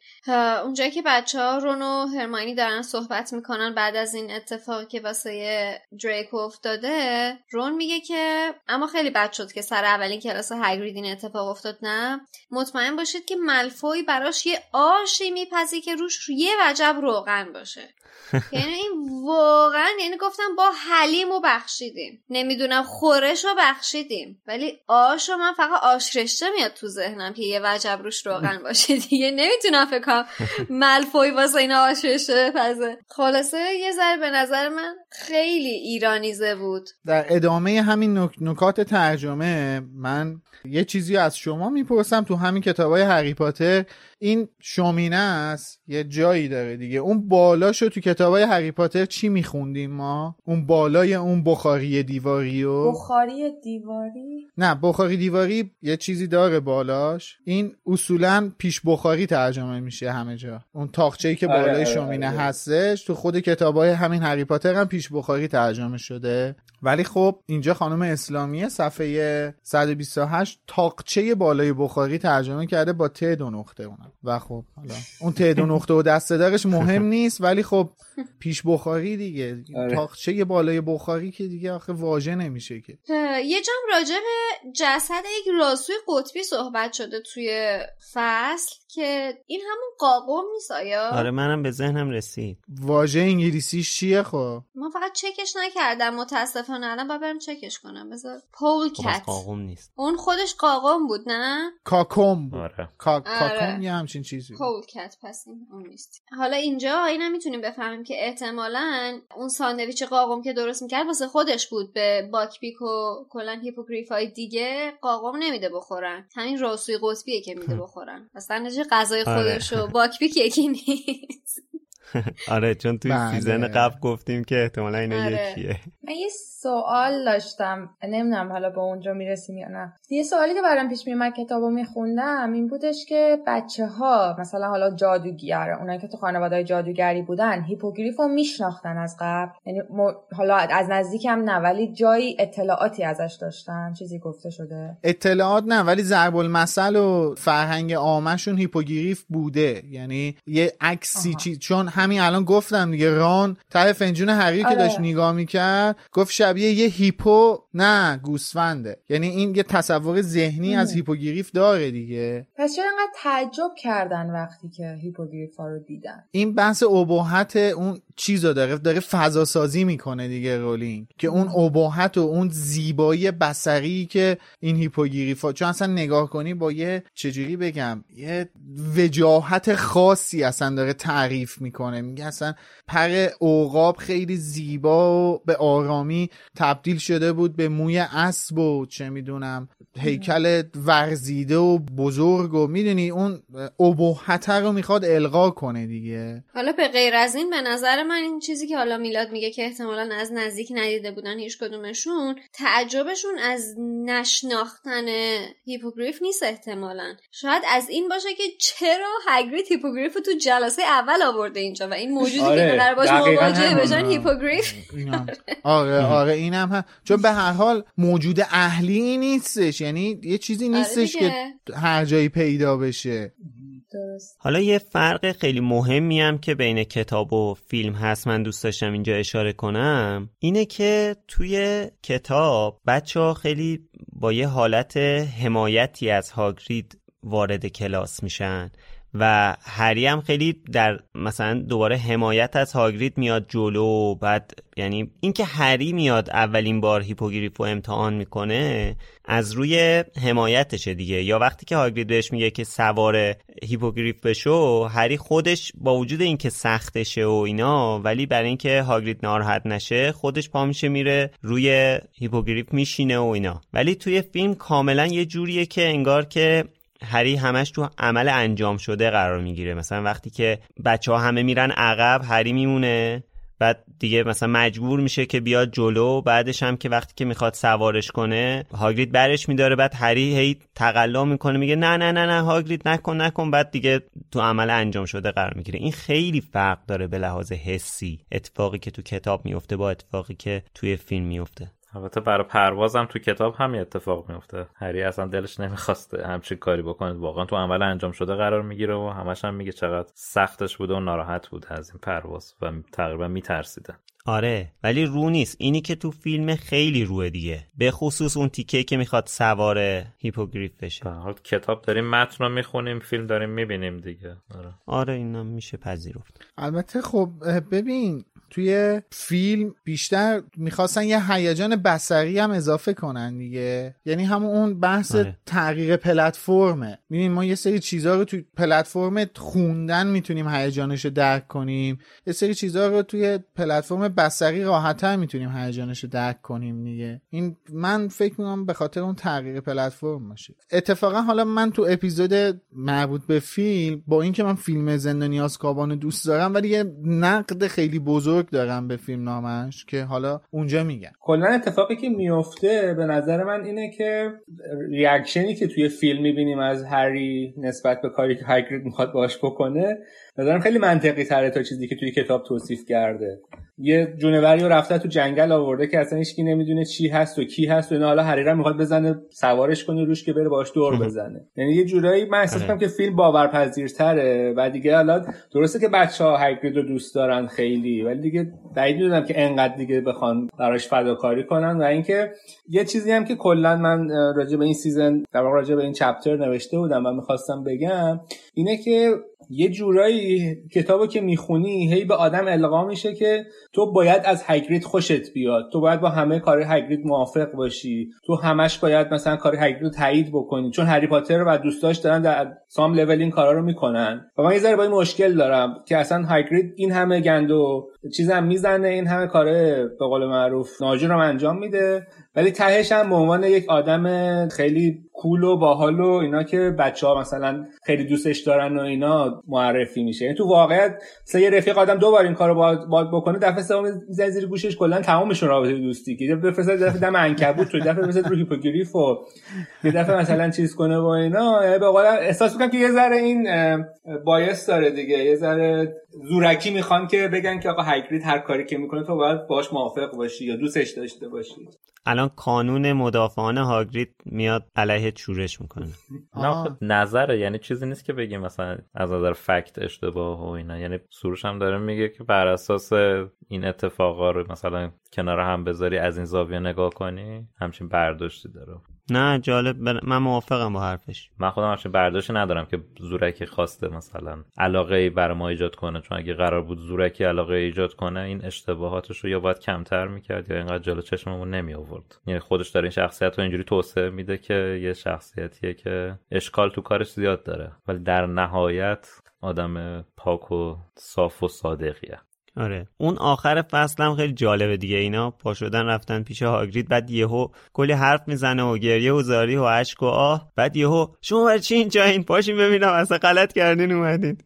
اونجایی که بچه‌ها رون و هرمیونی دارن صحبت میکنن بعد از این اتفاقی که واسه دریکو افتاده، رون میگه که اما خیلی بد شد که سر اولین کلاس هاگرید این اتفاق افتاد، نه مطمئن باشید که مالفوی براش یه آشی میپزی که روش یه وجب روغن باشه. یعنی این واقعا، یعنی گفتم با حلیمو بخشیدیم، نمیدونم خورشو بخشیدیم، ولی آشو من فقط آش رشته میاد تو ذهنم که یه وجب روش روغن باشه دیگه. نمیتونم فکر کنم مالفوی واسه این آش رشته پزه. خلاصه یه ذره به نظر من خیلی ایرانیزه بود. در ادامه همین نک... نکات ترجمه من یه چیزی از شما میپرسم. تو همین کتابای هری پاتر این شومینه است یه جایی داره دیگه، اون بالاشو تو کتابای هری پاتر چی میخوندیم ما؟ اون بالای اون بخاری دیواری و بخاری دیواری؟ نه بخاری دیواری یه چیزی داره بالاش، این اصولا پیش بخاری ترجمه میشه همه جا. اون تاقچه‌ای که بالای آره، آره، شومینه آره. هستش تو خود کتابای همین هری پاتر هم پیش بخاری ترجمه شده. ولی خب اینجا خانم اسلامیه صفحه صد و بیست و هشت تاقچه بالای بخاری ترجمه کرده با ت دو نقطه اونم، و خب حالا اون ت دو نقطه و دسته دارش مهم نیست، ولی خب پیش بخاری دیگه آره. تاقچه بالای بخاری که دیگه آخه واژه نمیشه که. یه جام راجع به جسد یک راسوی قطبی صحبت شده توی فصل که این همون قاقم نیست آیا؟ آره منم به ذهنم رسید. واژه انگلیسیش چیه خب؟ من فقط چکش نکردم متاسفانه، الان باید برم چکش کنم. بذار پول کت قاقم نیست، اون خودش قاقم بود نه؟ کاکم بود. آره. کا... آره. کاکم یه همچین چیزی. پول کت پس این اون نیست. حالا اینجا اینا میتونیم بفهمیم که احتمالاً اون ساندویچ قاقم که درست میکرد واسه خودش بود، به باکبیک و کلا هیپوگریفای دیگه قاقم نمیده بخورن، همین راسوی قطبیه که میده بخورن. اصلا غذای خودشو آره. باکبیک یکی نیست. آره چون توی سیزن قبل گفتیم که احتمالا اینا آره. یکیه. من یه سوال داشتم، نمیدونم حالا با اونجا میرسیم یا نه. یه سوالی که برام پیش میومد کتابو میخوندم این بودش که بچه ها مثلا حالا جادوگره، اونایی که تو خانواده‌های جادوگری بودن هیپوگریفو میشناختن از قبل، یعنی حالا از نزدیک هم نه ولی جایی اطلاعاتی ازش داشتن، چیزی گفته شده؟ اطلاعات نه ولی ضرب المثل و فرهنگ عامشون هیپوگریف بوده، یعنی یه عکسی چیز. چون همین الان گفتم دیگه ران ته فنجون حقیر آره. که داشت نگاه میکرد گفت شبیه یه هیپو نه گوسفنده، یعنی این یه تصور ذهنی ام. از هیپوگریف داره دیگه. پس چرا انقدر تعجب کردن وقتی که هیپوگریفا رو دیدن؟ این بحث اباحت اون چیزو داره داره فضا سازی میکنه دیگه رولینگ، که اون اباحت و اون زیبایی بصری که این هیپوگریفا، چون اصلا نگاه کنی با یه چجوری بگم یه وجاهت خاصی اصلا داره تعریف میکنه، میگه اصلا پر عقاب خیلی زیبا و به آرامی تبدیل شده بود به موی اسب و چه میدونم هیکل ورزیده و بزرگ و میدونی اون ابهت رو میخواد القا کنه دیگه. حالا به غیر از این به نظر من این چیزی که حالا میلاد میگه که احتمالاً از نزدیک ندیده بودن هیچ کدومشون، تعجبشون از نشناختن هیپوگریف نیست، احتمالاً شاید از این باشه که چرا هاگرید هیپوگریف تو جلسه اول آورده اینجا و این موجودی آره. که قرار باش مواجه بشن هیپوگریف. آره آره اینم هم چون به هر حال موجود اهلی نیستش، یعنی یه چیزی نیستش آره که هر جایی پیدا بشه. درست. حالا یه فرق خیلی مهمی هم که بین کتاب و فیلم هست من دوست داشتم اینجا اشاره کنم، اینه که توی کتاب بچه‌ها خیلی با یه حالت حمایتی از هاگرید وارد کلاس میشن و هری هم خیلی در مثلا دوباره حمایت از هاگرید میاد جلو. بعد یعنی اینکه هری میاد اولین بار هیپوگریفو امتحان میکنه از روی حمایتشه دیگه، یا وقتی که هاگرید بهش میگه که سوار هیپوگریف بشو، هری خودش با وجود اینکه سختشه و اینا ولی برای اینکه هاگرید ناراحت نشه خودش پا میشه میره روی هیپوگریف میشینه و اینا. ولی توی فیلم کاملا یه جوریه که انگار که هری همش تو عمل انجام شده قرار میگیره، مثلا وقتی که بچه ها همه میرن عقب هری میمونه، بعد دیگه مثلا مجبور میشه که بیاد جلو، بعدش هم که وقتی که میخواد سوارش کنه هاگرید برش میداره، بعد هری هی تقلا میکنه میگه نه نه نه نه هاگرید نکن نکن، بعد دیگه تو عمل انجام شده قرار میگیره. این خیلی فرق داره به لحاظ حسی اتفاقی که تو کتاب میفته با اتفاقی که توی فیلم میفته. البته برای پروازم تو کتاب همین اتفاق میفته، هری اصلا دلش نمیخواسته همچین کاری بکنه، واقعا تو عمل انجام شده قرار میگیره و همش هم میگه چقدر سختش بوده و ناراحت بوده از این پرواز و تقریبا میترسیده. آره ولی رو نیست، اینی که تو فیلم خیلی روه دیگه، به خصوص اون تیکه که میخواد سوار هیپوگریف بشه. حالا کتاب داریم متن رو میخونیم، فیلم داریم میبینیم دیگه. آره آره اینا میشه پذیرفت. البته خب ببین توی فیلم بیشتر میخواستن یه هیجان بصری هم اضافه کنن دیگه، یعنی همون اون بحث آره. تغییر پلتفرمه. ببین ما یه سری چیزا رو توی پلتفرم خوندن میتونیم هیجانش رو درک کنیم، یه سری چیزا رو توی پلتفرم بصری راحت‌تر میتونیم هیجانش رو درک کنیم دیگه. این من فکر می‌کنم به خاطر اون تغییر پلتفرم باشه. اتفاقا حالا من تو اپیزود مربوط به فیلم، با اینکه من فیلم زندانی آزکابان دوست دارم، ولی یه نقد خیلی بزرگ دارم به فیلم نامش که حالا اونجا میگن. کلا اتفاقی که میفته به نظر من اینه که ریاکشنی که توی فیلم میبینیم از هری نسبت به کاری که هاگرید میخواد باش بکنه، نظرم خیلی منطقی تره تا چیزی که توی کتاب توصیف کرده. یه جونوری رفته تو جنگل آورده که اصلا هیچکی نمیدونه چی هست و کی هست و اینا، حالا هری را میخواد بزنه، سوارش کنه روش که بره باش دور بزنه. یعنی یه جورایی من احساس میکنم که فیلم باورپذیرتره و دیگه حالا درسته که بچه‌ها هاگرید رو دوست دارن خیلی، ولی دیگه بعید میدونم که انقدر دیگه بخوان براش فداکاری کنن. و اینکه یه چیزی هم که کلا من راجع به این سیزن، در واقع راجع به این چپتر نوشته بودم و می‌خواستم بگم اینه که یه جورایی کتابو که میخونی هی به آدم القا میشه که تو باید از هاگرید خوشت بیاد، تو باید با همه کار هاگرید موافق باشی، تو همش باید مثلا کار هاگرید رو تایید بکنی، چون هری پاتر و دوستاش دارن در سام لول این کارا رو میکنن. و من یه ذره با این مشکل دارم که اصلا هاگرید این همه گندو چیزام میزنه، این همه کاره به قول معروف ناجورم انجام میده، ولی تهش هم به عنوان یک آدم خیلی کول و باحال و اینا که بچه‌ها مثلا خیلی دوستش دارن و اینا معرفی میشه. یعنی تو واقعیت سه رفیق آدم دوبار این کارو باید, باید بکنه، دفعه سوم میزنه زیر گوشش کلا تمامشون رابطه دوستی که بفرسته دفعه دم عنکبوت، تو دفعه بفرسته رو هیپوگریف و یه دفعه مثلا چیز کنه و اینا. یعنی به قول احساس می‌کنم که یه ذره این بایاس داره دیگه، یه ذره زورکی میخوان که بگن که آقا هاگرید هر کاری که میکنه تو باید باش موافق باشی یا دوستش داشته باشی. الان قانون مدافعان هاگرید میاد علیه شورش میکنه. نه نظره، یعنی چیزی نیست که بگیم مثلا از نظر فکت اشتباه و اینا. یعنی سروش هم داره میگه که بر اساس این اتفاقا رو مثلا کنار هم بذاری، از این زاویه نگاه کنی، همچین برداشتی داره. نه جالب، من موافقم با حرفش. من خودم همچین برداشتی ندارم که زورکی خواسته مثلا علاقه‌ای برای ما ایجاد کنه، چون اگه قرار بود زورکی علاقه ایجاد کنه این اشتباهاتش رو یا باید کمتر میکرد یا اینقدر جلو چشممون نمی آورد. یعنی خودش داره این شخصیت رو اینجوری توسعه میده که یه شخصیتیه که اشکال تو کارش زیاد داره، ولی در نهایت آدم پاک و صاف و صادقیه. آره اون آخر فصل هم خیلی جالبه دیگه، اینا پا شدن رفتن پیش هاگرید، بعد یهو کلی حرف میزنه و گریه و زاری و اشک و آه، بعد یهو شما برای چی اینجایین، پاشین ببینم اصلا غلط کردین اومدین.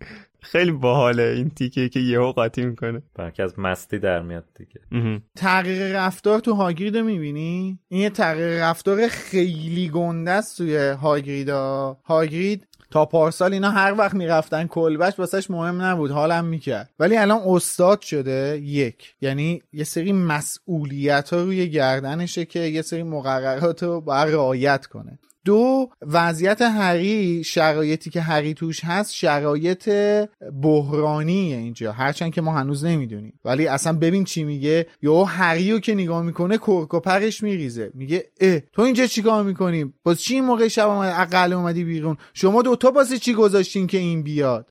خیلی باحاله این تیکه که یهو قاطی میکنه، برعکس از مستی در میاد دیگه. تغییر رفتار تو هاگرید میبینی؟ این یه تغییر رفتار خیلی گنده است توی هاگریدا. هاگرید تا پارسال اینا هر وقت میرفتن کلبش واسش مهم نبود، حالم میکرد، ولی الان استاد شده. یک یعنی یه سری مسئولیت ها روی گردنشه که یه سری مقررات رو باید رعایت کنه. دو، وضعیت هری، شرایطی که هری توش هست شرایط بحرانیه اینجا، هرچند که ما هنوز نمیدونیم. ولی اصلا ببین چی میگه، یا هریو که نگاه میکنه کرکوپرش میریزه، میگه اه تو اینجا چیکار میکنیم؟ باز چی این موقع شب اومد عقل اومدی بیرون؟ شما دوتا باز چی گذاشتین که این بیاد؟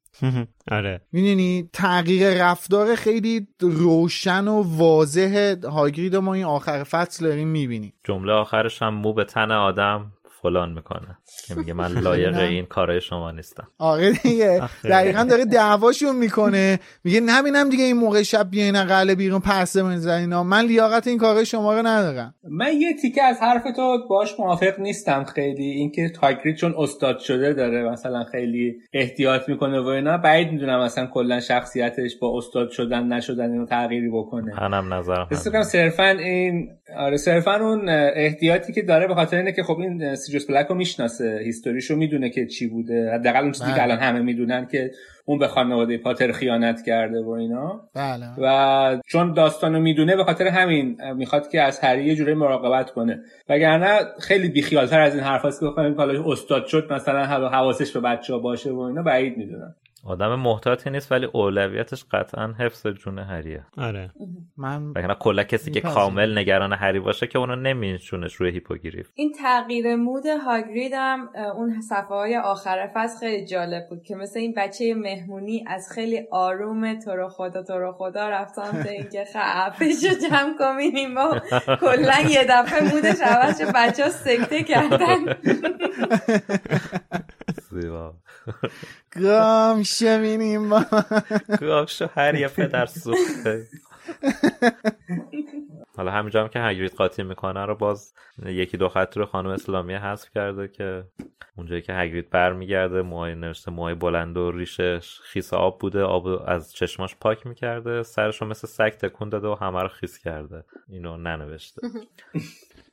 آره میدونی تغییر رفتار خیلی روشن و واضح هاگرید ما این آخر فصل داریم میبینیم. جمله آخرش هم مو به تن آدم فلان میکنه که میگه من لایق این کارای شما نیستم. آره دیگه دقیقاً داره دعواشون میکنه، میگه نبینم دیگه این موقع شب بیاین قله بیرون پرسه بزنین، من لیاقت این کارای شما رو ندارم. من یه تیکه از حرف تو باش موافق نیستم خیلی، اینکه هاگرید چون استاد شده داره مثلا خیلی احتیاط میکنه و اینا، بعید میدونم مثلا کلا شخصیتش با استاد شدن نشدن اینو تغییری بکنه. منم نظرم هست صرفا این آره صرفا اون احتیاطی که داره به خاطر اینه که خب این جوس بلکو میشناسه، هیستوریشو میدونه که چی بوده، حداقل اون چیزی که الان همه میدونن که اون به خانواده پاتر خیانت کرده و اینا. بله. و چون داستانو میدونه به خاطر همین میخواد که از هری یه جوری مراقبت کنه، وگرنه خیلی بیخیال‌تر از این حرفاست که بخوام حالا استاد شد مثلا حواسش به بچه‌ها باشه و اینا، بعید میدونم. آدم محتاطی نیست ولی اولویتش قطعا حفظ جون هریه. آره من بگم کلا کسی که کامل نگران هری باشه که اونو نمیشونش روی هیپوگریف. این تغییر مود هاگرید هم اون صفحه های آخر فصل خیلی جالب بود که مثلا این بچه مهمونی از خیلی آروم تو رو خدا تو رو خدا رفتم تا اینکه خفش رو جمع کنیم ما کلا یه دفعه مودش عوض شد، بچه‌ها سکته کردن. زیبا گام شمینیم ما گام شو هر یه پدر سوخته. حالا همینجا هم که هاگرید قاطی میکنه رو باز یکی دو خط رو خانم اسلامی حذف کرده که اونجایی که هاگرید برمیگرده موهای نوشته موهای بلند و ریشش خیس آب بوده، آب از چشماش پاک میکرده، سرش رو مثل سگ تکون داده و همه رو خیس کرده. اینو ننوشته.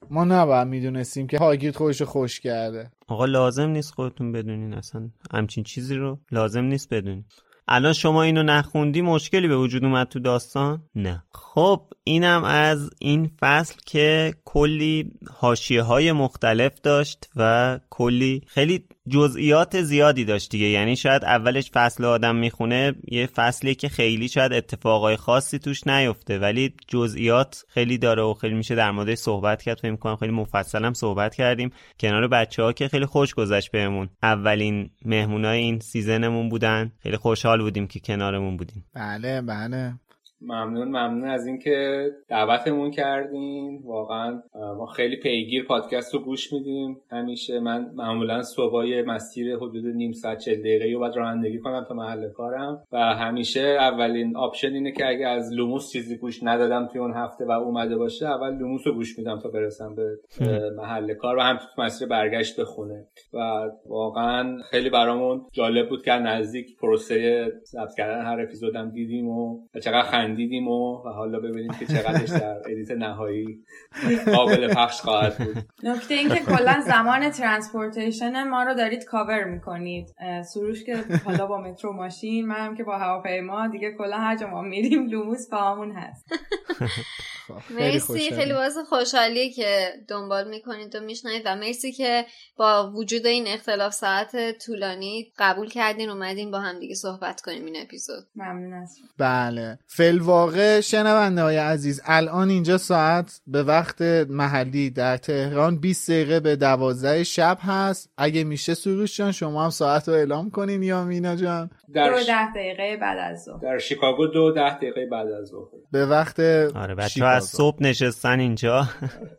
ما نباید میدونستیم که هاگرید خودش خوش کرده. آقا لازم نیست خودتون بدونین، اصلا همچین چیزی رو لازم نیست بدونین. الان شما اینو نخوندی مشکلی به وجود اومد تو داستان؟ نه. خب اینم از این فصل که کلی حاشیه های مختلف داشت و کلی خیلی جزئیات زیادی داشت دیگه. یعنی شاید اولش فصل آدم میخونه یه فصلی که خیلی شاید اتفاقای خاصی توش نیفته ولی جزئیات خیلی داره و خیلی میشه در موردش صحبت کرد. فکر می‌کنم خیلی مفصل هم صحبت کردیم کنار بچه‌ها که خیلی خوش گذشت بهمون. اولین مهمونای این سیزنمون بودن، خیلی خوشحال بودیم که کنارمون بودیم. بله بله ممنون ممنون از اینکه دعوتمون کردین. واقعا ما خیلی پیگیر پادکست رو گوش میدیم همیشه. من معمولا صبحای مسیر حدود نیم ساعت چهل دقیقه‌ای رو باید رانندگی کنم تا محل کارم و همیشه اولین آپشن اینه که اگه از لوموس چیزی گوش ندادم توی اون هفته و اومده باشه اول لوموس رو گوش میدم تا برسم به محل کار و هم تو مسیر برگشت به خونه. و واقعا خیلی برامون جالب بود که نزدیک پروسه ضبط کردن هر اپیزودم دیدیم و چقدر دیدیم و حالا ببینیم که چقدرش در ادیت نهایی قابل پخش خواهد بود. نکته این که کلا زمان ترانسپورتیشن ما رو دارید کاور میکنید. سروش که حالا با مترو ماشین، منم که با هواپیما، دیگه کلا هر جا ما میریم لوموس پاهمون هست. مرسی، خیلی واسه خوشحالیه که دنبال میکنید و میشنید و مرسی که با وجود این اختلاف ساعت طولانی قبول کردین اومدین با هم دیگه صحبت کنیم این اپیزود. ممنون از شما. بله فی‌الواقع شنونده‌های عزیز الان اینجا ساعت به وقت محلی در تهران بیست دقیقه به دوازده شب هست. اگه میشه سروش جان شما هم ساعت رو اعلام کنین یا مینا جان. در دو ده دقیقه بعد از ظهر. در شیکاگو دو ده دقیقه بعد از ظهر. به وقت آره بچه‌ها از صبح نشستن اینجا.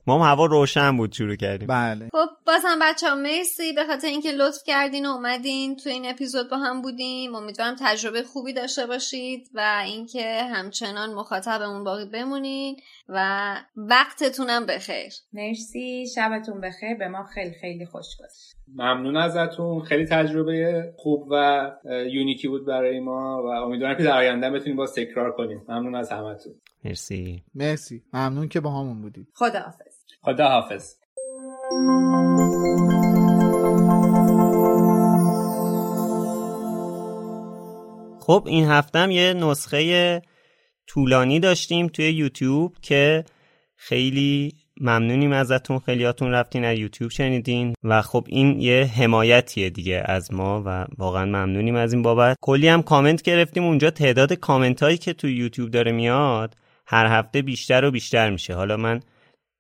ما هم هوا روشن بود شروع کردیم. بله. خب بازم بچه‌ها مرسی به خاطر اینکه لطف کردین و اومدین تو این اپیزود با هم بودیم. امیدوارم تجربه خوبی داشته باشید و اینکه همچنان مخاطبمون باقی بمونین و وقتتونم بخیر. مرسی، شبتون بخیر. به ما خیلی خیلی خوش گذشت. ممنون ازتون، خیلی تجربه خوب و یونیکی بود برای ما و امیدوارم که در آینده بتونیم باز تکرار کنیم. ممنون از همتون. مرسی مرسی ممنون که با همون بودید. خداحافظ. خداحافظ. خب این هفته هم یه نسخه طولانی داشتیم توی یوتیوب که خیلی ممنونیم ازتون، خیلیاتون رفتین از یوتیوب شنیدین و خب این یه حمایتیه دیگه از ما و واقعا ممنونیم از این بابت. کلی هم کامنت گرفتیم اونجا. تعداد کامنت هایی که توی یوتیوب داره میاد هر هفته بیشتر و بیشتر میشه. حالا من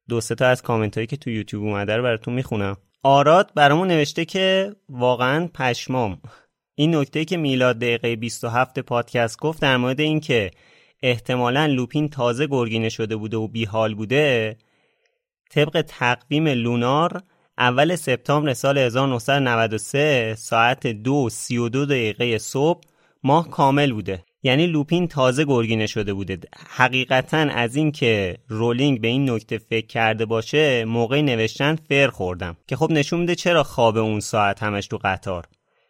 دو سه تا از کامنت هایی که توی یوتیوب اومده رو براتون میخونم. آراد برامون نوشته که واقعا پشمام. این نکته که میلاد دقیقه بیست و هفت پادکست گفت در مورد این که احتمالاً لوپین تازه گرگینه شده بوده و بیحال بوده، طبق تقویم لونار اول سپتامبر سال هزار و نهصد و نود و سه ساعت دو و سی و دو دقیقه صبح ماه کامل بوده. یعنی لوپین تازه گرگینه شده بوده. حقیقتاً از این که رولینگ به این نکته فکر کرده باشه موقع نوشتن فر خوردم که خب نشون میده چرا خواب اون ساعت همش تو قطار.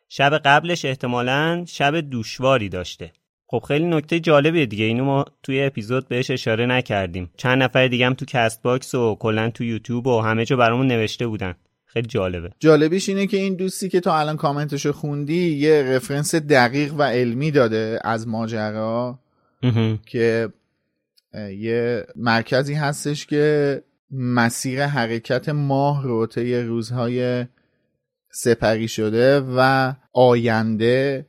شب قبلش احتمالاً شب دوشواری داشته. خب خیلی نکته جالبیه دیگه، اینو ما توی اپیزود بهش اشاره نکردیم. چند نفر دیگه هم تو کست باکس و کلا تو یوتیوب و همه جا برامون نوشته بودن. خیلی جالبه. جالبیش اینه که این دوستی که تا الان کامنتشو خوندی یه رفرنس دقیق و علمی داده از ماجرا که یه مرکزی هستش که مسیر حرکت ماه رو طی روزهای سپری شده و آینده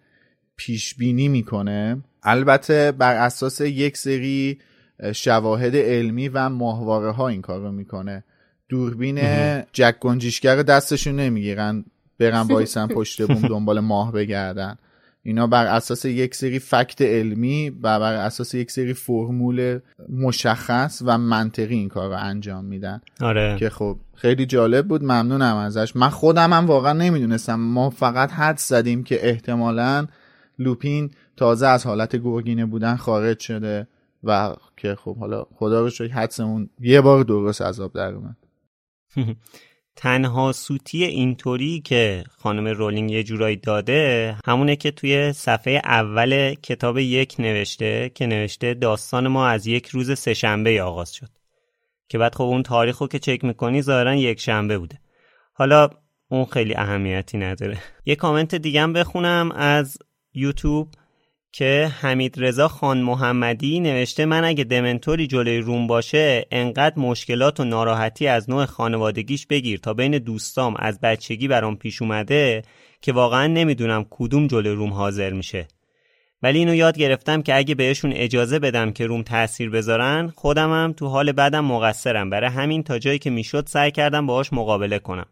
پیش بینی میکنه، البته بر اساس یک سری شواهد علمی و ماهواره ها این کارو میکنه. دوربین جک گنجیشگر دستشون نمیگیرن برن وایسن پشت بوم دنبال ماه بگردن، اینا بر اساس یک سری فکت علمی و بر اساس یک سری فرمول مشخص و منطقی این کار رو انجام میدن. آره. که خب خیلی جالب بود، ممنونم ازش. من خودم هم واقعا نمیدونستم، ما فقط حد زدیم که احتمالاً لوپین تازه از حالت گرگینه بودن خارج شده و که خب حالا خدا رو شکر حدسمون یه بار درست از آب در اومد. تنها سوتی اینطوری که خانم رولینگ یه جورایی داده همونه که توی صفحه اول کتاب یک نوشته که نوشته داستان ما از یک روز سه شنبه آغاز شد، که بعد خب اون تاریخو که چک میکنی ظاهرا یک شنبه بوده. حالا اون خیلی اهمیتی نداره. یه کامنت دیگه هم بخونم از یوتیوب که حمید رضا خان محمدی نوشته من اگه دمنتوری جلوی روم باشه انقدر مشکلات و ناراحتی از نوع خانوادگیش بگیر تا بین دوستام از بچگی برام پیش اومده که واقعا نمیدونم کدوم جلوی روم حاضر میشه، ولی اینو یاد گرفتم که اگه بهشون اجازه بدم که روم تأثیر بذارن خودمم تو حال بعدم مقصرم، برای همین تا جایی که میشد سعی کردم باهاش مقابله کنم.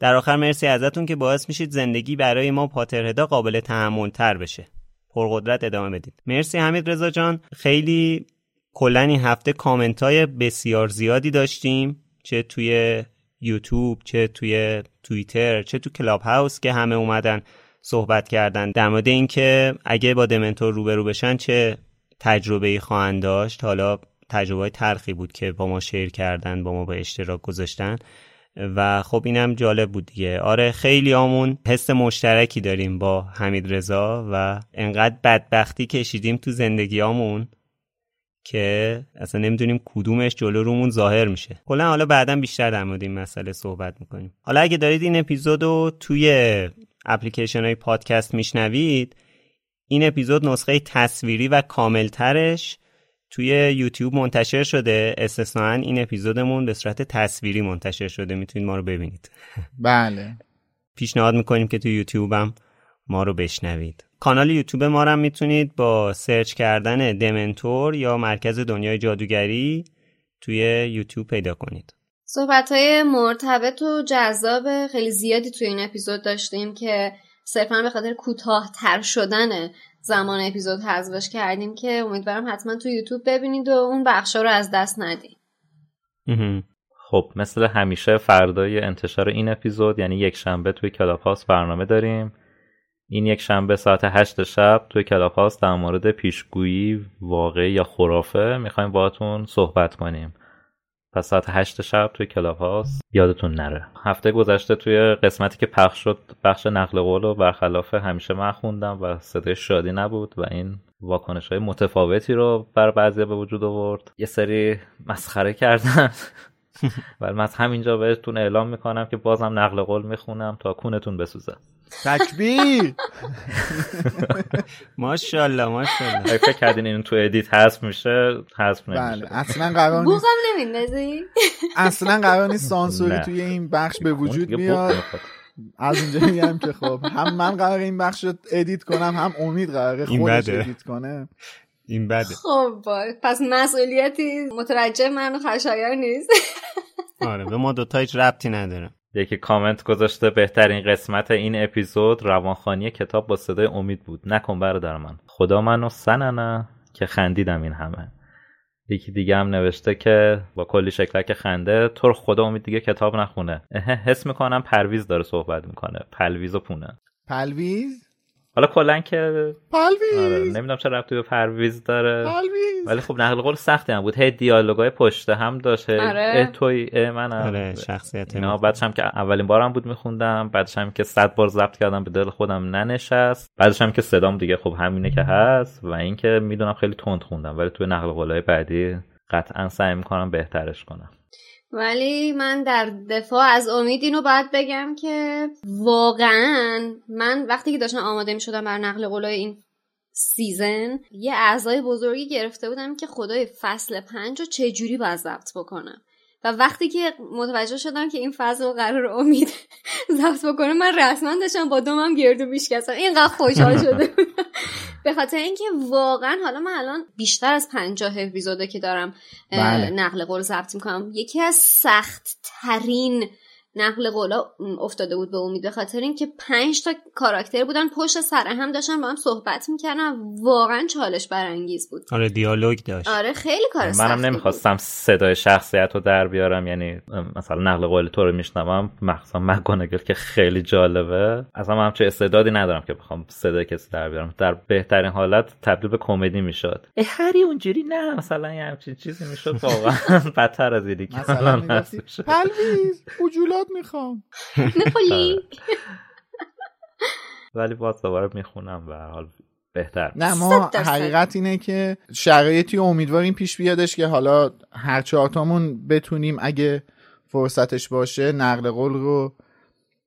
در آخر مرسی ازتون که باعث میشید زندگی برای ما پاترهدا قابل تحمل تر بشه. پرقدرت ادامه بدید. مرسی حمید رضا جان. خیلی کلا این هفته کامنت‌های بسیار زیادی داشتیم، چه توی یوتیوب، چه توی توییتر، چه تو کلاب هاوس، که همه اومدن صحبت کردن در مورد اینکه اگه با دمنتور روبرو بشن چه تجربه‌ای خواهند داشت. حالا تجربه‌ای تلخی بود که با ما شیر کردن، با ما به اشتراک گذاشتن و خب اینم جالب بود دیگه. آره خیلی همون حس مشترکی داریم با حمید رضا و انقدر بدبختی کشیدیم تو زندگیامون که اصلا نمیدونیم کدومش جلو رومون ظاهر میشه. کلا حالا بعداً بیشتر در مورد این مسئله صحبت میکنیم. حالا اگه دارید این اپیزودو توی اپلیکیشن های پادکست میشنوید، این اپیزود نسخه تصویری و کاملترش توی یوتیوب منتشر شده، استثناً این اپیزودمون به صورت تصویری منتشر شده، میتونید ما رو ببینید. بله. پیشنهاد میکنیم که توی یوتیوب هم ما رو بشنوید. کانال یوتیوب ما رو هم میتونید با سرچ کردن دمنتور یا مرکز دنیای جادوگری توی یوتیوب پیدا کنید. صحبت‌های مرتبط و جذاب خیلی زیادی توی این اپیزود داشتیم که صرفاً به خاطر کوتاه‌تر شدن زمان اپیزود حذفش کردیم، که امیدوارم حتما تو یوتیوب ببینید و اون بخشا رو از دست ندید. خب مثل همیشه فردای انتشار این اپیزود یعنی یک شنبه توی کلاب هاوس برنامه داریم. این یک شنبه ساعت هشت شب توی کلاب هاوس در مورد پیشگویی واقعی یا خرافه میخوایم باهاتون صحبت کنیم. پس ساعت هشت شب توی کلاب هاوس یادتون نره. هفته گذشته توی قسمتی که پخش شد بخش نقل قول و برخلاف همیشه من خوندم و صدای شادی نبود و این واکنش‌های متفاوتی رو بر بعضیا به وجود آورد. یه سری مسخره کردن ولی من همینجا بهتون اعلام میکنم که بازم نقل قول میخونم تا کونتون بسوزه. تکبیر. ماشاءالله ماشاءالله. فکر کردین این تو ادیت حذف میشه؟ حذف نمیشه. بله اصلا قرار نیست. بوقم نمیندازی؟ اصلا قرار نیست سانسوری توی این بخش به وجود بیاد. از اونجا میگم که خب هم من قرار این بخش رو ادیت کنم، هم امید قراره خودش ادیت کنه. این بده. خب باید. پس مسئولیتی متوجه من و خشایار نیست. آره به ما دوتا هیچ ربطی نداره. یکی کامنت گذاشته بهترین قسمت این اپیزود روانخوانی کتاب با صدای امید بود، نکن برادر من، خدا منو سننه که خندیدم این همه. یکی دیگه هم نوشته که با کلی شکلک خنده تو رو خدا امید دیگه کتاب نخونه. حس میکنم پرویز داره صحبت میکنه. پلویز و پونه پلویز؟ حالا کلا که پلویز نمیدونم چرا ربطی به پرویز داره پلویز. ولی خب نقل قول سختی هم بود، هی دیالوگای پشت هم داشت، اه توی اه منم آره شخصیت اینا. بعدش هم که اولین بارم بود میخوندم، بعدش هم که صد بار ضبط کردم به دل خودم ننشست، بعدش هم که صدام دیگه خب همینه که هست و این که میدونم خیلی تند خوندم، ولی توی نقل قولای بعدی قطعا سعی میکنم بهترش کنم. ولی من در دفاع از امید اینو باید بگم که واقعا من وقتی که داشتم آماده می شدم بر نقل قولای این سیزن یه اعضای بزرگی گرفته بودم که خدای فصل پنج رو چجوری باید ضبط بکنم و وقتی که متوجه شدم که این فصل رو قرار امید ضبط بکنه، من رسما داشتم با دومم گردو میشکستم، اینقدر خوشحال شده. به خاطر اینکه واقعا حالا من الان بیشتر از پنجاه اپیزوده که دارم بله. نقل قول ضبط میکنم، یکی از سخت ترین نقل قولا افتاده بود به امید، به خاطر اینکه پنج تا کاراکتر بودن پشت سر هم داشتن با هم صحبت میکردن، واقعا چالش برانگیز بود. آره دیالوگ داشت. آره خیلی کار سختی. منم نمیخواستم صدای شخصیت رو در بیارم، یعنی مثلا نقل قول تو رو میشنوم، مخصوصا مک‌گوناگال که خیلی جالبه، اصلا من همچین استعدادی ندارم که بخوام صدای کسی در بیارم، در بهترین حالت تبدیل به کمدی میشد. هری اونجوری نه، مثلا همچین چیزی میشد واقعا بدتر از اینی که مثلا میگفت پلویز وجولا میخوام نپولی. ولی باز دوباره میخونم به هر حال بهتر. نه ما حقیقت اینه که شرایطی امیدواریم پیش بیادش که حالا هر چهارتامون بتونیم اگه فرصتش باشه نقل قول رو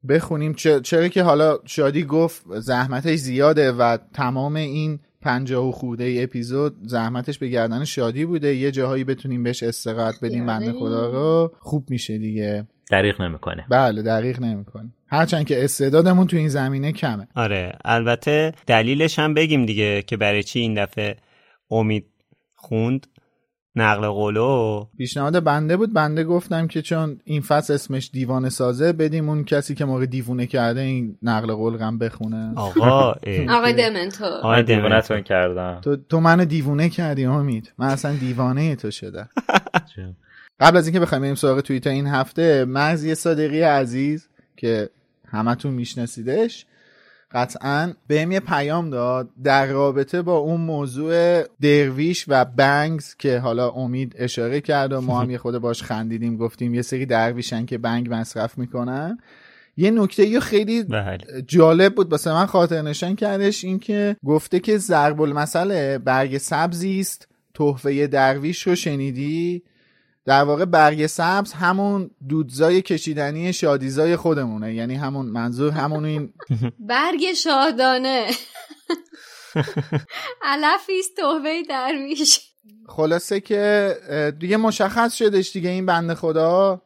بخونیم، چرا که حالا شادی گفت زحمتش زیاده و تمام این پنجاه و خورده ای اپیزود زحمتش به گردن شادی بوده، یه جاهایی بتونیم بهش استراحت بدیم بنده خدا رو خوب میشه دیگه. دقیق نمیکنه. بله دقیق نمیکنه، هرچند که استعدادمون تو این زمینه کمه. آره البته دلیلش هم بگیم دیگه که برای چی این دفعه امید خوند نقل قولو. پیشنهاد بنده بود، بنده گفتم که چون این فصل اسمش دیوانه سازه بدیم اون کسی که ما رو دیوونه کرده این نقل قول غم بخونه. آقا آقا دمنتور آقا دیوونتون کردم، تو تو منو دیوونه کردی امید، من اصلا دیوانه تو شدم. قبل از اینکه بخوایم بریم سراغ توییتر این هفته، مرزی صادقی عزیز که همتون میشناسیدش قطعاً بهم یه پیام داد در رابطه با اون موضوع درویش و بنگز که حالا امید اشاره کرد و ما هم یه خود باش خندیدیم، گفتیم یه سری درویشن که بنگ مصرف میکنن. یه نکته‌ای خیلی جالب بود واسه من خاطر نشان کردش، این که گفته که ضرب المثل برگ سبزی است تحفه درویش رو شنیدی. در واقع برگ سبز همون دودزای کشیدنی شادیزای خودمونه، یعنی همون منظور همون این برگ شادانه علفیست توبه درویش. خلاصه که دیگه مشخص شدش دیگه این بنده خدا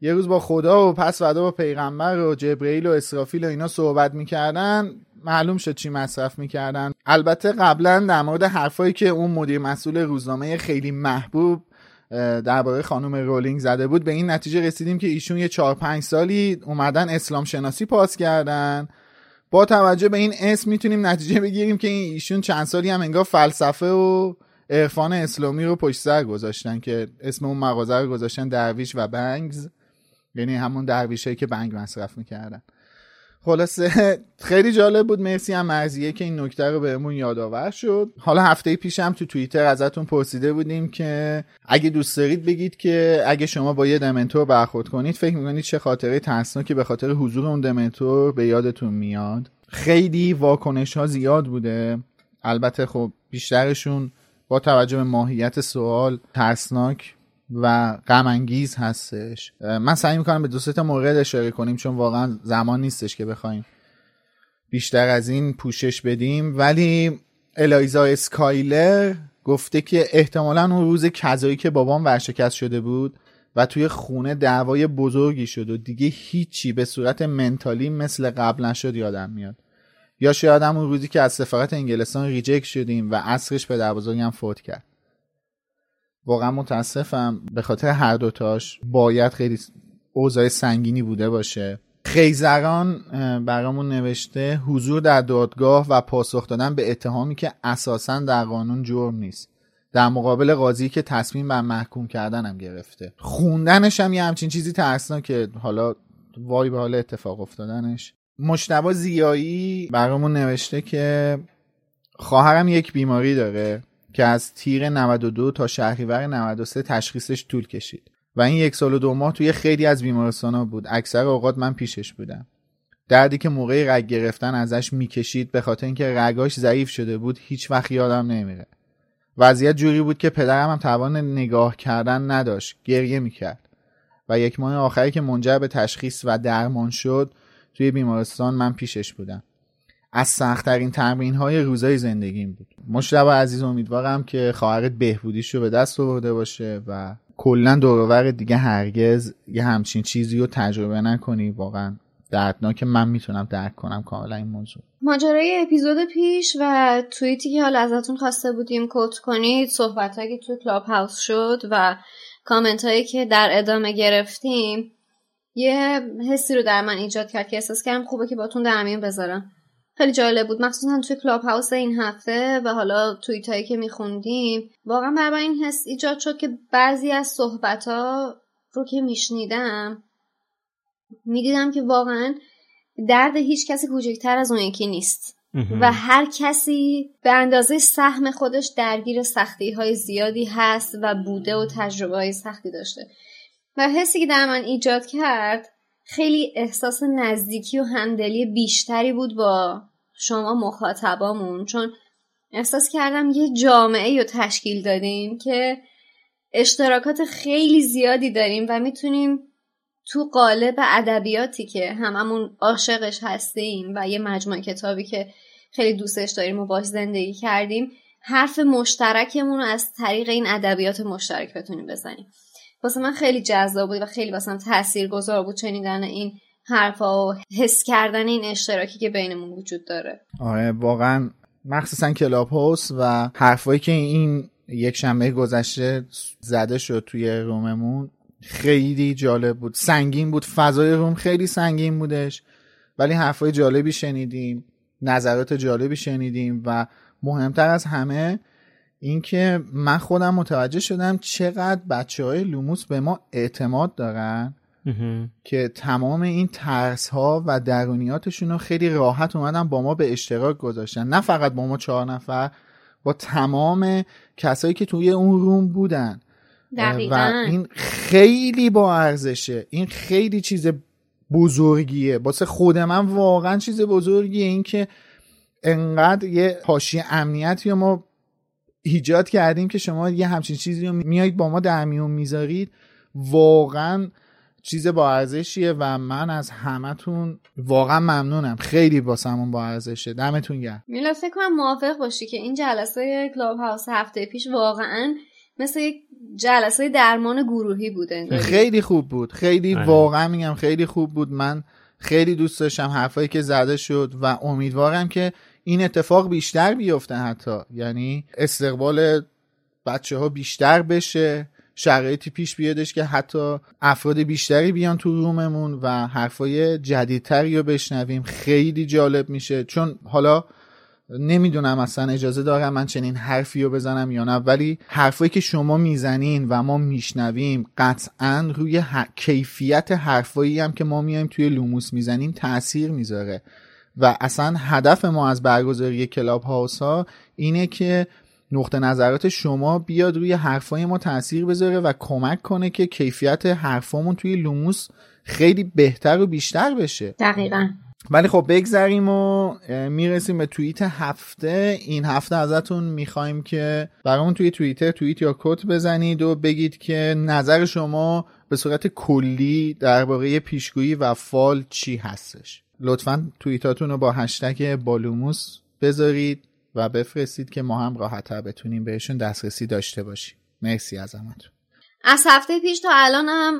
یه روز با خدا و پس ودا با پیغمبر و جبرئیل و اسرافیل و اینا صحبت میکردن، معلوم شد چی مصرف میکردن. البته قبلا در مورد حرفایی که اون مدیر مسئول روزنامه خیلی محبوب درباره خانم رولینگ زده بود به این نتیجه رسیدیم که ایشون یه چهار پنج سالی اومدن اسلام شناسی پاس کردن. با توجه به این اسم میتونیم نتیجه بگیریم که ایشون چند سالی هم انگار فلسفه و عرفان اسلامی رو پشت سر گذاشتن که اسم اون مغازه رو گذاشتن درویش و بنگز، یعنی همون درویشایی که بنگ مصرف میکردن. خلاصه خیلی جالب بود، مرسی هم مرضیه که این نکته رو بهمون یادآور شد. حالا هفته پیشم تو توییتر ازتون پرسیده بودیم که اگه دوست دارید بگید که اگه شما با یه دمنتور برخورد کنید فکر می‌کنید چه خاطره ترسناکی به خاطر حضور اون دمنتور به یادتون میاد. خیلی واکنش‌ها زیاد بوده، البته خب بیشترشون با توجه به ماهیت سوال ترسناک و غم انگیز هستش. من سعی میکنم به دو سه تا مورد اشاره کنیم چون واقعا زمان نیستش که بخوایم بیشتر از این پوشش بدیم، ولی الایزا اسکایلر گفته که احتمالاً اون روز کذایی که بابام ورشکست شده بود و توی خونه دعوای بزرگی شد و دیگه هیچی به صورت منتالی مثل قبل نشد یادم میاد، یا شاید هم اون روزی که از سفارت انگلستان ریجکت شدیم و عصرش پدربزرگم فوت کرد. واقعا متاسفم به خاطر هر دوتاش، باید خیلی اوضاع سنگینی بوده باشه. خیزران برامون نوشته حضور در دادگاه و پاسخ دادن به اتهامی که اساساً در قانون جرم نیست در مقابل قاضی که تصمیم بر محکوم کردنم گرفته. خوندنش هم یه همچین چیزی ترسناکه، حالا وای به حال اتفاق افتادنش. مجتبی زیایی برامون نوشته که خواهرم یک بیماری داره که از تیر نود و دو تا شهریور نود و سه تشخیصش طول کشید و این یک سال و دو ماه توی خیلی از بیمارستان‌ها بود، اکثر اوقات من پیشش بودم. دردی که موقع رگ گرفتن ازش میکشید به خاطر اینکه رگاش ضعیف شده بود هیچ وقت یادم نمیره. وضعیت جوری بود که پدرم هم توان نگاه کردن نداشت، گریه میکرد و یک ماه آخری که منجر به تشخیص و درمان شد توی بیمارستان من پیشش بودم. از سخت‌ترین تمرین‌های روزای زندگیم بود. مشتاق عزیز امیدوارم که خواهرت بهبودیش رو به دست آورده باشه و کلا دور و بر دیگه هرگز یه همچین چیزی رو تجربه نکنی. واقعا دردناکه. من میتونم درک کنم کاملا این موضوع. ماجرای اپیزود پیش و توییتی که حالا ازتون خواسته بودیم کوت کنید، صحبتایی که تو کلاب هاوس شد و کامنت هایی که در ادامه گرفتیم، یه حسی رو در من ایجاد کرد که احساس کردم خوبه که باتون در میون بذارم. خیلی جالب بود، مخصوصا توی کلاب هاوس این هفته و حالا توییت هایی که میخوندیم واقعا برام این حس ایجاد شد که بعضی از صحبت ها رو که میشنیدم میدیدم که واقعا درد هیچ کسی کوچکتر از اون یکی نیست و هر کسی به اندازه سهم خودش درگیر سختی های زیادی هست و بوده و تجربه های سختی داشته. و حسی که در من ایجاد کرد خیلی احساس نزدیکی و همدلی بیشتری بود با شما مخاطبامون، چون احساس کردم یه جامعه رو تشکیل دادیم که اشتراکات خیلی زیادی داریم و میتونیم تو قالب ادبیاتی که هممون عاشقش هستیم و یه مجموعه کتابی که خیلی دوستش داریم و باش زندگی کردیم، حرف مشترکمون رو از طریق این ادبیات مشترک بتونیم بزنیم. واسه من خیلی جذاب بود و خیلی واسم تاثیرگذار بود شنیدن این حرفا و حس کردن این اشتراکی که بینمون وجود داره. آره واقعا، مخصوصا کلاب هاوس و حرفایی که این یک شنبه گذشته زده شد توی روممون خیلی جالب بود، سنگین بود، فضای روم خیلی سنگین بودش، ولی حرفای جالبی شنیدیم، نظرات جالبی شنیدیم و مهمتر از همه اینکه من خودم متوجه شدم چقدر بچه های لوموس به ما اعتماد دارن که تمام این ترس ها و درونیاتشون رو خیلی راحت اومدن با ما به اشتراک گذاشتن. نه فقط با ما چهار نفر، با تمام کسایی که توی اون روم بودن. دقیقاً. و این خیلی با ارزشه، این خیلی چیز بزرگیه واسه خود من، واقعا چیز بزرگیه این که انقدر یه حاشیه امنیتی ما ایجاد کردیم که شما یه همچین چیزی رو میایید با ما در میون میذارید. واقعا چیز با ارزشیه و من از همتون واقعا ممنونم، خیلی واسمون با ارزشه. دمتون گرم. میلاد فکر کنم موافق باشی که این جلسه کلاب هاوس هفته پیش واقعا مثل یک جلسه درمان گروهی بود. خیلی خوب بود، خیلی آه. واقعا میگم خیلی خوب بود. من خیلی دوست داشتم حرفایی که زده شد و امیدوارم که این اتفاق بیشتر بیفته، حتی یعنی استقبال بچه ها بیشتر بشه، شرایطی پیش بیادش که حتی افراد بیشتری بیان تو روممون و حرفای جدیدتری رو بشنویم. خیلی جالب میشه، چون حالا نمیدونم اصلا اجازه دارم من چنین حرفی رو بزنم یا نه، ولی حرفایی که شما میزنین و ما میشنویم قطعا روی ه... کیفیت حرفایی هم که ما میایم توی لوموس میزنیم تأثیر میذاره. و اصلا هدف ما از برگزاری کلاب هاوس ها اینه که نقطه نظرات شما بیاد روی حرفای ما تأثیر بذاره و کمک کنه که کیفیت حرفامون توی لوموس خیلی بهتر و بیشتر بشه. دقیقاً. ولی خب بگذریم و میرسیم به توییت هفته. این هفته ازتون میخوایم که برامون توی توییتر توییت یا کد بزنید و بگید که نظر شما به صورت کلی درباره پیشگویی و فال چی هستش. لطفاً توییتاتون رو با هشتگ بالوموس بذارید و بفرستید که ما هم راحت‌تر بتونیم بهشون دسترسی داشته باشیم. مرسی از همتون. از هفته پیش تا الان هم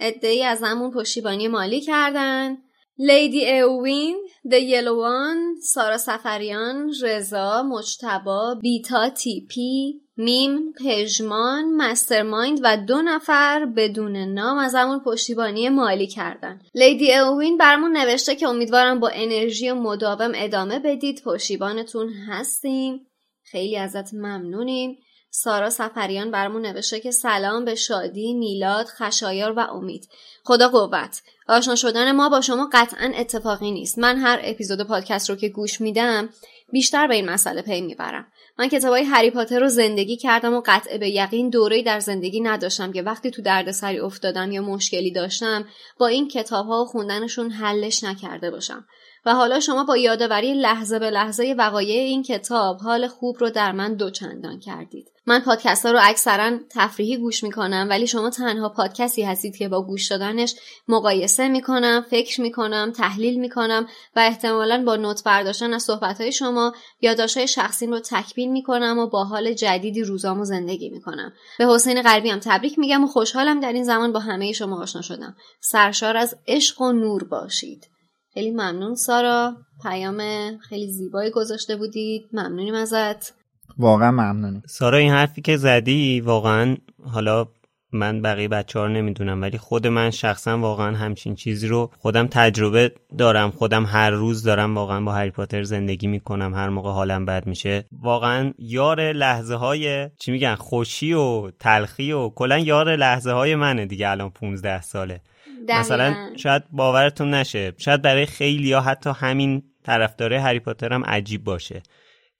عده‌ای از همون پشتیبانی مالی کردن. لیدی اوین، دی یلوان، سارا سفریان، رضا، مجتبا، بیتا تیپی، میم، پژمان، مسترمایند و دو نفر بدون نام از همون پشتیبانی مالی کردن. لیدی اوین برامون نوشته که امیدوارم با انرژی مداوم ادامه بدید، پشتیبانتون هستیم، خیلی ازت ممنونیم. سارا سفریان برامون نوشته که سلام به شادی، میلاد، خشایار و امید. خدا قوت. آشنا شدن ما با شما قطعا اتفاقی نیست. من هر اپیزود پادکست رو که گوش میدم بیشتر به این مسئله پی میبرم. من کتابای هری پاتر رو زندگی کردم و قطع به یقین دوره‌ای در زندگی نداشتم که وقتی تو دردسری افتادم یا مشکلی داشتم با این کتاب‌ها و خوندنشون حلش نکرده باشم. و حالا شما با یادآوری لحظه به لحظه وقایع این کتاب حال خوب رو در من دوچندان کردید. من پادکست ها رو اکثرا تفریحی گوش میکنم، ولی شما تنها پادکستی هستید که با گوش دادنش مقایسه میکنم، فکر میکنم، تحلیل میکنم و احتمالاً با نوت برداشتن از صحبت های شما یادداشت‌های شخصیم رو تکمیل میکنم و با حال جدیدی روزامو زندگی میکنم. به حسین غریبی هم تبریک میگم و خوشحالم در این زمان با همه شما آشنا شدم. سرشار از عشق و نور باشید. خیلی ممنون سارا، پیام خیلی زیبایی گذاشته بودید، ممنونیم ازت. واقعا ممنونم سارا، این حرفی که زدی واقعا، حالا من بقیه بچه ها رو نمیدونم ولی خود من شخصا واقعا همچین چیزی رو خودم تجربه دارم، خودم هر روز دارم واقعا با هری پاتر زندگی میکنم. هر موقع حالم بد میشه واقعا یار لحظه های چی میگن خوشی و تلخی و کلا یار لحظه های منه دیگه. الان پونزده ساله دمیان. مثلا شاید باورتون نشه، شاید برای خیلی ها حتی همین طرفدارای هری پاتر هم عجیب باشه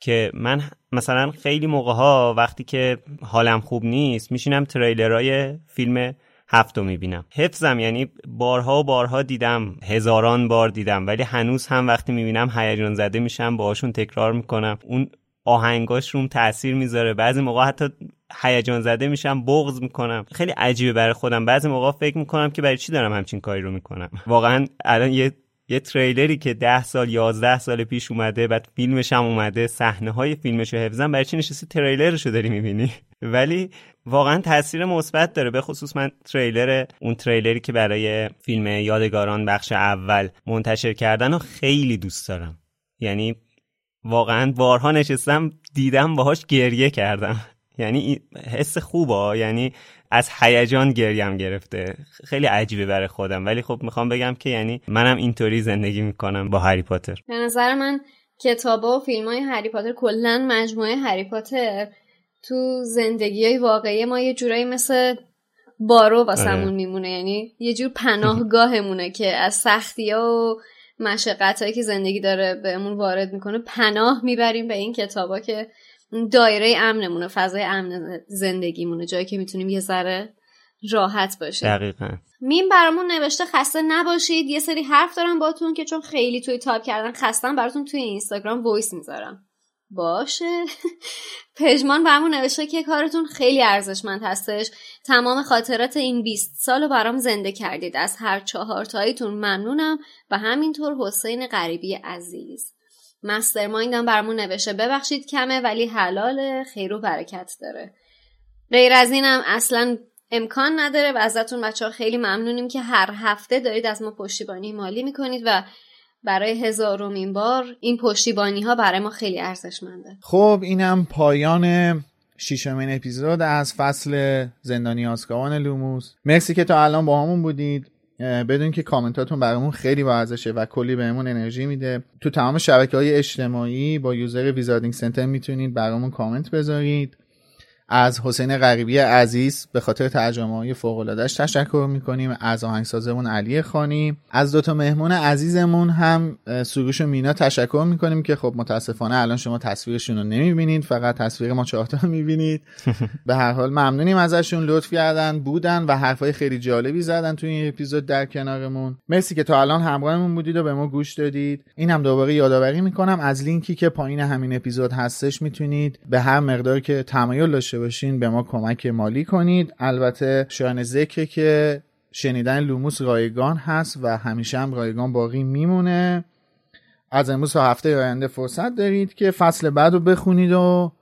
که من مثلا خیلی موقع ها وقتی که حالم خوب نیست میشینم تریلرهای فیلم هفتو میبینم، حفظم، یعنی بارها و بارها دیدم، هزاران بار دیدم، ولی هنوز هم وقتی میبینم هیجان زده میشم، باهاشون تکرار میکنم، اون آهنگاش روم تأثیر میذاره، بعضی موقع حتی هیجان زده میشم، بغض میکنم. خیلی عجیبه برای خودم، بعضی موقع فکر میکنم که برای چی دارم همچین کاری رو میکنم. واقعا الان یه یه تریلری که ده سال یازده سال پیش اومده، بعد فیلمش هم اومده، صحنه های فیلمش رو حفظم، برای چی نشستی تریلرشو داری میبینی؟ ولی واقعا تاثیر مثبت داره. به خصوص من تریلر اون تریلری که برای فیلم یادگاران بخش اول منتشر کردن رو خیلی دوست دارم، یعنی واقعا بارها نشستم دیدم باهاش گریه کردم، یعنی حس خوبه، یعنی از هیجان گریم گرفته، خیلی عجیبه برای خودم. ولی خب میخوام بگم که یعنی منم اینطوری زندگی میکنم با هری پاتر. به نظر من کتابا و فیلمای هری پاتر، کلا مجموعه هری پاتر تو زندگیای واقعی ما یه جورایی مثل بارو واسمون میمونه، یعنی یه جور پناهگاهمونه که از سختی‌ها و مشقتایی که زندگی داره بهمون وارد میکنه پناه میبریم به این کتابا که دایره امنمونه، فضای امن زندگیمونه، جایی که میتونیم یه ذره راحت باشه. دقیقاً. میم برامون نوشته خسته نباشید، یه سری حرف دارم باتون که چون خیلی توی تایپ کردن خستم، براتون توی اینستاگرام وایس میذارم. باشه. پژمان برامون نوشته که کارتون خیلی ارزشمند هستش، تمام خاطرات این بیست سالو برام زنده کردید، از هر چهار تاییتون ممنونم و همینطور حسین غریبی عزیز. مستر مایندم برامون نوشته ببخشید کمه ولی حلاله، خیر و برکت داره. غیر از اینم اصلا امکان نداره و ازتون بچه‌ها خیلی ممنونیم که هر هفته دارید از ما پشتیبانی مالی میکنید و برای هزارمین بار این پشتیبانی ها برای ما خیلی ارزشمنده. خب اینم پایان ششمین اپیزود از فصل زندانی آزکابان لوموس. مرسی که تا الان با همون بودید، بدون که کامنتاتون برامون خیلی با ارزشه و کلی بهمون انرژی میده. تو تمام شبکه‌های اجتماعی با یوزر ویزاردینگ سنتر میتونید برامون کامنت بذارید. از حسین غریبی عزیز به خاطر ترجمه‌های فوق‌العاده‌اش تشکر میکنیم، از آهنگسازمون علی خانی، از دوتا مهمون عزیزمون هم سروش و مینا تشکر میکنیم که خب متاسفانه الان شما تصویرشون رو نمیبینید، فقط تصویر ما چهار تا میبینید. به هر حال ممنونیم ازشون، لطف کردن، بودن و حرفای خیلی جالبی زدن توی این اپیزود در کنارمون. مرسی که تا الان همراهمون بودید و به ما گوش دادید. این هم دوباره یادآوری میکنم از لینکی که پایین همین اپیزود هستش میتونید به هر مقدار که تمایل داشته باشین به ما کمک مالی کنید. البته شایان ذکره که شنیدن لوموس رایگان هست و همیشه هم رایگان باقی میمونه. از امروز تا هفته آینده فرصت دارید که فصل بعد رو بخونید و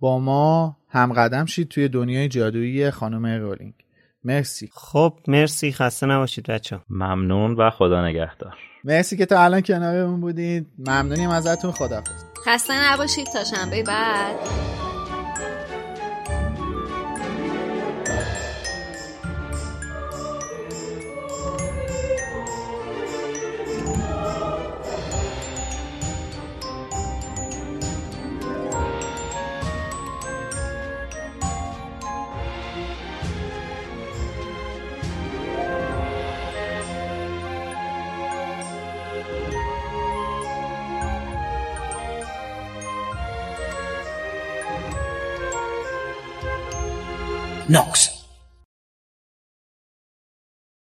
با ما همقدم شید توی دنیای جادویی خانم رولینگ. مرسی. خب مرسی، خسته نباشید بچه‌ها. ممنون و خدا نگهدار. مرسی که تا الان کنارمون بودید، ممنونیم ازتون. خداحافظ. خسته نباشید تا شنبه بعد. Nox.